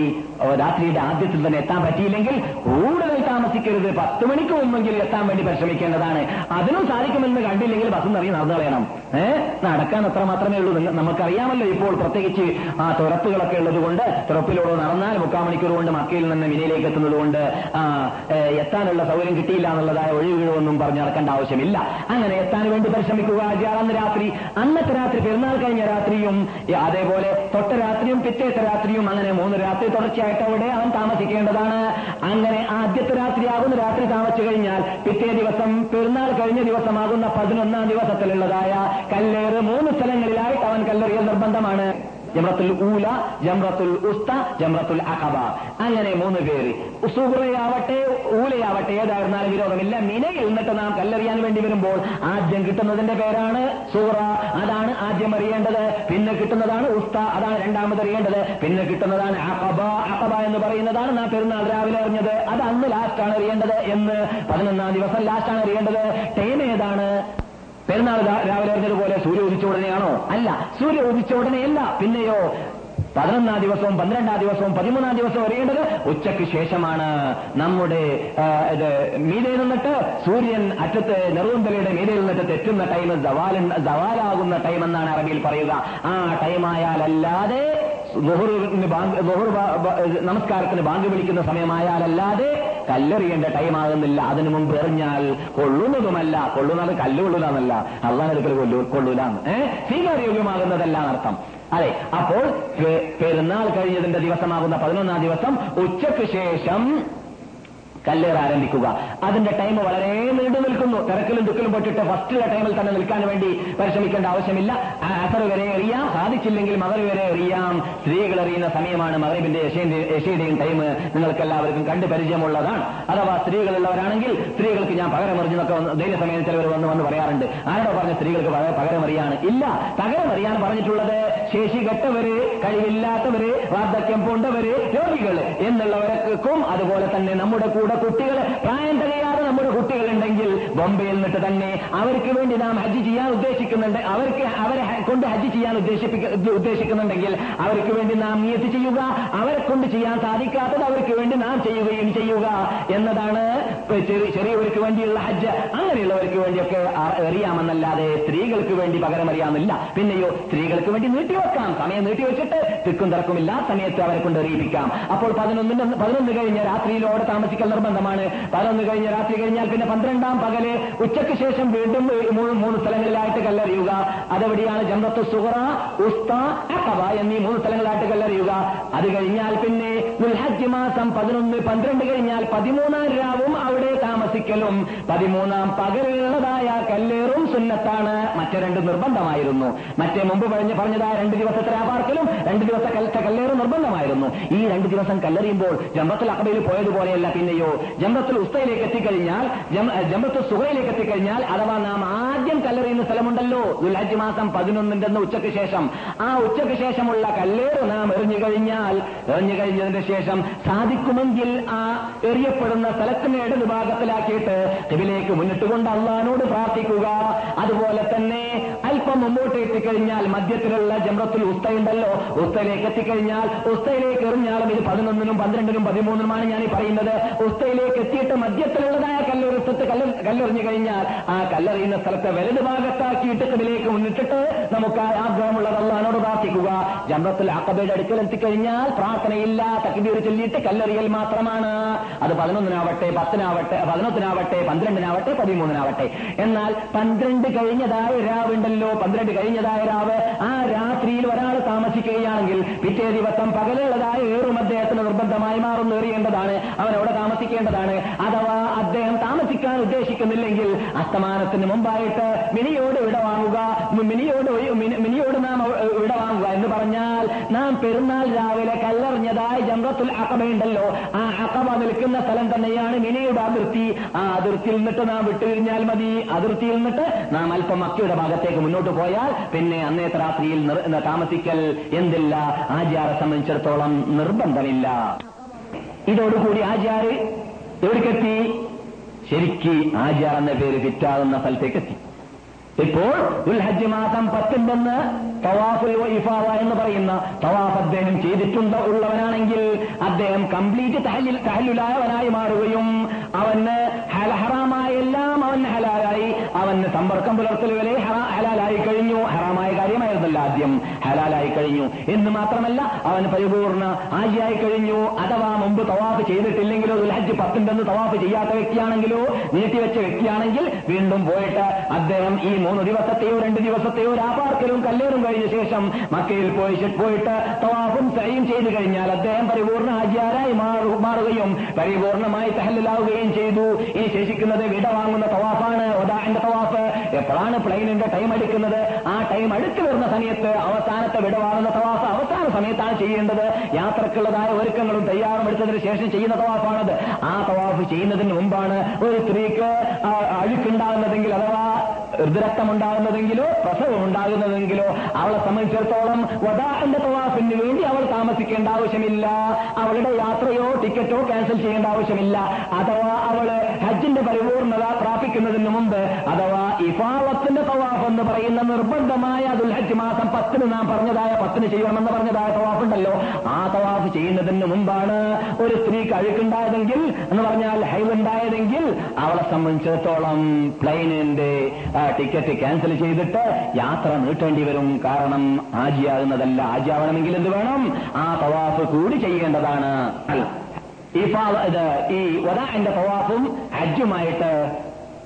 രാത്രിയുടെ ആദ്യത്തിൽ തന്നെ എത്താൻ പറ്റിയില്ലെങ്കിൽ കൂടുതൽ താമസിക്കരുത്. പത്ത് മണിക്ക് മുമ്പെങ്കിൽ എത്താൻ വേണ്ടി പരിശ്രമിക്കേണ്ടതാണ്. അതിനും സാധിക്കുമെന്ന് കണ്ടില്ലെങ്കിൽ ബസ് നിറയെ നടന്നു കളയണം. ഏഹ് നടക്കാൻ അത്ര മാത്രമേ ഉള്ളൂ. നമുക്കറിയാമല്ലോ ഇപ്പോൾ പ്രത്യേകിച്ച് ആ തുറപ്പുകളൊക്കെ ഉള്ളതുകൊണ്ട് തുറപ്പിലൂടെ നടന്നാൽ മുക്കാൽ മണിക്കൂർ കൊണ്ട് മക്കയിൽ നിന്ന് മിനയിലേക്ക് എത്തുന്നത് കൊണ്ട് ആ എത്താനുള്ള സൗകര്യം കിട്ടിയില്ല എന്നുള്ളതായ ഒഴിവുകളൊന്നും പറഞ്ഞു നടക്കേണ്ട ആവശ്യമില്ല. അങ്ങനെ എത്താൻ വേണ്ടി പരിശ്രമിക്കുക. അന്ന് രാത്രി അന്നത്തെ രാത്രി പെരുന്നാൾ കഴിഞ്ഞ രാത്രിയും അതേപോലെ തൊട്ട രാത്രിയും പിറ്റേത്തെ രാത്രിയും അങ്ങനെ മൂന്ന് രാത്രി തുടർച്ചയായിട്ട് അവിടെ അവൻ താമസിക്കേണ്ടതാണ്. അങ്ങനെ ആദ്യത്തെ രാത്രിയാകുന്ന രാത്രി താമസിച്ചു കഴിഞ്ഞാൽ പിറ്റേ ദിവസം പെരുന്നാൾ കഴിഞ്ഞ ദിവസമാകുന്ന പതിനൊന്നാം ദിവസത്തിലുള്ളതായ കല്ലേറ് മൂന്ന് സ്ഥലങ്ങളിലായിട്ട് അവൻ കല്ലെറിയൽ നിർബന്ധമാണ്. ജംറത്തുൽ ഊല, ജംറത്തുൽ ഉസ്ത, ജംറത്തുൽ അഖബ. അങ്ങനെ മൂന്ന് പേര് സൂറയാവട്ടെ ഊലയാവട്ടെ ഏതായിരുന്നാലും വിരോധമില്ല. മിനയിൽ നിന്നിട്ട് നാം കല്ലെറിയാൻ വേണ്ടി വരുമ്പോൾ ആദ്യം കിട്ടുന്നതിന്റെ പേരാണ് സൂറ. അതാണ് ആദ്യം അറിയേണ്ടത്. പിന്നെ കിട്ടുന്നതാണ് ഉസ്ത, അതാണ് രണ്ടാമത് അറിയേണ്ടത്. പിന്നെ കിട്ടുന്നതാണ് അഖബ. അഖബ എന്ന് പറയുന്നതാണ് നാം പെരുന്നാൾ രാവിലെ അറിഞ്ഞത്. അത് അന്ന് ലാസ്റ്റാണ് അറിയേണ്ടത്. എന്ന് പതിനൊന്നാം ദിവസം ലാസ്റ്റാണ് അറിയേണ്ടത്. ടൈം ഏതാണ്? പെരുന്നാൾ രാവിലെ അറിഞ്ഞതുപോലെ സൂര്യ ഉദിച്ച ഉടനെയാണോ? അല്ല, സൂര്യ ഉദിച്ച ഉടനെയല്ല. പിന്നെയോ പതിനൊന്നാം ദിവസവും പന്ത്രണ്ടാം ദിവസവും പതിമൂന്നാം ദിവസവും അറിയേണ്ടത് ഉച്ചയ്ക്ക് ശേഷമാണ്. നമ്മുടെ മീതെ നിന്നിട്ട് സൂര്യൻ അറ്റത്ത് നെറുകുന്തലയുടെ മീതെ നിന്നിട്ട് തെറ്റുന്ന ടൈം സവാല സവാലാകുന്ന ടൈം എന്നാണ് അറബിയിൽ പറയുക. ആ ടൈമായാലല്ലാതെ നമസ്കാരത്തിന് ബാങ്ക് വിളിക്കുന്ന സമയമായാലല്ലാതെ കല്ലെറിയേണ്ട ടൈമാകുന്നില്ല. അതിനു മുമ്പ് എറിഞ്ഞാൽ കൊള്ളുന്നതുമല്ല. കൊള്ളുന്നത് കല്ല് കൊള്ളൂലെന്നല്ല, അള്ളാഹുവിൽ കൊല്ലൂ കൊള്ളൂലാന്ന് ഏഹ് സ്വീകാര്യോഗ്യമാകുന്നതല്ല എന്നർത്ഥം. അതെ, അപ്പോൾ പെരുന്നാൾ കഴിഞ്ഞതിന്റെ ദിവസമാകുന്ന പതിനൊന്നാം ദിവസം ഉച്ചയ്ക്ക് ശേഷം കല്ലേറ് ആരംഭിക്കുക. അതിന്റെ ടൈം വളരെ നീണ്ടു നിൽക്കുന്നു. തിരക്കിലും ദുഃഖിലും പെട്ടിട്ട് ഫസ്റ്റിലെ ടൈമിൽ തന്നെ നിൽക്കാൻ വേണ്ടി പരിശ്രമിക്കേണ്ട ആവശ്യമില്ല. അസർ വരെ എറിയാം, സാധിച്ചില്ലെങ്കിൽ മഗറിബ് വരെ എറിയാം. സ്ത്രീകൾ എറിയുന്ന സമയമാണ് മഗറിബിന്റെ എശയുടെയും ടൈം നിങ്ങൾക്ക് എല്ലാവർക്കും കണ്ട് പരിചയമുള്ളതാണ്. അഥവാ സ്ത്രീകളുള്ളവരാണെങ്കിൽ സ്ത്രീകൾക്ക് ഞാൻ പകരമെറിഞ്ഞെന്നൊക്കെ ധൈര്യ സമയം ചിലവർ വന്ന് വന്ന് പറയാറുണ്ട്. ആരോടോ പറഞ്ഞ സ്ത്രീകൾക്ക് പകരമെറിയാണ്? ഇല്ല, പകരമെറിയാണ് പറഞ്ഞിട്ടുള്ളത് ശേഷി കെട്ടവര്, കഴിവില്ലാത്തവര്, വാർദ്ധക്യം പൂണ്ടവര്, രോഗികള് എന്നുള്ളവർക്കും അതുപോലെ തന്നെ നമ്മുടെ കുട്ടികൾ പ്രായം തികയാതെ നമ്മുടെ കുട്ടികളുണ്ടെങ്കിൽ ബോംബെയിൽ നിന്നിട്ട് തന്നെ അവർക്ക് വേണ്ടി നാം ഹജ്ജ് ചെയ്യാൻ ഉദ്ദേശിക്കുന്നുണ്ട് അവർക്ക് അവരെ കൊണ്ട് ഹജ്ജ് ചെയ്യാൻ ഉദ്ദേശിക്കുന്നുണ്ടെങ്കിൽ അവർക്ക് വേണ്ടി നാം നിയത്ത് ചെയ്യുക. അവരെ കൊണ്ട് ചെയ്യാൻ സാധിക്കാത്തത് അവർക്ക് വേണ്ടി നാം ചെയ്യുകയും ചെയ്യുക എന്നതാണ് ചെറിയവർക്ക് വേണ്ടിയുള്ള ഹജ്ജ്. അങ്ങനെയുള്ളവർക്ക് വേണ്ടിയൊക്കെ അറിയാമെന്നല്ലാതെ സ്ത്രീകൾക്ക് വേണ്ടി പകരം അറിയാമെന്നില്ല. പിന്നെയോ സ്ത്രീകൾക്ക് വേണ്ടി നീട്ടിവെക്കാം. സമയം നീട്ടിവെച്ചിട്ട് തിക്കും തിരക്കുമില്ല സമയത്ത് അവരെ കൊണ്ട് അറിയിപ്പിക്കാം. അപ്പോൾ പതിനൊന്നിന് പതിനൊന്ന് കഴിഞ്ഞ രാത്രിയിലോടെ താമസിക്കൽ നിർബന്ധമാണ്. പതിനൊന്ന് കഴിഞ്ഞ രാത്രി കഴിഞ്ഞാൽ പിന്നെ പന്ത്രണ്ടാം പകല് ഉച്ചയ്ക്ക് ശേഷം വീണ്ടും മൂന്ന് സ്ഥലങ്ങളിലായിട്ട് കല്ലെറിയുക. അതെവിടെയാണ്? ജംറത്തു സുഹറ, ഉസ്ത, അഖബ എന്നീ മൂന്ന് സ്ഥലങ്ങളിലായിട്ട് കല്ലെറിയുക. അത് കഴിഞ്ഞാൽ പിന്നെ ദുൽഹജ്ജ് മാസം പതിനൊന്ന് പന്ത്രണ്ട് കഴിഞ്ഞാൽ പതിമൂന്നാം രാവും അവിടെ താമസിക്കലും പതിമൂന്നാം പകലുള്ളതായ കല്ലേറും സുന്നത്താണ്. മറ്റേ രണ്ട് നിർബന്ധമായിരുന്നു. മറ്റേ മുമ്പ് പറഞ്ഞ് പറഞ്ഞതായ രണ്ട് ദിവസത്തെ രാപാർക്കലും രണ്ട് ദിവസത്തെ കല്ലേറും നിർബന്ധമായിരുന്നു. ഈ രണ്ട് ദിവസം കല്ലെറിയുമ്പോൾ ജംറത്തുൽ അഖബയിൽ പോയതുപോലെയല്ല. പിന്നെയോ ജംറത്തുൽ ഉസ്തയിലേക്ക് എത്തിക്കഴിഞ്ഞാൽ ജംറത്തുൽ സുഹറയിലേക്ക് എത്തിക്കഴിഞ്ഞാൽ അഥവാ നാം ആദ്യം കല്ലെറിയുന്ന സ്ഥലമുണ്ടല്ലോ ദുൽഹജ്ജ് മാസം പതിനൊന്നിന്റെ ഉച്ചയ്ക്ക് ശേഷം, ആ ഉച്ചയ്ക്ക് ശേഷമുള്ള കല്ലേറ് നാം എറിഞ്ഞു കഴിഞ്ഞാൽ എറിഞ്ഞു കഴിഞ്ഞതിന് ശേഷം സാധിക്കുമെങ്കിൽ ആ എറിയപ്പെടുന്ന സ്ഥലത്തിന് ഇടത് ഭാഗത്തിലാക്കിയിട്ട് ഖിബിലേക്ക് മുന്നിട്ടുകൊണ്ട് അള്ളാഹുവിനോട് പ്രാർത്ഥിക്കുക. അതുപോലെ തന്നെ അല്പം മുമ്പോട്ട് എത്തിക്കഴിഞ്ഞാൽ മധ്യത്തിലുള്ള ജംറത്തുൽ ഉസ്തയുണ്ടല്ലോ, ഉസ്തയിലേക്ക് എത്തിക്കഴിഞ്ഞാൽ ഉസ്തയിലേക്ക് എറിഞ്ഞാലും ഇത് പതിനൊന്നിനും പന്ത്രണ്ടിനും പതിമൂന്നിനുമാണ് ഞാൻ ഈ പറയുന്നത്. ഉസ്തയിലേക്ക് എത്തിയിട്ട് മധ്യത്തിലുള്ളതായ കല്ലൊരുത്തത്ത് കല്ല് കല്ലെറിഞ്ഞു കഴിഞ്ഞാൽ ആ കല്ലെറിയുന്ന സ്ഥലത്തെ വലത് ഭാഗത്താക്കിയിട്ട് ഇതിലേക്ക് മുന്നിട്ടിട്ട് നമുക്ക് ആഗ്രഹമുള്ളത് അള്ളാഹുവോട് പ്രാർത്ഥിക്കുക. ജംറത്തുൽ അഖബയുടെ അടുക്കൽ എത്തിക്കഴിഞ്ഞാൽ പ്രാർത്ഥനയില്ല, തക്ബീർ ചൊല്ലിയിട്ട് കല്ലെറിയൽ മാത്രമാണ്. അത് പതിനൊന്നിനാവട്ടെ, പത്തിനാവട്ടെ, പതിനൊന്നിനാവട്ടെ, പന്ത്രണ്ടിനാവട്ടെ, പതിമൂന്നിനാവട്ടെ. എന്നാൽ പന്ത്രണ്ട് കഴിഞ്ഞതായ രാവുണ്ടല്ലോ, പന്ത്രണ്ട് കഴിഞ്ഞതായ രാവ്, ആ രാത്രിയിൽ ഒരാൾ താമസിക്കുകയാണെങ്കിൽ പിറ്റേ ദിവസം പകലുള്ളതായ ഏറും അദ്ദേഹത്തിന് നിർബന്ധമായി മാറും, ഏറിയേണ്ടതാണ്, അവനവിടെ താമസിക്കേണ്ടതാണ്. അഥവാ അദ്ദേഹം താമസിക്കാൻ ഉദ്ദേശിക്കുന്നില്ലെങ്കിൽ അസ്തമാനത്തിന് മുമ്പായിട്ട് മിനിയോട് വിടവാങ്ങുക. മിനിയോട് മിനിയോട് നാം വിടവാങ്ങുക എന്ന് പറഞ്ഞാൽ നാം പെരുന്നാൾ രാവിലെ കല്ലെറിഞ്ഞതായ ജംറത്തുൽ അഖബയുണ്ടല്ലോ, ആ അഖബ നിൽക്കുന്ന സ്ഥലം തന്നെയാണ് മിനിയുടെ അതിർത്തി. ആ അതിർത്തിയിൽ നിന്നിട്ട് നാം വിട്ടുപിരിഞ്ഞാൽ മതി. അതിർത്തിയിൽ നിന്നിട്ട് നാം അല്പം മക്കയുടെ ഭാഗത്തേക്ക് മുന്നോട്ട് പോയാൽ പിന്നെ അന്നേത്തെ രാത്രിയിൽ താമസിക്കൽ എന്തില്ല, ആചാരെ സംബന്ധിച്ചിടത്തോളം നിർബന്ധമില്ല. ഇതോടുകൂടി ആചാര് എവിടേക്കെത്തി? ശരിക്ക് ആചാർ എന്ന പേര് വിറ്റാകുന്ന സ്ഥലത്തേക്കെത്തി. ഇപ്പോൾ ദുൽഹജ്ജ് മാസം പത്തിൻ്റെന്ന് തവാഫുൽ ഇഫാദ എന്ന് പറയുന്ന തവാഫ് അദ്ദേഹം ചെയ്തിട്ടുണ്ട് ഉള്ളവനാണെങ്കിൽ അദ്ദേഹം കംപ്ലീറ്റ് തഹല്ലുലായവനായി മാറുകയും അവന് ഹറാമായ എല്ലാം അവന് ഹലാലായി, അവന് സമ്പർക്കം പുലർത്തൽ വരെ ഹലാലായി കഴിഞ്ഞു. ഹറാമായ കാര്യമായിരുന്നല്ല ആദ്യം, ഹലാലായി കഴിഞ്ഞു എന്ന് മാത്രമല്ല അവന് പരിപൂർണ്ണ ആജിയായി കഴിഞ്ഞു. അഥവാ മുമ്പ് തവാഫ് ചെയ്തിട്ടില്ലെങ്കിലോ, ദുൽഹജ്ജ് പത്തിൻ്റെന്ന് തവാഫ് ചെയ്യാത്ത വ്യക്തിയാണെങ്കിലോ, നീട്ടിവെച്ച വ്യക്തിയാണെങ്കിൽ വീണ്ടും പോയിട്ട് അദ്ദേഹം ഈ മൂന്ന് ദിവസത്തെയോ രണ്ട് ദിവസത്തെയോ രാപാർക്കലും കല്ലേറും കഴിഞ്ഞ ശേഷം മക്കയിൽ പോയി പോയിട്ട് തവാഫും സഅയും ചെയ്തു കഴിഞ്ഞാൽ അദ്ദേഹം പരിപൂർണ്ണ ഹാജിയായി മാറുകയും പരിപൂർണമായി തഹല്ലുലാവുകയും ചെയ്തു. ഈ ശേഷിക്കുന്നത് വിട വാങ്ങുന്ന തവാഫാണ്, ഉദാഹരണ തവാഫ്. എപ്പോഴാണ് പ്ലെയിനിന്റെ ടൈം എടുക്കുന്നത്? ആ ടൈം അടുത്ത് വരുന്ന സമയത്ത് അവസാനത്തെ വിട വാങ്ങുന്ന തവാഫ് അവസാന സമയത്താണ് ചെയ്യേണ്ടത്. യാത്രക്കുള്ളതായ ഒരുക്കങ്ങളും തയ്യാറും എടുത്തതിന് ശേഷം ചെയ്യുന്ന തവാഫാണത്. ആ തവാഫ് ചെയ്യുന്നതിന് മുമ്പാണ് ഒരു സ്ത്രീക്ക് അഴുക്കുണ്ടാകുന്നതെങ്കിൽ, അഥവാ ൃതരക്തമുണ്ടാകുന്നതെങ്കിലോ പ്രസവം ഉണ്ടാകുന്നതെങ്കിലോ അവളെ സംബന്ധിച്ചിടത്തോളം വദാഇന്റെ തവാഫിന് വേണ്ടി അവൾ താമസിക്കേണ്ട ആവശ്യമില്ല. അവളുടെ യാത്രയോ ടിക്കറ്റോ ക്യാൻസൽ ചെയ്യേണ്ട ആവശ്യമില്ല. അഥവാ അവള് ഹജ്ജിന്റെ പരിപൂർണത പ്രാപിക്കുന്നതിന് മുമ്പ്, അഥവാ ഇഫാദത്തിന്റെ തവാഫ് എന്ന് പറയുന്ന നിർബന്ധമായ ദുൽഹജ്ജ് മാസം പത്തിന് നാം പറഞ്ഞതായ പത്തിന് ചെയ്യണമെന്ന് പറഞ്ഞതായ തവാഫ് ഉണ്ടല്ലോ, ആ തവാഫ് ചെയ്യുന്നതിന് മുമ്പാണ് ഒരു സ്ത്രീക്ക് അഴുക്കുണ്ടായതെങ്കിൽ എന്ന് പറഞ്ഞാൽ ഹൈവ് ഉണ്ടായതെങ്കിൽ അവളെ സംബന്ധിച്ചിടത്തോളം പ്ലെയിനിന്റെ ടിക്കറ്റ് ക്യാൻസൽ ചെയ്തിട്ട് യാത്ര നീട്ടേണ്ടി വരും. കാരണം ആജിയാകുന്നതല്ല, ആജിയാവണമെങ്കിൽ എന്ത് വേണം? ആ തവാഫ് കൂടി ചെയ്യേണ്ടതാണ്. ഈ വദാഇന്റെ തവാഫും ഹജ്ജുമായിട്ട്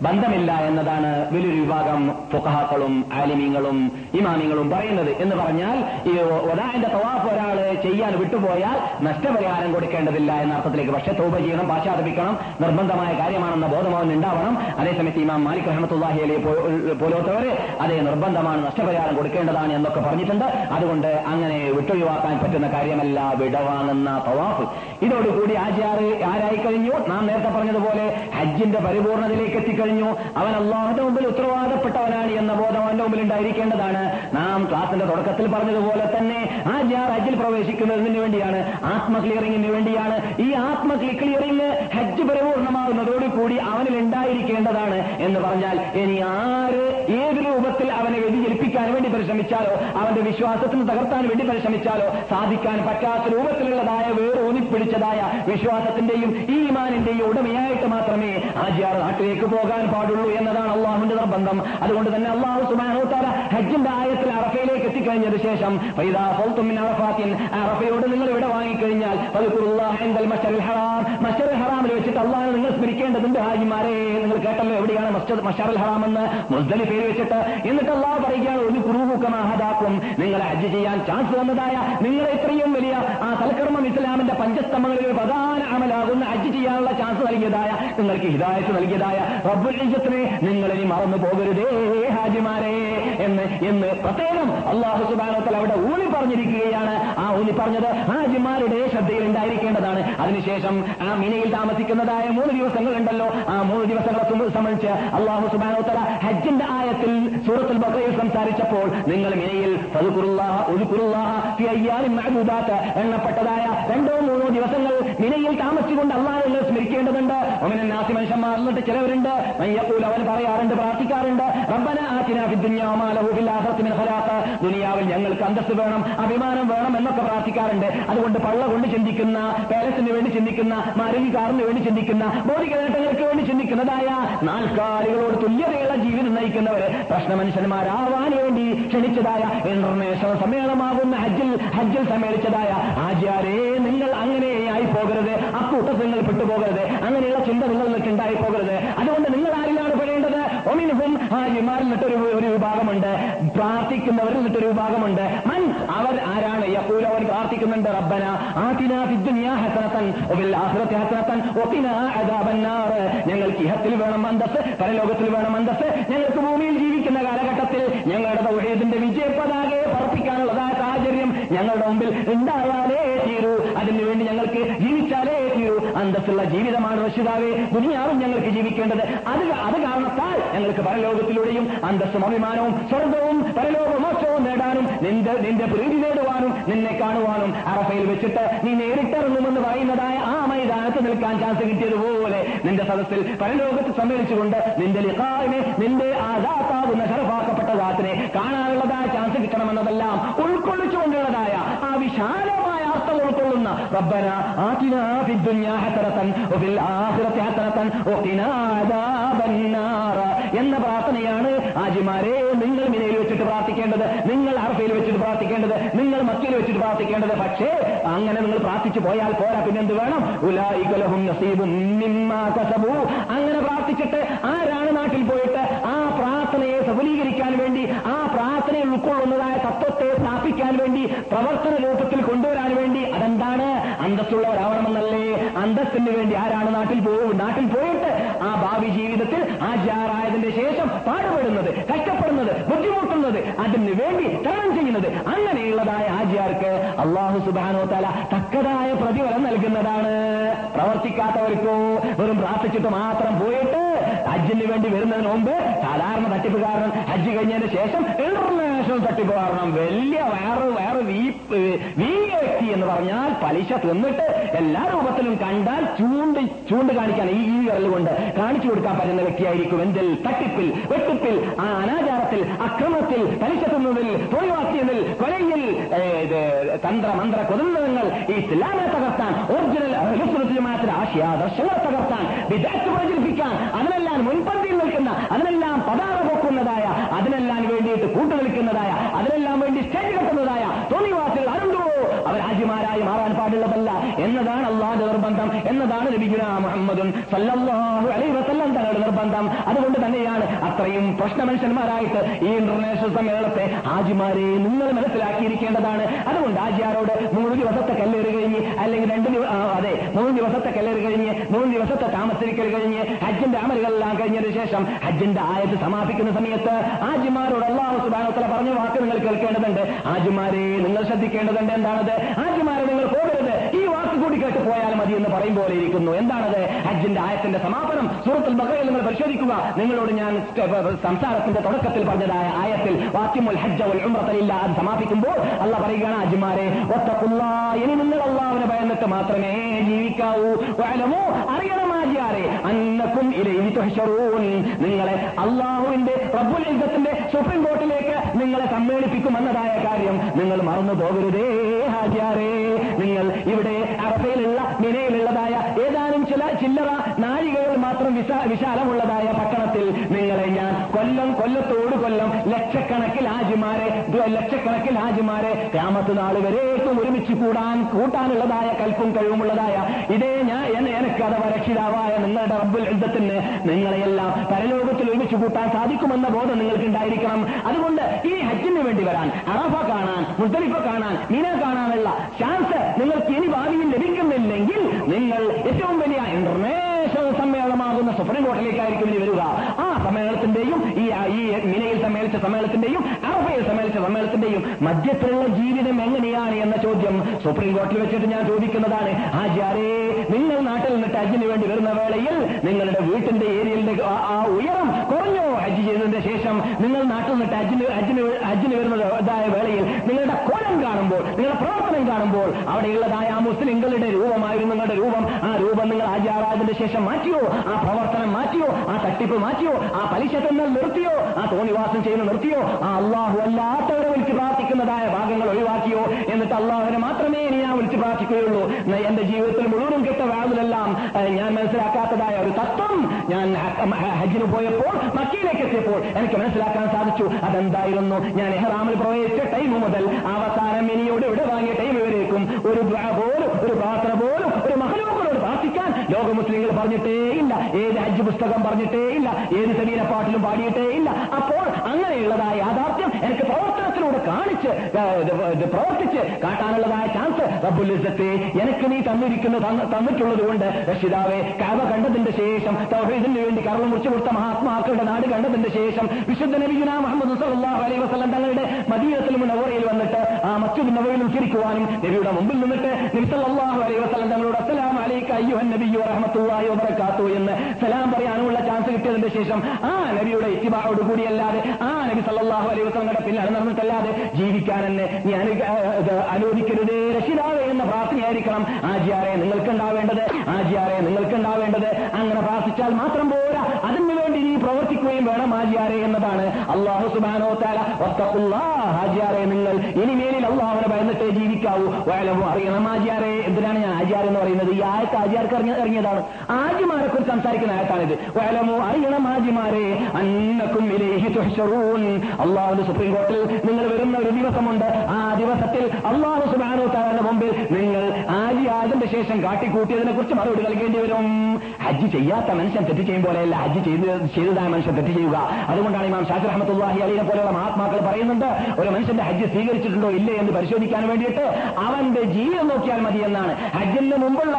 ബന്ധമില്ല എന്നതാണ് വലിയൊരു വിഭാഗം ഫുഖഹാക്കളും ആലിമീങ്ങളും ഇമാമിങ്ങളും പറയുന്നത്. എന്ന് പറഞ്ഞാൽ ഈ വദാഇന്റെ തവാഫ് ഒരാൾ ചെയ്യാൻ വിട്ടുപോയാൽ നഷ്ടപരിഹാരം കൊടുക്കേണ്ടതില്ല എന്ന അർത്ഥത്തിലേക്ക്. പക്ഷേ തൗബ ചെയ്യണം, പാശ്ചാത്തപിക്കണം, നിർബന്ധമായ കാര്യമാണെന്ന ബോധം ഉണ്ടാവണം. അതേസമയത്ത് ഇമാം മാലിക് റഹ്മത്തുള്ളാഹി അലൈഹി പോലോത്തവർ അതേ നിർബന്ധമാണ്, നഷ്ടപരിഹാരം കൊടുക്കേണ്ടതാണ് എന്നൊക്കെ പറഞ്ഞിട്ടുണ്ട്. അതുകൊണ്ട് അങ്ങനെ വിട്ടൊഴിവാക്കാൻ പറ്റുന്ന കാര്യമല്ല വിടവാങ്ങുന്ന തവാഫ്. ഇതോടുകൂടി ആചാര് ആരായി കഴിഞ്ഞു? നാം നേരത്തെ പറഞ്ഞതുപോലെ ഹജ്ജിന്റെ പരിപൂർണതയിലേക്ക് എത്തിക്കഴിഞ്ഞു. അവൻ അല്ലാഹുവിന്റെ മുമ്പിൽ ഉത്തരവാദപ്പെട്ടവനാണ് എന്ന ബോധം അവന്റെ മുമ്പിൽ ഉണ്ടായിരിക്കേണ്ടതാണ്. നാം ക്ലാസിന്റെ തുടക്കത്തിൽ പറഞ്ഞതുപോലെ തന്നെ ആജിയാർ ഹജ്ജിൽ പ്രവേശിക്കുന്നതിന് വേണ്ടിയാണ്, ആത്മ ക്ലിയറിംഗിന് വേണ്ടിയാണ്. ഈ ആത്മ ക്ലിയറിംഗ് ഹജ്ജ് പരിപൂർണമാകുന്നതോടുകൂടി അവനിൽ ഉണ്ടായിരിക്കേണ്ടതാണ്. എന്ന് പറഞ്ഞാൽ ഇനി ആര് ഏത് രൂപത്തിൽ അവനെ വ്യതിചലിപ്പിക്കാൻ വേണ്ടി പരിശ്രമിച്ചാലോ, അവന്റെ വിശ്വാസത്തിന് തകർത്താൻ വേണ്ടി പരിശ്രമിച്ചാലോ, സാധിക്കാൻ പറ്റാത്ത രൂപത്തിലുള്ളതായ വേറൂന്നിപ്പിടിച്ചതായ വിശ്വാസത്തിന്റെയും ഈ ഈമാനിന്റെയും ഉടമയായിട്ട് മാത്രമേ ആജിയാർ നാട്ടിലേക്ക് പോകാൻ പാടുള്ളൂ എന്നതാണ് അള്ളാഹുവിന്റെ നിർബന്ധം. അതുകൊണ്ട് തന്നെ അള്ളാഹു സുബ്ഹാനഹു വ തആല ഹജ്ജിന്റെ ആയത്തിൽ അറഫയിലേക്ക് എത്തിക്കഴിഞ്ഞതിന് ശേഷം ഫൈദാ ഖൗതും മിൻ അറഫാത്തിൻ, അറഫയോട് നിങ്ങൾ ഇവിടെ വാങ്ങിക്കഴിഞ്ഞാൽ ഫദ്കുറുല്ലാഹ ഇൻദൽ മശ്അരിൽ ഹറാം, മശ്അരിൽ ഹറാമിൽ വെച്ചിട്ട് അള്ളാഹുവിനെ നിങ്ങൾ സ്മരിക്കേണ്ടതുണ്ട്. ഹാജിമാരെ, നിങ്ങൾ കേട്ടല്ലോ എവിടെയാണ് മസ്ജിദ് മശ്അരിൽ ഹറാം എന്ന്? മുസ്ദലിഫയിൽ വെച്ചിട്ട്. എന്നിട്ട് അള്ളാഹു പറയുകയാണ് ഉദ്കുറൂഹു കമാ ഹദാകും, നിങ്ങളെ ഹജ്ജ് ചെയ്യാൻ ചാൻസ് തന്നതായ നിങ്ങളെ ഇത്രയും വലിയ ആ സൽക്കർമ്മം ഇസ്ലാമിന്റെ പഞ്ചസ്തംഭങ്ങളിൽ പ്രധാന അമലാകുന്ന ഹജ്ജ് ചെയ്യാനുള്ള ചാൻസ് നൽകിയതായ നിങ്ങൾക്ക് ഹിദായത്ത് നൽകിയതായ റബ്ബുൽഇസ്സത്തിനെ നിങ്ങളിനി മറന്നു പോകരുതേ ഹാജിമാരെ എന്ന് എന്ന് പ്രത്യേകം അള്ളാഹു സുബ്ഹാനഹു വ തആല അവിടെ ഊന്നി പറഞ്ഞിരിക്കുകയാണ്. ആ ഊന്നി പറഞ്ഞത് ഹാജിമാരുടെ ശ്രദ്ധയിൽ ഉണ്ടായിരിക്കേണ്ടതാണ്. അതിനുശേഷം ആ മിനയിൽ താമസിക്കുന്നതായ മൂന്ന് ദിവസങ്ങൾ ഉണ്ടല്ലോ, ആ മൂന്ന് ദിവസങ്ങളെ സംബന്ധിച്ച് അള്ളാഹു സുബ്ഹാനഹു വ തആല ഹജ്ജിന്റെ ആയത്തിൽ സൂറത്തുൽ ബഖറയിൽ സംസാരിച്ചപ്പോൾ നിങ്ങൾ മിനയിൽ എണ്ണപ്പെട്ടതായ രണ്ടോ മൂന്നോ ദിവസങ്ങൾ നിലയിൽ താമസിച്ചുകൊണ്ട് അള്ളാഹുവിനെ സ്മരിക്കേണ്ടതുണ്ട്. അങ്ങനെ നാസി മനുഷ്യന്മാർ എന്നിട്ട് ചിലവരുണ്ട്, അവൻ പറയാറുണ്ട്, പ്രാർത്ഥിക്കാറുണ്ട്, റബ്ബന ആതിനാ ഫിദ്ദുനിയാ വമാ ലഹു ഫിൽ ആഖിറതി മിൻ ഖലാഖ്, ദുനിയാവിൽ ഞങ്ങൾക്ക് അന്തസ്സ് വേണം, അഭിമാനം വേണം എന്നൊക്കെ പ്രാർത്ഥിക്കാറുണ്ട്. അതുകൊണ്ട് പള്ള കൊണ്ട് ചിന്തിക്കുന്ന, പേരസിന് വേണ്ടി ചിന്തിക്കുന്ന, മാരുതി കാറിന് വേണ്ടി ചിന്തിക്കുന്ന, ഭൗതിക നേട്ടങ്ങൾക്ക് വേണ്ടി ചിന്തിക്കുന്നതായ നാൽക്കാലികളോട് തുല്യതയുള്ള ജീവിതം നയിക്കുന്നവര് പ്രശ്ന മനുഷ്യന്മാരാവാൻ വേണ്ടി ക്ഷണിച്ചതായ ഇന്റർനാഷണൽ സമ്മേളനമാകുന്ന ഹജ്ജിൽ ഹജ്ജിൽ സമ്മേളിച്ചതായ ആചാരേ, നിങ്ങൾ അങ്ങനെയായി പോകരുത്, അക്കൂട്ടത്തിൽ നിങ്ങൾ പെട്ടുപോകരുത്, അങ്ങനെയുള്ള ചിന്ത നിങ്ങൾക്ക് ഉണ്ടായി പോകരുത്. അതുകൊണ്ട് നിങ്ങൾ ആരിലാണ് പറയേണ്ടത്? ഒമിൻഹും, ഹാജിമാരിൽ നിട്ടൊരു ഒരു വിഭാഗമുണ്ട്, പ്രാർത്ഥിക്കുന്നവരിൽ നിട്ടൊരു വിഭാഗമുണ്ട്. മൻ, അവർ ആരാണ്? യഖൂല, അവർ പ്രാർത്ഥിക്കുന്നുണ്ട്, റബ്ബന ആതിനാ ഫിദ്ദുനിയാ ഹസനതൻ വഫിൽ ആഖിറതി ഹസനതൻ വഖിനാ അദാബന്നാർ, ഞങ്ങൾക്ക് ഇഹത്തിൽ വേണം അന്തസ്സ്, പരലോകത്തിൽ വേണം അന്തസ്സ്, ഞങ്ങൾക്ക് ഭൂമിയിൽ ജീവിക്കുന്ന കാലഘട്ടത്തിൽ ഞങ്ങളുടെ തൗഹീദിന്റെ വിജയപതാകയെ പറപ്പിക്കാനുള്ളതായ സാഹചര്യം ഞങ്ങളുടെ മുമ്പിൽ ഉണ്ടായാലേ തീരൂ, അതിനുവേണ്ടി ഞങ്ങൾക്ക് ജീവിച്ചാലേ തീരൂ. അന്തസ്സുള്ള ജീവിതമാണ് റഷീദാവേ ദുനിയാവും ഞങ്ങൾക്ക് ജീവിക്കേണ്ടത്. അത് അത് കാരണത്താൽ ഞങ്ങൾക്ക് പരലോകത്തിലൂടെയും അന്തസ്സും അഭിമാനവും സ്വർഗവും പരലോകമോക്ഷവും നേടാനും നിന്റെ നിന്റെ പ്രീതി നേടുവാനും നിന്നെ കാണുവാനും അറഫയിൽ വെച്ചിട്ട് നീ നേരിട്ടിറങ്ങുമെന്ന് പറയുന്നതായ ആ മൈതാനത്ത് നിൽക്കാൻ ചാൻസ് കിട്ടിയതുപോലെ നിന്റെ സദസ്സിൽ പരലോകത്ത് സമ്മേളിച്ചുകൊണ്ട് നിന്റെ ലിഖാഇനെ, നിന്റെ ആദാത്താകുന്ന ശറഫാക്കപ്പെട്ട ദാത്തിനെ കാണാനുള്ളതായ ചാൻസ് കിട്ടണമെന്നതെല്ലാം ഉൾക്കൊള്ളിച്ചുകൊണ്ടുള്ളതായ ആ വിശാലമായ അർത്ഥം ഉൾക്കൊള്ളുന്ന റബ്ബന ആതിനാ ഫിദ്ദുനിയാ ഹസനതൻ വഫിൽ ആഖിറതി ഹസനതൻ വഖിനാ അദാബന്നാർ എന്ന പ്രാർത്ഥനയാണ് ഹാജിമാരെ നിങ്ങൾ മിനയിൽ വെച്ചിട്ട് പ്രാർത്ഥിക്കേണ്ടത്, നിങ്ങൾ അറഫയിൽ വെച്ചിട്ട് പ്രാർത്ഥിക്കേണ്ടത്, നിങ്ങൾ മക്കയിൽ വെച്ചിട്ട് പ്രാർത്ഥിക്കേണ്ടത്. പക്ഷേ അങ്ങനെ നിങ്ങൾ പ്രാർത്ഥിച്ചു പോയാൽ പോരാ, പിന്നെന്ത് വേണം? ഉലൈക ലഹും നസീബുൻ മിമ്മാ കസബു. അങ്ങനെ പ്രാർത്ഥിച്ചിട്ട് ആരാണ് നാട്ടിൽ പോയിട്ട് ആ പ്രാർത്ഥനയെ സഫലീകരിക്കാൻ വേണ്ടി, ആ പ്രാർത്ഥനയിൽ ഉൾക്കൊള്ളുന്നതായ തത്വത്തെ സ്ഥാപിക്കാൻ വേണ്ടി, പ്രവർത്തന രൂപത്തിൽ കൊണ്ടുവരാൻ വേണ്ടി, അതെന്താണ്? അന്തസ്സുള്ളവരാവണമെന്നല്ലേ? അന്തസ്സിന് വേണ്ടി ആരാണ് നാട്ടിൽ പോകും, നാട്ടിൽ പോയിട്ട് ആ ഭാവി ജീവിതത്തിൽ ആചാരായതിന്റെ ശേഷം പാടുപെടുന്നത്, കഷ്ടപ്പെടുന്നത്, ബുദ്ധിമുട്ടുന്നത്, അതിന് വേണ്ടി തരണം ചെയ്യുന്നത്, അങ്ങനെയുള്ളതായ ആചാർക്ക് അള്ളാഹു സുബ്ഹാനഹു വ തആല തക്കതായ പ്രതിഫലം നൽകുന്നതാണ്. പ്രവർത്തിക്കാത്തവർക്കോ വെറും പ്രാർത്ഥിച്ചിട്ട് മാത്രം പോയിട്ട് ഹജ്ജിന് വേണ്ടി വരുന്നതിന് മുമ്പ് സാധാരണ തട്ടിപ്പുകാരൻ, ഹജ്ജ് കഴിഞ്ഞതിന് ശേഷം ഇന്റർനാഷണൽ തട്ടിപ്പുകാരണം, വലിയ വയറ് വയറ് വ്യക്തി എന്ന് പറഞ്ഞാൽ പലിശ തിന്നിട്ട് എല്ലാ രൂപത്തിലും കണ്ടാൽ ചൂണ്ടി ചൂണ്ട് കാണിക്കാൻ ഈ കൊണ്ട് കാണിച്ചു കൊടുക്കാൻ പറ്റുന്ന വ്യക്തിയായിരിക്കും എന്തിൽ? തട്ടിപ്പിൽ, വെട്ടിപ്പിൽ, ആ അനാചാരത്തിൽ, അക്രമത്തിൽ, പലിശ തിന്നതിൽ, തൊഴിവാക്കിയതിൽ, കൊലയിൽ, തന്ത്രമന്ത്ര കുതന്ത്രങ്ങൾ, ഈ ഇസ്ലാമിനെ തകർത്താൻ, ഒറിജിനൽ ആശയാദർശങ്ങളെ തകർത്താൻ, വിദഗ്ധ പ്രചരിപ്പിക്കാൻ, അതിനെല്ലാം മുൻപന്തിയിൽ നിൽക്കുന്ന, അതിനെല്ലാം പതാക പൊക്കുന്നതായ, അതിനെല്ലാം വേണ്ടിയിട്ട് കൂട്ടു നിൽക്കുന്നതായ, അതിനെല്ലാം വേണ്ടി സ്റ്റേജ് കെട്ടുന്നതായ തോന്നിവാസികൾ ആരുണ്ടോ അവർ ഹാജിമാരായി മാറാൻ പാടുള്ളതല്ല എന്നതാണ് അള്ളാഹുവിന്റെ നിർബന്ധം, എന്നതാണ് നബിയുനാ മുഹമ്മദുൻ സല്ലല്ലാഹു അലൈഹി വസല്ലം തങ്ങളുടെ നിർബന്ധം. അതുകൊണ്ട് തന്നെയാണ് അത്രയും പ്രശ്ന മനുഷ്യന്മാരായിട്ട് ഈ ഇന്റർനാഷണൽ സമ്മേളനത്തെ ഹാജിമാരെ നിങ്ങൾ മനസ്സിലാക്കിയിരിക്കേണ്ടതാണ്. അതുകൊണ്ട് ഹാജിയാരോട് മൂന്ന് ദിവസത്തെ കല്ലേറ് കഴിഞ്ഞ്, അല്ലെങ്കിൽ രണ്ട് അതെ മൂന്ന് ദിവസത്തെ കല്ലേറ് കഴിഞ്ഞ്, മൂന്ന് ദിവസത്തെ താമസിക്കൽ കഴിഞ്ഞ്, ഹജ്ജിന്റെ അമലുകളെല്ലാം കഴിഞ്ഞതിന് ശേഷം ഹജ്ജിന്റെ ആയത്ത് സമാപിക്കുന്ന സമയത്ത് ഹാജിമാരോട് അള്ളാഹു സുബ്ഹാനഹു വ തആല പറഞ്ഞ വാക്ക് നിങ്ങൾ കേൾക്കേണ്ടതുണ്ട്. ഹാജിമാരെ നിങ്ങൾ ശ്രദ്ധിക്കേണ്ടതുണ്ട്. എന്താണത്? ഹാജിമാരെ നിങ്ങൾ പോകരുത്, ഈ വാക്ക് കൂടി കേട്ട് പോയാൽ മതി എന്ന് പറയും പോലെ ഇരിക്കുന്നു. എന്താണത്? ഹജ്ജിന്റെ ആയത്തിന്റെ സമാപനം സൂറത്തുൽ ബഖറയിൽ നിങ്ങൾ പരിശോധിക്കുക. നിങ്ങളോട് ഞാൻ സംസാരത്തിന്റെ തുടക്കത്തിൽ പറഞ്ഞതായ ആയത്തിൽ വാക്കിമുൽ ഹജ്ജ വൽ ഉംറത ലില്ലാഹ് അത് സമാപിക്കുമ്പോൾ അള്ളാഹ് പറയുകയാണ്, ഹാജിമാരെ വത്തഖുല്ലാഹ്, ഇനി നിങ്ങൾ അള്ളാഹുവിനെ ഭയന്നിട്ട് മാത്രമേ ജീവിക്കാവൂ. വഅലമൂ, അറിയണം ഹാജിയാരെ, അന്നകും ഇലൈഹി തുഹ്ശറൂൻ, നിങ്ങളെ അള്ളാഹുവിന്റെ റബ്ബുൽ ഇസ്സത്തിന്റെ സുപ്രീം കോർട്ടിലേക്ക് നിങ്ങളെ സമ്മേളിപ്പിക്കുമെന്നതായ കാര്യം നിങ്ങൾ മറന്നു പോകരുതേ ഹാജിയാരെ. നിങ്ങൾ ഇവിടെ അറഫയിലുള്ള മിനയിലുള്ളതായ ഏതാനും ചില ചില്ലറ നാഴികകൾ മാത്രം വിശാലമുള്ളതായ പട്ടണത്തിൽ നിങ്ങളെ ഞാൻ കൊല്ലം കൊല്ലത്തോട് കൊല്ലം ലക്ഷക്കണക്കിൽ ഹാജിമാരെ ലക്ഷക്കണക്കിൽ ഹാജിമാരെ ഖിയാമത്ത് നാൾ വരേക്കും ഒരുമിച്ച് കൂടാൻ കൂട്ടാനുള്ളതായ കൽപ്പും കഴിവുമുള്ളതായ ഇതേ ഞാൻ എനിക്ക് അഥവാ രക്ഷിതാവായ നിങ്ങളുടെ റബ്ബുൽ ഇസ്സത്തിന് നിങ്ങളെയെല്ലാം പരലോകത്തിൽ ഒരുമിച്ച് കൂട്ടാൻ സാധിക്കുമെന്ന ബോധം നിങ്ങൾക്ക് ഉണ്ടായിരിക്കണം. അതുകൊണ്ട് ഈ ഹജ്ജിന് വേണ്ടി വരാൻ, അറഫ കാണാൻ, മുസ്ദലിഫ കാണാൻ, മിന കാണാനുള്ള ചാൻസ് നിങ്ങൾക്ക് ഇനി ഭാവിയിൽ ലഭിക്കുന്നില്ലെങ്കിൽ നിങ്ങൾ ഏറ്റവും വലിയ ഇന്റർനാഷണൽ സമ്മേളനമാകുന്ന സുപ്രീം കോർട്ടിലേക്കായിരിക്കും ഇനി വരിക. ആ സമ്മേളനത്തിന്റെയും ഈ മിനയിൽ സമ്മേളിച്ച സമ്മേളനത്തിന്റെയും ആ സഹാബയെ സംബന്ധിച്ച സമ്മേളനത്തിന്റെയും മധ്യത്തിലുള്ള ജീവിതം എങ്ങനെയാണ് എന്ന ചോദ്യം സുപ്രീം കോടതിയിൽ വെച്ചിട്ട് ഞാൻ ചോദിക്കുന്നതാണ്. ഹാജിയാരേ, നിങ്ങൾ നാട്ടിൽ നിന്നിട്ട് ഹജ്ജിന് വേണ്ടി വരുന്ന വേളയിൽ നിങ്ങളുടെ വീട്ടിന്റെ ഏരിയലിന്റെ ആ ഉയരം കുറഞ്ഞോ? ഹജ്ജ് ചെയ്തതിന്റെ ശേഷം നിങ്ങൾ നാട്ടിൽ നിന്നിട്ട് ഹജ്ജിന് ഹജ്ജിന് ഹജ്ജിന് വരുന്നതായ വേളയിൽ നിങ്ങളുടെ കോലം കാണുമ്പോൾ, നിങ്ങളുടെ പ്രവർത്തനം കാണുമ്പോൾ അവിടെയുള്ളതായ ആ മുസ്ലിങ്ങളുടെ രൂപമായിരുന്നു നിങ്ങളുടെ രൂപം. ആ രൂപം നിങ്ങൾ ഹാജിയാറായതിന്റെ ശേഷം മാറ്റിയോ? ആ പ്രവർത്തനം മാറ്റിയോ? ആ തട്ടിപ്പ് മാറ്റിയോ? ആ പലിശ തന്നൽ നിർത്തിയോ? ആ തോന്നിവാസം ചെയ്യുന്ന നിർത്തിയോ? ആ അള്ളാഹു അല്ലാത്തവരെ വിളിച്ച് പ്രാർത്ഥിക്കുന്നതായ ഭാഗങ്ങൾ ഒഴിവാക്കിയോ? എന്നിട്ട് അള്ളാഹുവിനെ മാത്രമേ ഇനി ഞാൻ വിളിച്ച് പ്രാർത്ഥിക്കുകയുള്ളൂ. എന്റെ ജീവിതത്തിൽ മുഴുവൻ കിട്ട വാതിലെല്ലാം ഞാൻ മനസ്സിലാക്കാത്തതായ ഒരു തത്വം ഞാൻ ഹജ്ജിന് പോയപ്പോൾ, മക്കയിലേക്ക് എത്തിയപ്പോൾ എനിക്ക് മനസ്സിലാക്കാൻ സാധിച്ചു. അതെന്തായിരുന്നു? ഞാൻ എഹ്റാമിൽ പ്രവേശിച്ച ടൈം മുതൽ അവസാനം ഇനിയോട് ഇവിടെ വാങ്ങിയ ടൈം ഇവരേക്കും ഒരു പോലും ഒരു പ്രാർത്ഥന പോലും ഒരു മഹ്ലൂക്കിനോട് പ്രാർത്ഥിക്കാൻ ലോക മുസ്ലിങ്ങൾ പറഞ്ഞിട്ടേ ഇല്ല, ഏത് ഹജ്ജ് പുസ്തകം പറഞ്ഞിട്ടേ ഇല്ല, ഏത് സബീന പാട്ടിലും പാടിയിട്ടേ ഇല്ല. അപ്പോൾ അങ്ങനെയുള്ളതായ യാഥാർത്ഥ്യം എനിക്ക് പ്രവർത്തനത്തിലൂടെ കാണിച്ച് പ്രവർത്തിച്ച് കാട്ടാനുള്ളതായ ചാൻസ് റബ്ബുൽ ഇസ്സത്തെ എനിക്ക് നീ തന്നിരിക്കുന്ന തന്നിട്ടുള്ളത് കൊണ്ട് രക്ഷിതാവേ, കഅബ കണ്ടതിന്റെ ശേഷം, തൗഹീദിന് വേണ്ടി കരൾ മുറിച്ചു കൊടുത്ത മഹാത്മാക്കളുടെ നാട് കണ്ടതിന്റെ ശേഷം, വിശുദ്ധ നബിയുനാ മുഹമ്മദ് സല്ലല്ലാഹു അലൈഹി വസല്ലം തങ്ങളുടെ മദീനത്തുൽ മുനവ്വറയിൽ വന്നിട്ട് ആ മസ്ജിദ് നബവിയിൽ നിൽക്കുവാനും നബിയുടെ മുമ്പിൽ നിന്നിട്ട് നബി സല്ലല്ലാഹു അലൈഹി വസല്ലം തങ്ങളോട് അസ്സലാമു അലൈക അയ്യുഹൻ നബിയ്യ വറഹ്മത്തുള്ളാഹി വബറകാത്തു എന്ന് സലാം പറയാനുള്ള ചാൻസ് കിട്ടിയതിന്റെ ശേഷം ആ നബിയുടെ ഇത്തിബാഅോട് കൂടിയല്ലാതെ, ആ നബി സല്ലല്ലാഹു അലൈഹി വസല്ലം പിന്നാലെ നടന്നിട്ടല്ലാതെ ജീവിക്കാൻ എന്നെ നീ അനുവദിക്കരുതേ രക്ഷിതാവേ എന്ന പ്രാർത്ഥനയായിരിക്കണം ആജിയാരെ നിങ്ങൾക്കുണ്ടാവേണ്ടത്, ആജിയാരെ നിങ്ങൾക്കുണ്ടാവേണ്ടത്. അങ്ങനെ പ്രാർത്ഥിച്ചാൽ മാത്രം പോരാ, അതിനു വേണ്ടി നീ പ്രവർത്തിക്കുകയും വേണം ആജിയാരെ എന്നതാണ് അല്ലാഹു സുബ്ഹാനഹു വ തആല വത്തഖുല്ലാഹ്. ആജിയാരെ, നിങ്ങൾ ഇനിമേലിൽ അല്ലാഹുവിനെ ഭയന്നിട്ടേ ജീവിക്കാവൂ. വഅലമു, അറിയണം ആജിയാരെ. എന്തിനാണ് ഞാൻ ആജിയാർ എന്ന് പറയുന്നത്? ഈ ആയത്ത് ആജിയാർക്ക് ഇറങ്ങിയതാണ്, ആജിമാരെ കുറിച്ച് സംസാരിക്കുന്ന ആയത്താണിത്. വഅലമു, അറിയണം ആജിമാരെ, അന്നകും ഇലൈഹി തുഹ്ശറൂൻ. അല്ലാഹുവിന്റെ സുപ്രീം കോടതിയിൽ നിങ്ങൾ വരുന്ന ഒരു ദിവസമുണ്ട്. ആ ദിവസത്തിൽ അല്ലാഹു സുബ്ഹാനഹു വ തആലയുടെ മുമ്പിൽ നിങ്ങൾ ആജിയായതിന്റെ ശേഷം കാട്ടിക്കൂട്ടിയതിനെ കുറിച്ച് മറുപടി നൽകേണ്ടി വരും. ഹജ്ജ് ചെയ്യാത്ത മനുഷ്യൻ തെറ്റ് ചെയ്യും പോലെയല്ല ഹജ്ജ് ചെയ്ത് ചെയ്തതായ മനുഷ്യൻ തെറ്റ് ചെയ്യുക. അതുകൊണ്ടാണ് ഇമാം ശാഫി റഹ്മത്തുള്ളാഹി അലൈഹിനെ പോലെയുള്ള മഹാത്മാക്കൾ പറയുന്നുണ്ട്, ഒരു മനുഷ്യന്റെ ഹജ്ജ് സ്വീകരിച്ചിട്ടുണ്ടോ ഇല്ലേ എന്ന് പരിശോധിക്കാൻ വേണ്ടിയിട്ട് അവന്റെ ജീവിതം നോക്കിയാൽ മതി എന്നാണ്. ഹജ്ജിന് മുമ്പുള്ള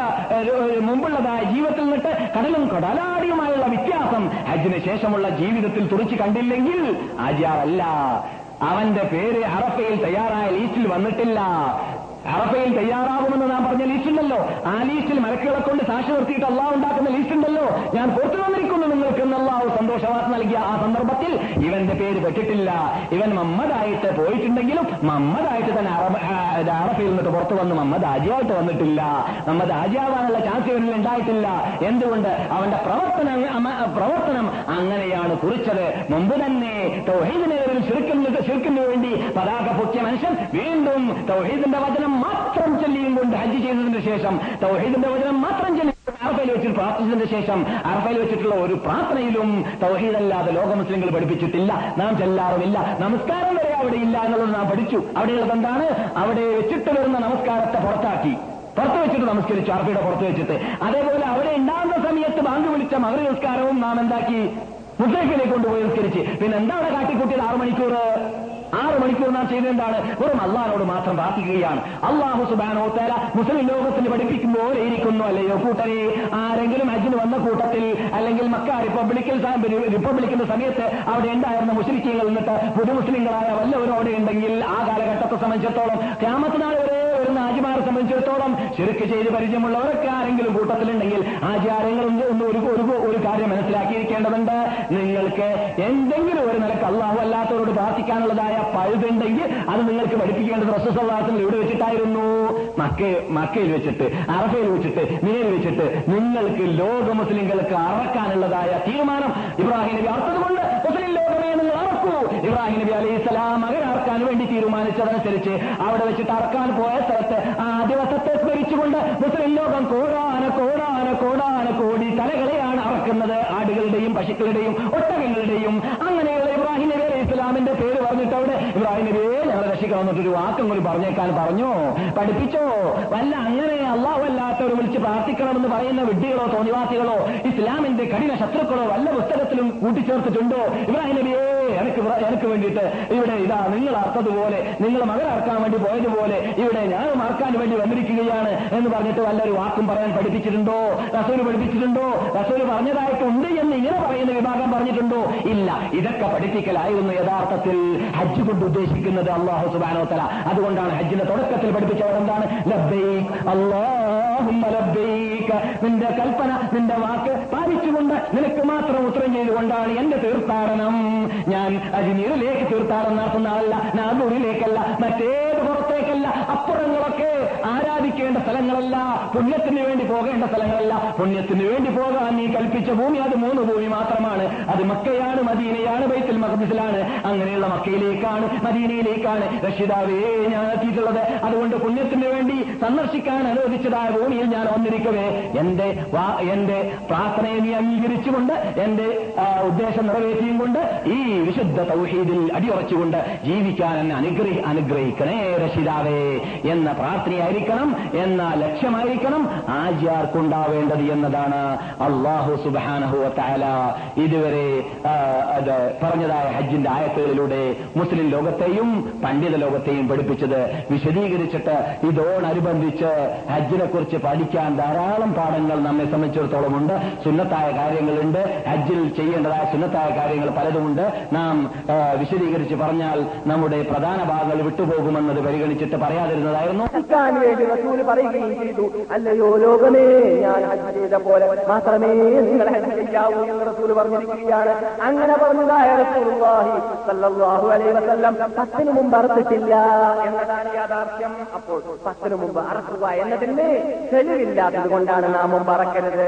മുമ്പുള്ളതായ ജീവിതത്തിൽ നിന്നിട്ട് കടലും കടലാടിയുമായുള്ള വ്യത്യാസം ഹജ്ജിന് ശേഷമുള്ള ജീവിതത്തിൽ തുറിച്ച് കണ്ടില്ലെങ്കിൽ ആജിയാറല്ല. അവന്റെ പേര് അറഫയിൽ തയ്യാറായ ലീസ്റ്റിൽ വന്നിട്ടില്ല. അറഫയിൽ തയ്യാറാകുമെന്ന് നാം പറഞ്ഞ ലീസ്റ്റുണ്ടല്ലോ, ആ ലീസ്റ്റിൽ മരക്കുകളെ കൊണ്ട് സാക്ഷി നിർത്തിയിട്ട് അള്ളാഹ് ഉണ്ടാക്കുന്ന ലീസ്റ്റുണ്ടല്ലോ, ഞാൻ പുറത്തു വന്നിരിക്കുന്നു നിങ്ങൾക്ക് അള്ളാഹു സന്തോഷവാർത്ത നൽകിയ ആ സന്ദർഭത്തിൽ ഇവന്റെ പേര് പെട്ടിട്ടില്ല. ഇവൻ മമ്മദായിട്ട് പോയിട്ടുണ്ടെങ്കിലും മമ്മദായിട്ട് തന്നെ അറഫയിൽ നിന്നിട്ട് പുറത്തു വന്ന് മമ്മദ് ആജിയായിട്ട് വന്നിട്ടില്ല. മമ്മദ് ആജിയാവാനുള്ള ചാൻസ് ഇവനിൽ ഉണ്ടായിട്ടില്ല. എന്തുകൊണ്ട്? അവന്റെ പ്രവർത്തനം പ്രവർത്തനം അങ്ങനെയാണ് കുറിച്ചത്. മുമ്പ് തന്നെ തൗഹീദിനെ ശിർക്കിന് വേണ്ടി പതാക പൊക്കിയ മനുഷ്യൻ വീണ്ടും തൗഹീദിന്റെ വചനം മാത്രം ചൊല്ലിയും കൊണ്ട് ഹജ്ജ് ചെയ്തതിന് ശേഷം, തൗഹീദിന്റെ വചനം മാത്രം ചൊല്ലി അറഫയിൽ വെച്ചിട്ട് പ്രാർത്ഥിച്ചതിന് ശേഷം അറഫയിൽ വെച്ചിട്ടുള്ള ഒരു പ്രാർത്ഥനയിലും തൗഹീദ് അല്ലാതെ ലോക മുസ്ലിങ്ങൾ പഠിപ്പിച്ചിട്ടില്ല, നാം ചെല്ലാറുമില്ല. നമസ്കാരം വരെ അവിടെ ഇല്ല എന്നുള്ളത് നാം പഠിച്ചു. അവിടെയുള്ളത് എന്താണ്? അവിടെ വെച്ചിട്ട് വരുന്ന നമസ്കാരത്തെ പുറത്താക്കി, പുറത്ത് വെച്ചിട്ട് നമസ്കരിച്ചു അറഫയുടെ പുറത്ത് വെച്ചിട്ട്. അതേപോലെ അവിടെ ഉണ്ടാകുന്ന സമയത്ത് ബാങ്ക് വിളിച്ച മഗ്‌രിബ് നമസ്കാരവും നാം എന്താക്കി? മുസ്ലിഫിനെ കൊണ്ടുപോയി നമസ്കരിച്ച്. പിന്നെ എന്താണ് കാട്ടിക്കൂട്ടിയത്? ആറു മണിക്കൂർ ആറ് മണിക്കൂർ നാം ചെയ്തെന്താണ്? വെറും അള്ളാഹിനോട് മാത്രം പ്രാർത്ഥിക്കുകയാണ്. അള്ളാഹു സുബ്ഹാനഹു വ തആല മുസ്ലിം ലോകത്തിന് പഠിപ്പിക്കുമ്പോൾ ഇരിക്കുന്നു അല്ലയോ കൂട്ടരെ, ആരെങ്കിലും ഹജ്ജിന് വന്ന കൂട്ടത്തിൽ അല്ലെങ്കിൽ മക്ക റിപ്പബ്ലിക്കൽ റിപ്പബ്ലിക്കിന്റെ സമയത്ത് അവിടെ ഉണ്ടായിരുന്ന മുശ്രിക്കുകൾ എന്നിട്ട് പുതു മുസ്ലിങ്ങളായ വല്ലവരും അവിടെ ഉണ്ടെങ്കിൽ ആ കാലഘട്ടത്തെ സംബന്ധിച്ചിടത്തോളം, ഖിയാമത്ത് നാൾ വരെ വരുന്ന ഹാജിമാരെ സംബന്ധിച്ചിടത്തോളം ശിർക്ക് ചെയ്ത് പരിചയമുള്ളവരൊക്കെ ആരെങ്കിലും കൂട്ടത്തിലുണ്ടെങ്കിൽ ഹാജിമാരെങ്കിലും ഒന്ന് ഒരു കാര്യം മനസ്സിലാക്കിയിരിക്കേണ്ടതുണ്ട്. നിങ്ങൾക്ക് എന്തെങ്കിലും ഒരു നിലക്ക് അള്ളാഹു അല്ലാത്തവരോട് പ്രാർത്ഥിക്കാനുള്ളതായ പഴുതുണ്ടെങ്കിൽ അത് നിങ്ങൾക്ക് പഠിപ്പിക്കേണ്ടത് റസൂൽ സല്ലല്ലാഹു അലൈഹി വസല്ലം ഇവിടെ വെച്ചിട്ടായിരുന്നു. മക്ക മക്കയിൽ വെച്ചിട്ട്, അറഫയിൽ വെച്ചിട്ട്, മിനയിൽ വെച്ചിട്ട് നിങ്ങൾക്ക് ലോക മുസ്ലിങ്ങൾക്ക് അറക്കാനുള്ളതായ തീരുമാനം ഇബ്രാഹിം നബി അറത്തതുകൊണ്ട് മുസ്ലിം ലോകമേ നിങ്ങൾ അറക്കൂ. ഇബ്രാഹിം നബി അലൈഹിസ്സലാം മകൻ അറക്കാൻ വേണ്ടി തീരുമാനിച്ചതനുസരിച്ച് അവിടെ വെച്ചിട്ട് അറക്കാൻ പോയ സ്ഥലത്ത് ആ ദിവസത്തെ സ്മരിച്ചുകൊണ്ട് മുസ്ലിം ലോകം കോടാന കോടാന കോടാന കോടി തലകളെയാണ് അറക്കുന്നത്, ആടുകളുടെയും പശുക്കളുടെയും ഒട്ടകങ്ങളുടെയും. അങ്ങനെയുള്ള ഇബ്രാഹിം നബി ഇസ്ലാമിന്റെ പേര് പറഞ്ഞിട്ട് അവിടെ ഇബ്രാഹിം നബിയെ ഞങ്ങളെ രക്ഷിക്കാൻ വന്നിട്ടൊരു വാക്കും കൂടി പറഞ്ഞേക്കാൻ പറഞ്ഞോ, പഠിപ്പിച്ചോ? വല്ല അങ്ങനെ അള്ളാഹു അല്ലാത്തവർ വിളിച്ച് പ്രാർത്ഥിക്കണമെന്ന് പറയുന്ന വിഡ്ഢികളോ തോന്നിവാസികളോ ഇസ്ലാമിന്റെ കഠിന ശത്രുക്കളോ വല്ല പുസ്തകത്തിലും കൂട്ടിച്ചേർത്തിട്ടുണ്ടോ? ഇബ്രാഹിം നബിയെ എനിക്ക് എനിക്ക് വേണ്ടിയിട്ട് ഇവിടെ ഇതാ നിങ്ങൾ അർത്ഥതുപോലെ നിങ്ങൾ മകൻ അറക്കാൻ വേണ്ടി പോയതുപോലെ ഇവിടെ ഞാൻ മറക്കാൻ വേണ്ടി വന്നിരിക്കുകയാണ് എന്ന് പറഞ്ഞിട്ട് വല്ലൊരു വാക്കും പറയാൻ പഠിപ്പിച്ചിട്ടുണ്ടോ? റസൂൽ പഠിപ്പിച്ചിട്ടുണ്ടോ? റസൂൽ പറഞ്ഞതായിട്ടുണ്ട് എന്ന് ഇങ്ങനെ പറയുന്ന വിഭാഗം പറഞ്ഞിട്ടുണ്ടോ? ഇല്ല. ഇതൊക്കെ പഠിപ്പിക്കലായിരുന്നു യഥാർത്ഥത്തിൽ ഹജ്ജ് കൊണ്ട് ഉദ്ദേശിക്കുന്നത് അല്ലാഹു സുബ്ഹാനഹു വ തആല. അതുകൊണ്ടാണ് ഹജ്ജിന്റെ തുടക്കത്തിൽ പഠിപ്പിച്ചവർ എന്താണ്? ലബ്ബൈക് അല്ലാഹുമ്മ ലബ്ബൈക്, നിന്റെ കൽപ്പന നിന്റെ വാക്ക് പാലിച്ചുകൊണ്ട് നിനക്ക് മാത്രം ഉത്തരം ചെയ്തുകൊണ്ടാണ് എന്റെ തീർത്ഥാടനം. ഞാൻ അജ്മീറിലേക്ക് തീർത്ഥാടനം നടത്തുന്ന ആളല്ല, നാഗൂരിലേക്കല്ല, മറ്റേത് പുറത്തേക്കല്ല. അപ്പുറങ്ങളൊക്കെ ആരാധിക്കേണ്ട സ്ഥലങ്ങളല്ല, പുണ്യത്തിന് വേണ്ടി പോകേണ്ട സ്ഥലങ്ങളല്ല. പുണ്യത്തിന് വേണ്ടി പോകാൻ നീ കൽപ്പിച്ച ഭൂമി അത് മൂന്ന് ഭൂമി മാത്രമാണ്. അത് മക്കയാണ്, മദീനയാണ്, ബൈത്തുൽ മഖ്ദിസിലാണ്. അങ്ങനെയുള്ള മക്കയിലേക്കാണ്, മദീനയിലേക്കാണ് റഷീദാവേ ഞാൻ എത്തിയിട്ടുള്ളത്. അതുകൊണ്ട് പുണ്യത്തിന് വേണ്ടി സന്ദർശിക്കാൻ അനുവദിച്ചതായ ഭൂമിയിൽ ഞാൻ വന്നിരിക്കവേ എന്റെ എന്റെ പ്രാർത്ഥനയെ നീ അംഗീകരിച്ചുകൊണ്ട് എന്റെ ഉദ്ദേശം നിറവേറ്റിയും കൊണ്ട് ഈ വിശുദ്ധ തൗഹീദിൽ അടിയുറച്ചുകൊണ്ട് ജീവിക്കാൻ എന്നെ അനുഗ്രഹി അനുഗ്രഹിക്കണേ റഷീദാവേ എന്ന പ്രാർത്ഥനയായിരിക്കണം, എന്ന ലക്ഷ്യമായിരിക്കണം ആചാർക്കുണ്ടാവേണ്ടത് എന്നതാണ് അല്ലാഹു സുബ്ഹാനഹു വ തആല ഇതുവരെ പറഞ്ഞതായ ഹജ്ജിന്റെ ആയത്തുകളിലൂടെ മുസ്ലിം ലോകത്തെയും പണ്ഡിത ലോകത്തെയും പഠിപ്പിച്ചത്. വിശദീകരിച്ചിട്ട് ഇതോടനുബന്ധിച്ച് ഹജ്ജിനെ കുറിച്ച് പഠിക്കാൻ ധാരാളം പാഠങ്ങൾ നമ്മെ സംബന്ധിച്ചിടത്തോളം ഉണ്ട്. സുന്നത്തായ കാര്യങ്ങളുണ്ട്, ഹജ്ജിൽ ചെയ്യേണ്ടതായ സുന്നത്തായ കാര്യങ്ങൾ പലതുമുണ്ട്. നാം വിശദീകരിച്ച് പറഞ്ഞാൽ നമ്മുടെ പ്രധാന ഭാഗങ്ങൾ വിട്ടുപോകുമെന്നത് പരിഗണിച്ചിട്ട് പറയാതിരുന്നതായിരുന്നു. പറയുകയും ചെയ്തു, അല്ലയോ ലോകമേ, ഞാൻ ഹജ്ജ് ചെയ്ത പോലെ മാത്രമേ നിങ്ങൾ ഹജ്ജ് ചെയ്യാവൂ എന്ന് റസൂൽ പറഞ്ഞിരിക്കുകയാണ്. അങ്ങനെ പറഞ്ഞതായ റസൂലുള്ളാഹി സ്വല്ലല്ലാഹു അലൈഹി വസല്ലം പത്തിന് മുമ്പ് അറുത്തിട്ടില്ല എന്നതാണ് യാഥാർത്ഥ്യം. അപ്പോൾ പത്തിന് മുമ്പ് അറക്കുക എന്നതിന് തെളിവില്ലാത്തത് കൊണ്ടാണ് നാം മുമ്പ് അറക്കരുത്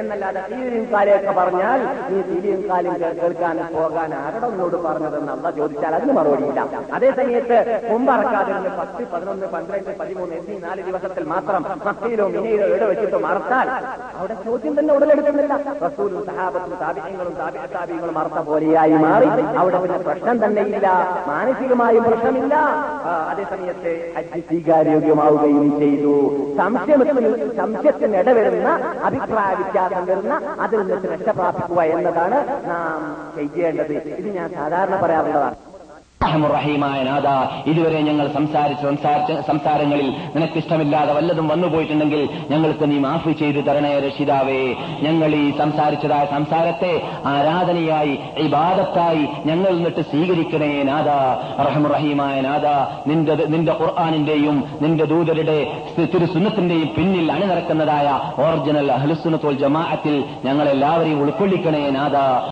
എന്നല്ലാതെ തീരും കാലയൊക്കെ പറഞ്ഞാൽ ഈ തീരും കാലം കേൾക്കാൻ പോകാൻ ആരോടൊന്നോട് പറഞ്ഞതെന്ന് അള്ളാഹ് ചോദിച്ചാൽ അതിന് മറുപടിയില്ല. അതേസമയത്ത് മുമ്പ് അറക്കാതിരുന്ന് പത്ത്, പതിനൊന്ന്, പന്ത്രണ്ട്, പതിമൂന്ന് എന്നീ നാല് ദിവസത്തിൽ മാത്രം മക്കയിലോ മിനയിലോ ഇട വെച്ചിട്ട് മറത്താൽ അവിടെ ചോദ്യം തന്നെ ഉടലെടുക്കുന്നില്ല. റസൂലും സഹാബത്തും താബിഈങ്ങളും താബിഈ താബിഈങ്ങളും മറത്ത പോലെയായി മാറി. അവിടെ പിന്നെ പ്രശ്നം തന്നെയില്ല, മാനസികമായും പ്രശ്നമില്ല. അതേസമയത്ത് ഹജ്ജ് സ്വീകാര്യോഗ്യമാവുകയും ചെയ്തു. സംശയത്തിന് സംശയത്തിന് ഇടവരുന്ന, അഭിപ്രായ വ്യത്യാസം വരുന്ന, അതിൽ നിന്ന് രക്ഷപ്രാപിക്കുക എന്നതാണ് നാം ചെയ്യേണ്ടത്. ഇത് ഞാൻ സാധാരണ പറയാറുള്ളതാണ്. റഹീമായ നാഥ, ഇതുവരെ ഞങ്ങൾ സംസാരിച്ച സംസാരിച്ച സംസാരങ്ങളിൽ നിനക്കിഷ്ടമില്ലാതെ വല്ലതും വന്നുപോയിട്ടുണ്ടെങ്കിൽ ഞങ്ങൾക്ക് നീ മാഫി ചെയ്തു തരണേ രക്ഷിതാവേ. ഞങ്ങൾ ഈ സംസാരിച്ചതായ സംസാരത്തെ ആരാധനയായി ഇബാദത്തായി ഞങ്ങൾ നിന്നിട്ട് സ്വീകരിക്കണേ നാഥ, റഹീമായ നാഥ. നിന്റെ നിന്റെ ഖുർആനിന്റെയും നിന്റെ ദൂതരുടെ തിരുസുന്നത്തിന്റെയും പിന്നിൽ അണിനിരക്കുന്നതായ ഒറിജിനൽ അഹ്ലുസുന്നത്തുൽ ജമാഅത്തിൽ ഞങ്ങളെല്ലാവരെയും ഉൾക്കൊള്ളിക്കണേ നാഥ.